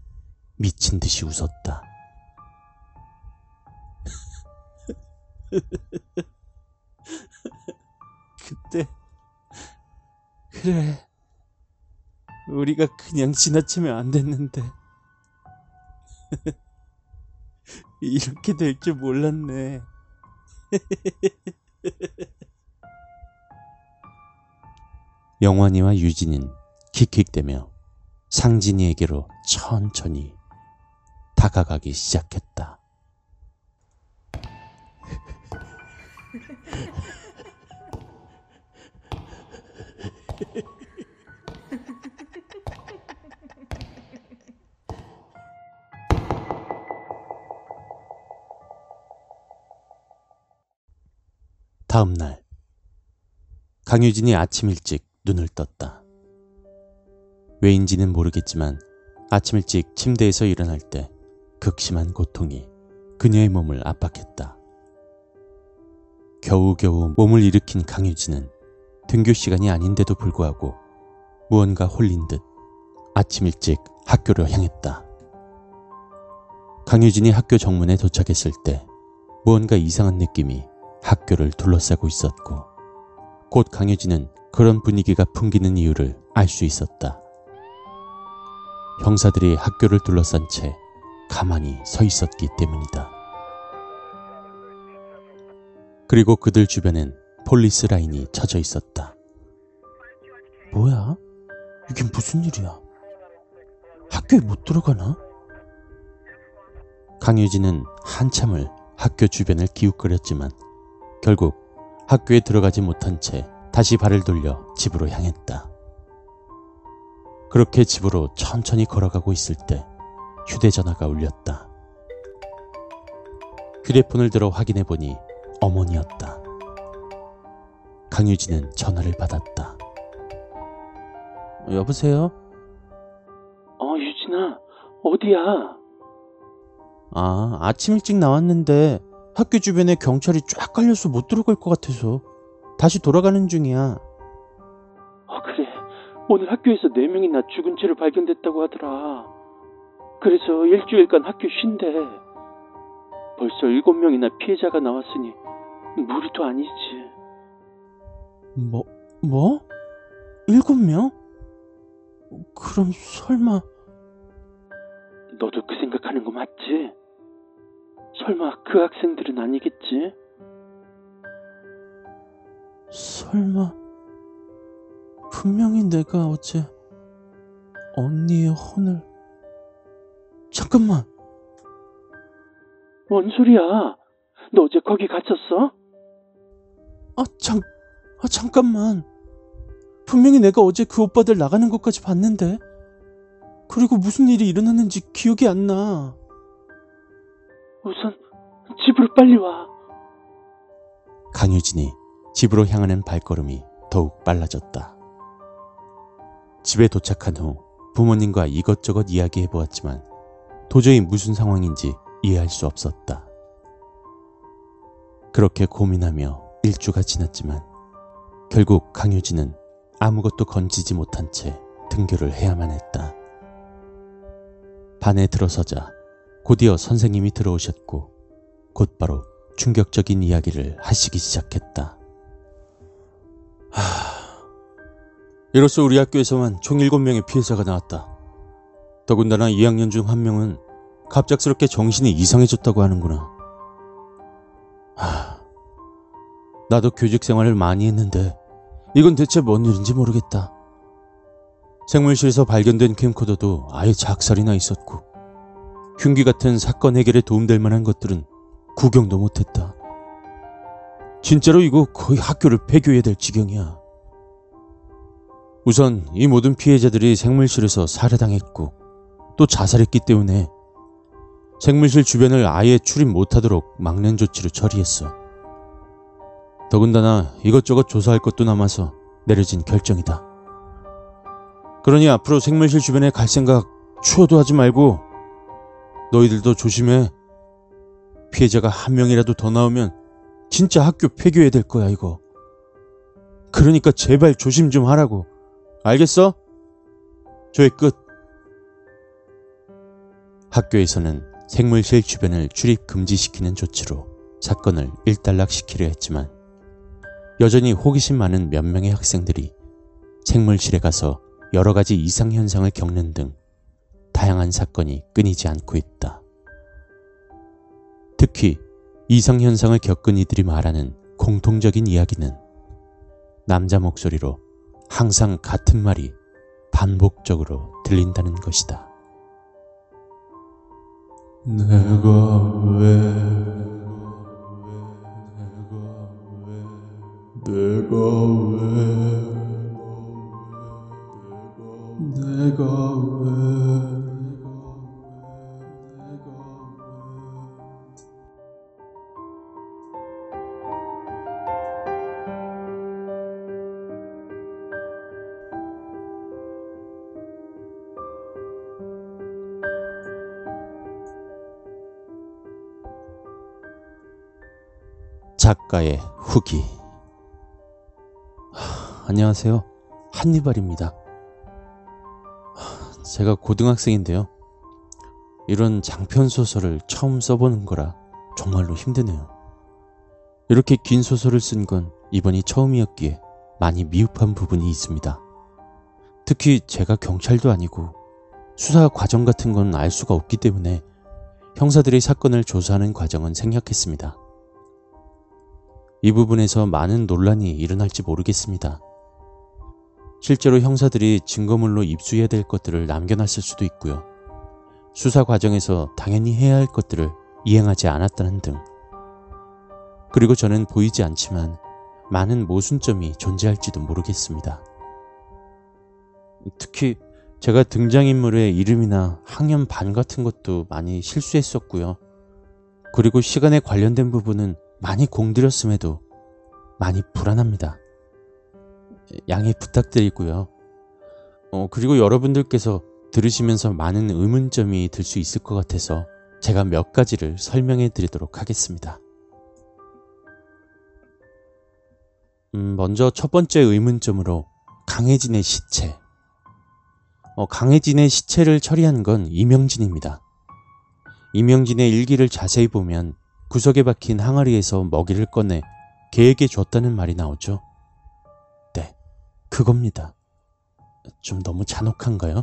미친 듯이 웃었다. 그때 그래, 우리가 그냥 지나치면 안 됐는데 이렇게 될 줄 몰랐네. 영환이와 유진은 킥킥대며 상진이에게로 천천히 다가가기 시작했다. 다음 날, 강유진이 아침 일찍 눈을 떴다. 왜인지는 모르겠지만 아침 일찍 침대에서 일어날 때 극심한 고통이 그녀의 몸을 압박했다. 겨우겨우 몸을 일으킨 강유진은 등교 시간이 아닌데도 불구하고 무언가 홀린 듯 아침 일찍 학교로 향했다. 강유진이 학교 정문에 도착했을 때 무언가 이상한 느낌이 학교를 둘러싸고 있었고 곧 강유진은 그런 분위기가 풍기는 이유를 알 수 있었다. 형사들이 학교를 둘러싼 채 가만히 서 있었기 때문이다. 그리고 그들 주변엔 폴리스 라인이 쳐져 있었다. 뭐야? 이게 무슨 일이야? 학교에 못 들어가나? 강유진은 한참을 학교 주변을 기웃거렸지만 결국 학교에 들어가지 못한 채 다시 발을 돌려 집으로 향했다. 그렇게 집으로 천천히 걸어가고 있을 때 휴대전화가 울렸다. 휴대폰을 들어 확인해보니 어머니였다. 강유진은 전화를 받았다. 여보세요? 어, 유진아, 어디야? 아, 아침 일찍 나왔는데 학교 주변에 경찰이 쫙 깔려서 못 들어갈 것 같아서 다시 돌아가는 중이야. 아, 그래. 오늘 학교에서 네 명이나 죽은 채로 발견됐다고 하더라. 그래서 일주일간 학교 쉰대. 벌써 일곱 명이나 피해자가 나왔으니 무리도 아니지. 뭐? 뭐? 일곱 명? 그럼 설마... 너도 그 생각하는 거 맞지? 설마 그 학생들은 아니겠지? 설마... 분명히 내가 어제... 언니의 혼을... 잠깐만! 뭔 소리야? 너 어제 거기 갇혔어? 아, 잠... 아, 잠깐만... 분명히 내가 어제 그 오빠들 나가는 것까지 봤는데... 그리고 무슨 일이 일어났는지 기억이 안 나. 우선 집으로 빨리 와. 강효진이 집으로 향하는 발걸음이 더욱 빨라졌다. 집에 도착한 후 부모님과 이것저것 이야기해보았지만 도저히 무슨 상황인지 이해할 수 없었다. 그렇게 고민하며 일주가 지났지만 결국 강효진은 아무것도 건지지 못한 채 등교를 해야만 했다. 반에 들어서자 곧이어 선생님이 들어오셨고 곧바로 충격적인 이야기를 하시기 시작했다. 하... 이로써 우리 학교에서만 총 일곱 명의 피해자가 나왔다. 더군다나 이 학년 중 한 명은 갑작스럽게 정신이 이상해졌다고 하는구나. 하... 나도 교직 생활을 많이 했는데 이건 대체 뭔 일인지 모르겠다. 생물실에서 발견된 캠코더도 아예 작살이나 있었고 흉기 같은 사건 해결에 도움될 만한 것들은 구경도 못했다. 진짜로 이거 거의 학교를 폐교해야 될 지경이야. 우선 이 모든 피해자들이 생물실에서 살해당했고 또 자살했기 때문에 생물실 주변을 아예 출입 못하도록 막는 조치로 처리했어. 더군다나 이것저것 조사할 것도 남아서 내려진 결정이다. 그러니 앞으로 생물실 주변에 갈 생각 추어도 하지 말고 너희들도 조심해. 피해자가 한 명이라도 더 나오면 진짜 학교 폐교해야 될 거야, 이거. 그러니까 제발 조심 좀 하라고. 알겠어? 조회 끝. 학교에서는 생물실 주변을 출입 금지시키는 조치로 사건을 일단락시키려 했지만 여전히 호기심 많은 몇 명의 학생들이 생물실에 가서 여러 가지 이상 현상을 겪는 등 다양한 사건이 끊이지 않고 있다. 특히 이상 현상을 겪은 이들이 말하는 공통적인 이야기는 남자 목소리로 항상 같은 말이 반복적으로 들린다는 것이다. 내가 왜 내가 왜 내가 왜 내가 왜... 작가의 후기. 하, 안녕하세요. 한니발입니다. 제가 고등학생인데요. 이런 장편소설을 처음 써보는 거라 정말로 힘드네요. 이렇게 긴 소설을 쓴 건 이번이 처음이었기에 많이 미흡한 부분이 있습니다. 특히 제가 경찰도 아니고 수사 과정 같은 건 알 수가 없기 때문에 형사들이 사건을 조사하는 과정은 생략했습니다. 이 부분에서 많은 논란이 일어날지 모르겠습니다. 실제로 형사들이 증거물로 입수해야 될 것들을 남겨놨을 수도 있고요. 수사 과정에서 당연히 해야 할 것들을 이행하지 않았다는 등. 그리고 저는 보이지 않지만 많은 모순점이 존재할지도 모르겠습니다. 특히 제가 등장인물의 이름이나 학년 반 같은 것도 많이 실수했었고요. 그리고 시간에 관련된 부분은 많이 공들였음에도 많이 불안합니다. 양해 부탁드리고요. 어, 그리고 여러분들께서 들으시면서 많은 의문점이 들 수 있을 것 같아서 제가 몇 가지를 설명해 드리도록 하겠습니다. 음, 먼저 첫 번째 의문점으로 강혜진의 시체. 어, 강혜진의 시체를 처리한 건 이명진입니다. 이명진의 일기를 자세히 보면 구석에 박힌 항아리에서 먹이를 꺼내 개에게 줬다는 말이 나오죠. 네, 그겁니다. 좀 너무 잔혹한가요?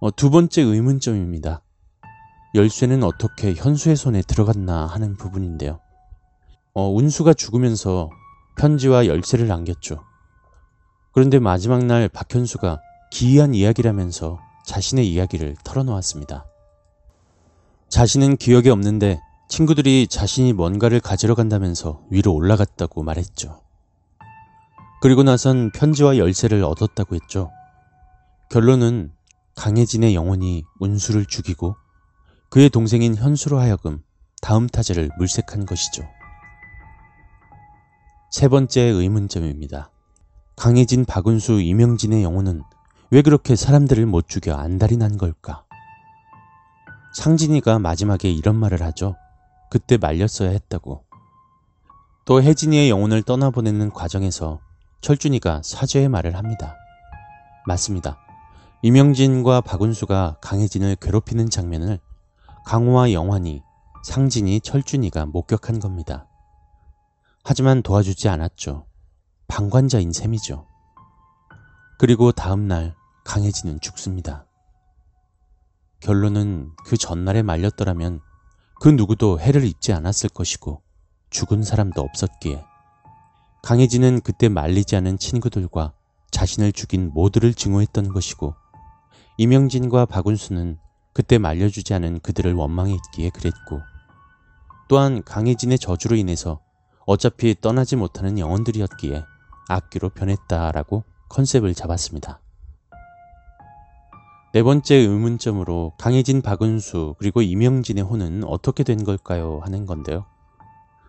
어, 두 번째 의문점입니다. 열쇠는 어떻게 현수의 손에 들어갔나 하는 부분인데요. 어, 운수가 죽으면서 편지와 열쇠를 남겼죠. 그런데 마지막 날 박현수가 기이한 이야기라면서 자신의 이야기를 털어놓았습니다. 자신은 기억이 없는데 친구들이 자신이 뭔가를 가지러 간다면서 위로 올라갔다고 말했죠. 그리고 나선 편지와 열쇠를 얻었다고 했죠. 결론은 강혜진의 영혼이 운수를 죽이고 그의 동생인 현수로 하여금 다음 타자를 물색한 것이죠. 세 번째 의문점입니다. 강혜진, 박운수, 이명진의 영혼은 왜 그렇게 사람들을 못 죽여 안달이 난 걸까? 상진이가 마지막에 이런 말을 하죠. 그때 말렸어야 했다고. 또 혜진이의 영혼을 떠나보내는 과정에서 철준이가 사죄의 말을 합니다. 맞습니다. 이명진과 박운수가 강혜진을 괴롭히는 장면을 강호와 영환이, 상진이, 철준이가 목격한 겁니다. 하지만 도와주지 않았죠. 방관자인 셈이죠. 그리고 다음날 강혜진은 죽습니다. 결론은 그 전날에 말렸더라면 그 누구도 해를 입지 않았을 것이고 죽은 사람도 없었기에 강혜진은 그때 말리지 않은 친구들과 자신을 죽인 모두를 증오했던 것이고, 이명진과 박운수는 그때 말려주지 않은 그들을 원망했기에 그랬고, 또한 강혜진의 저주로 인해서 어차피 떠나지 못하는 영혼들이었기에 악귀로 변했다라고 컨셉을 잡았습니다. 네 번째 의문점으로 강혜진, 박운수 그리고 이명진의 혼은 어떻게 된 걸까요? 하는 건데요.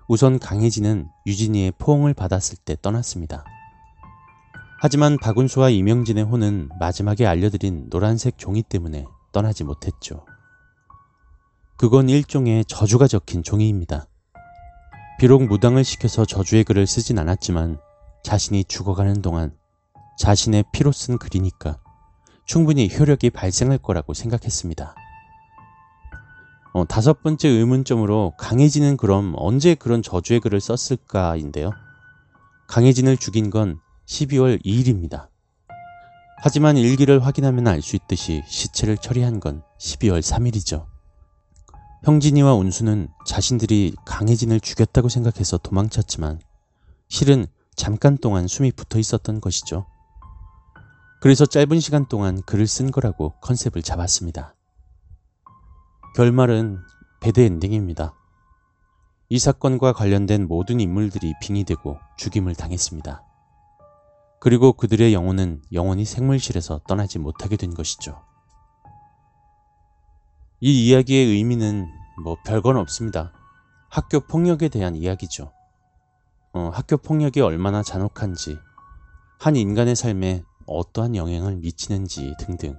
우선 강혜진은 유진이의 포옹을 받았을 때 떠났습니다. 하지만 박운수와 이명진의 혼은 마지막에 알려드린 노란색 종이 때문에 떠나지 못했죠. 그건 일종의 저주가 적힌 종이입니다. 비록 무당을 시켜서 저주의 글을 쓰진 않았지만 자신이 죽어가는 동안 자신의 피로 쓴 글이니까 충분히 효력이 발생할 거라고 생각했습니다. 어, 다섯 번째 의문점으로 강혜진은 그럼 언제 그런 저주의 글을 썼을까인데요. 강혜진을 죽인 건 십이월 이일입니다. 하지만 일기를 확인하면 알 수 있듯이 시체를 처리한 건 십이월 삼일이죠. 형진이와 운수는 자신들이 강혜진을 죽였다고 생각해서 도망쳤지만 실은 잠깐 동안 숨이 붙어 있었던 것이죠. 그래서 짧은 시간 동안 글을 쓴 거라고 컨셉을 잡았습니다. 결말은 배드 엔딩입니다. 이 사건과 관련된 모든 인물들이 빙의되고 죽임을 당했습니다. 그리고 그들의 영혼은 영원히 생물실에서 떠나지 못하게 된 것이죠. 이 이야기의 의미는 뭐 별건 없습니다. 학교 폭력에 대한 이야기죠. 어, 학교 폭력이 얼마나 잔혹한지, 한 인간의 삶에 어떠한 영향을 미치는지 등등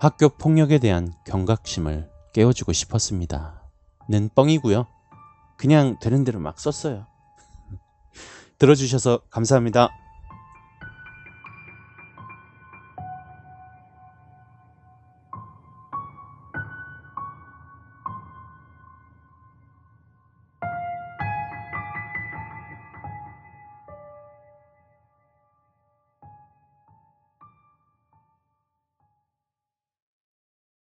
학교 폭력에 대한 경각심을 깨워주고 싶었습니다. 는 뻥이고요. 그냥 되는 대로 막 썼어요. 들어주셔서 감사합니다.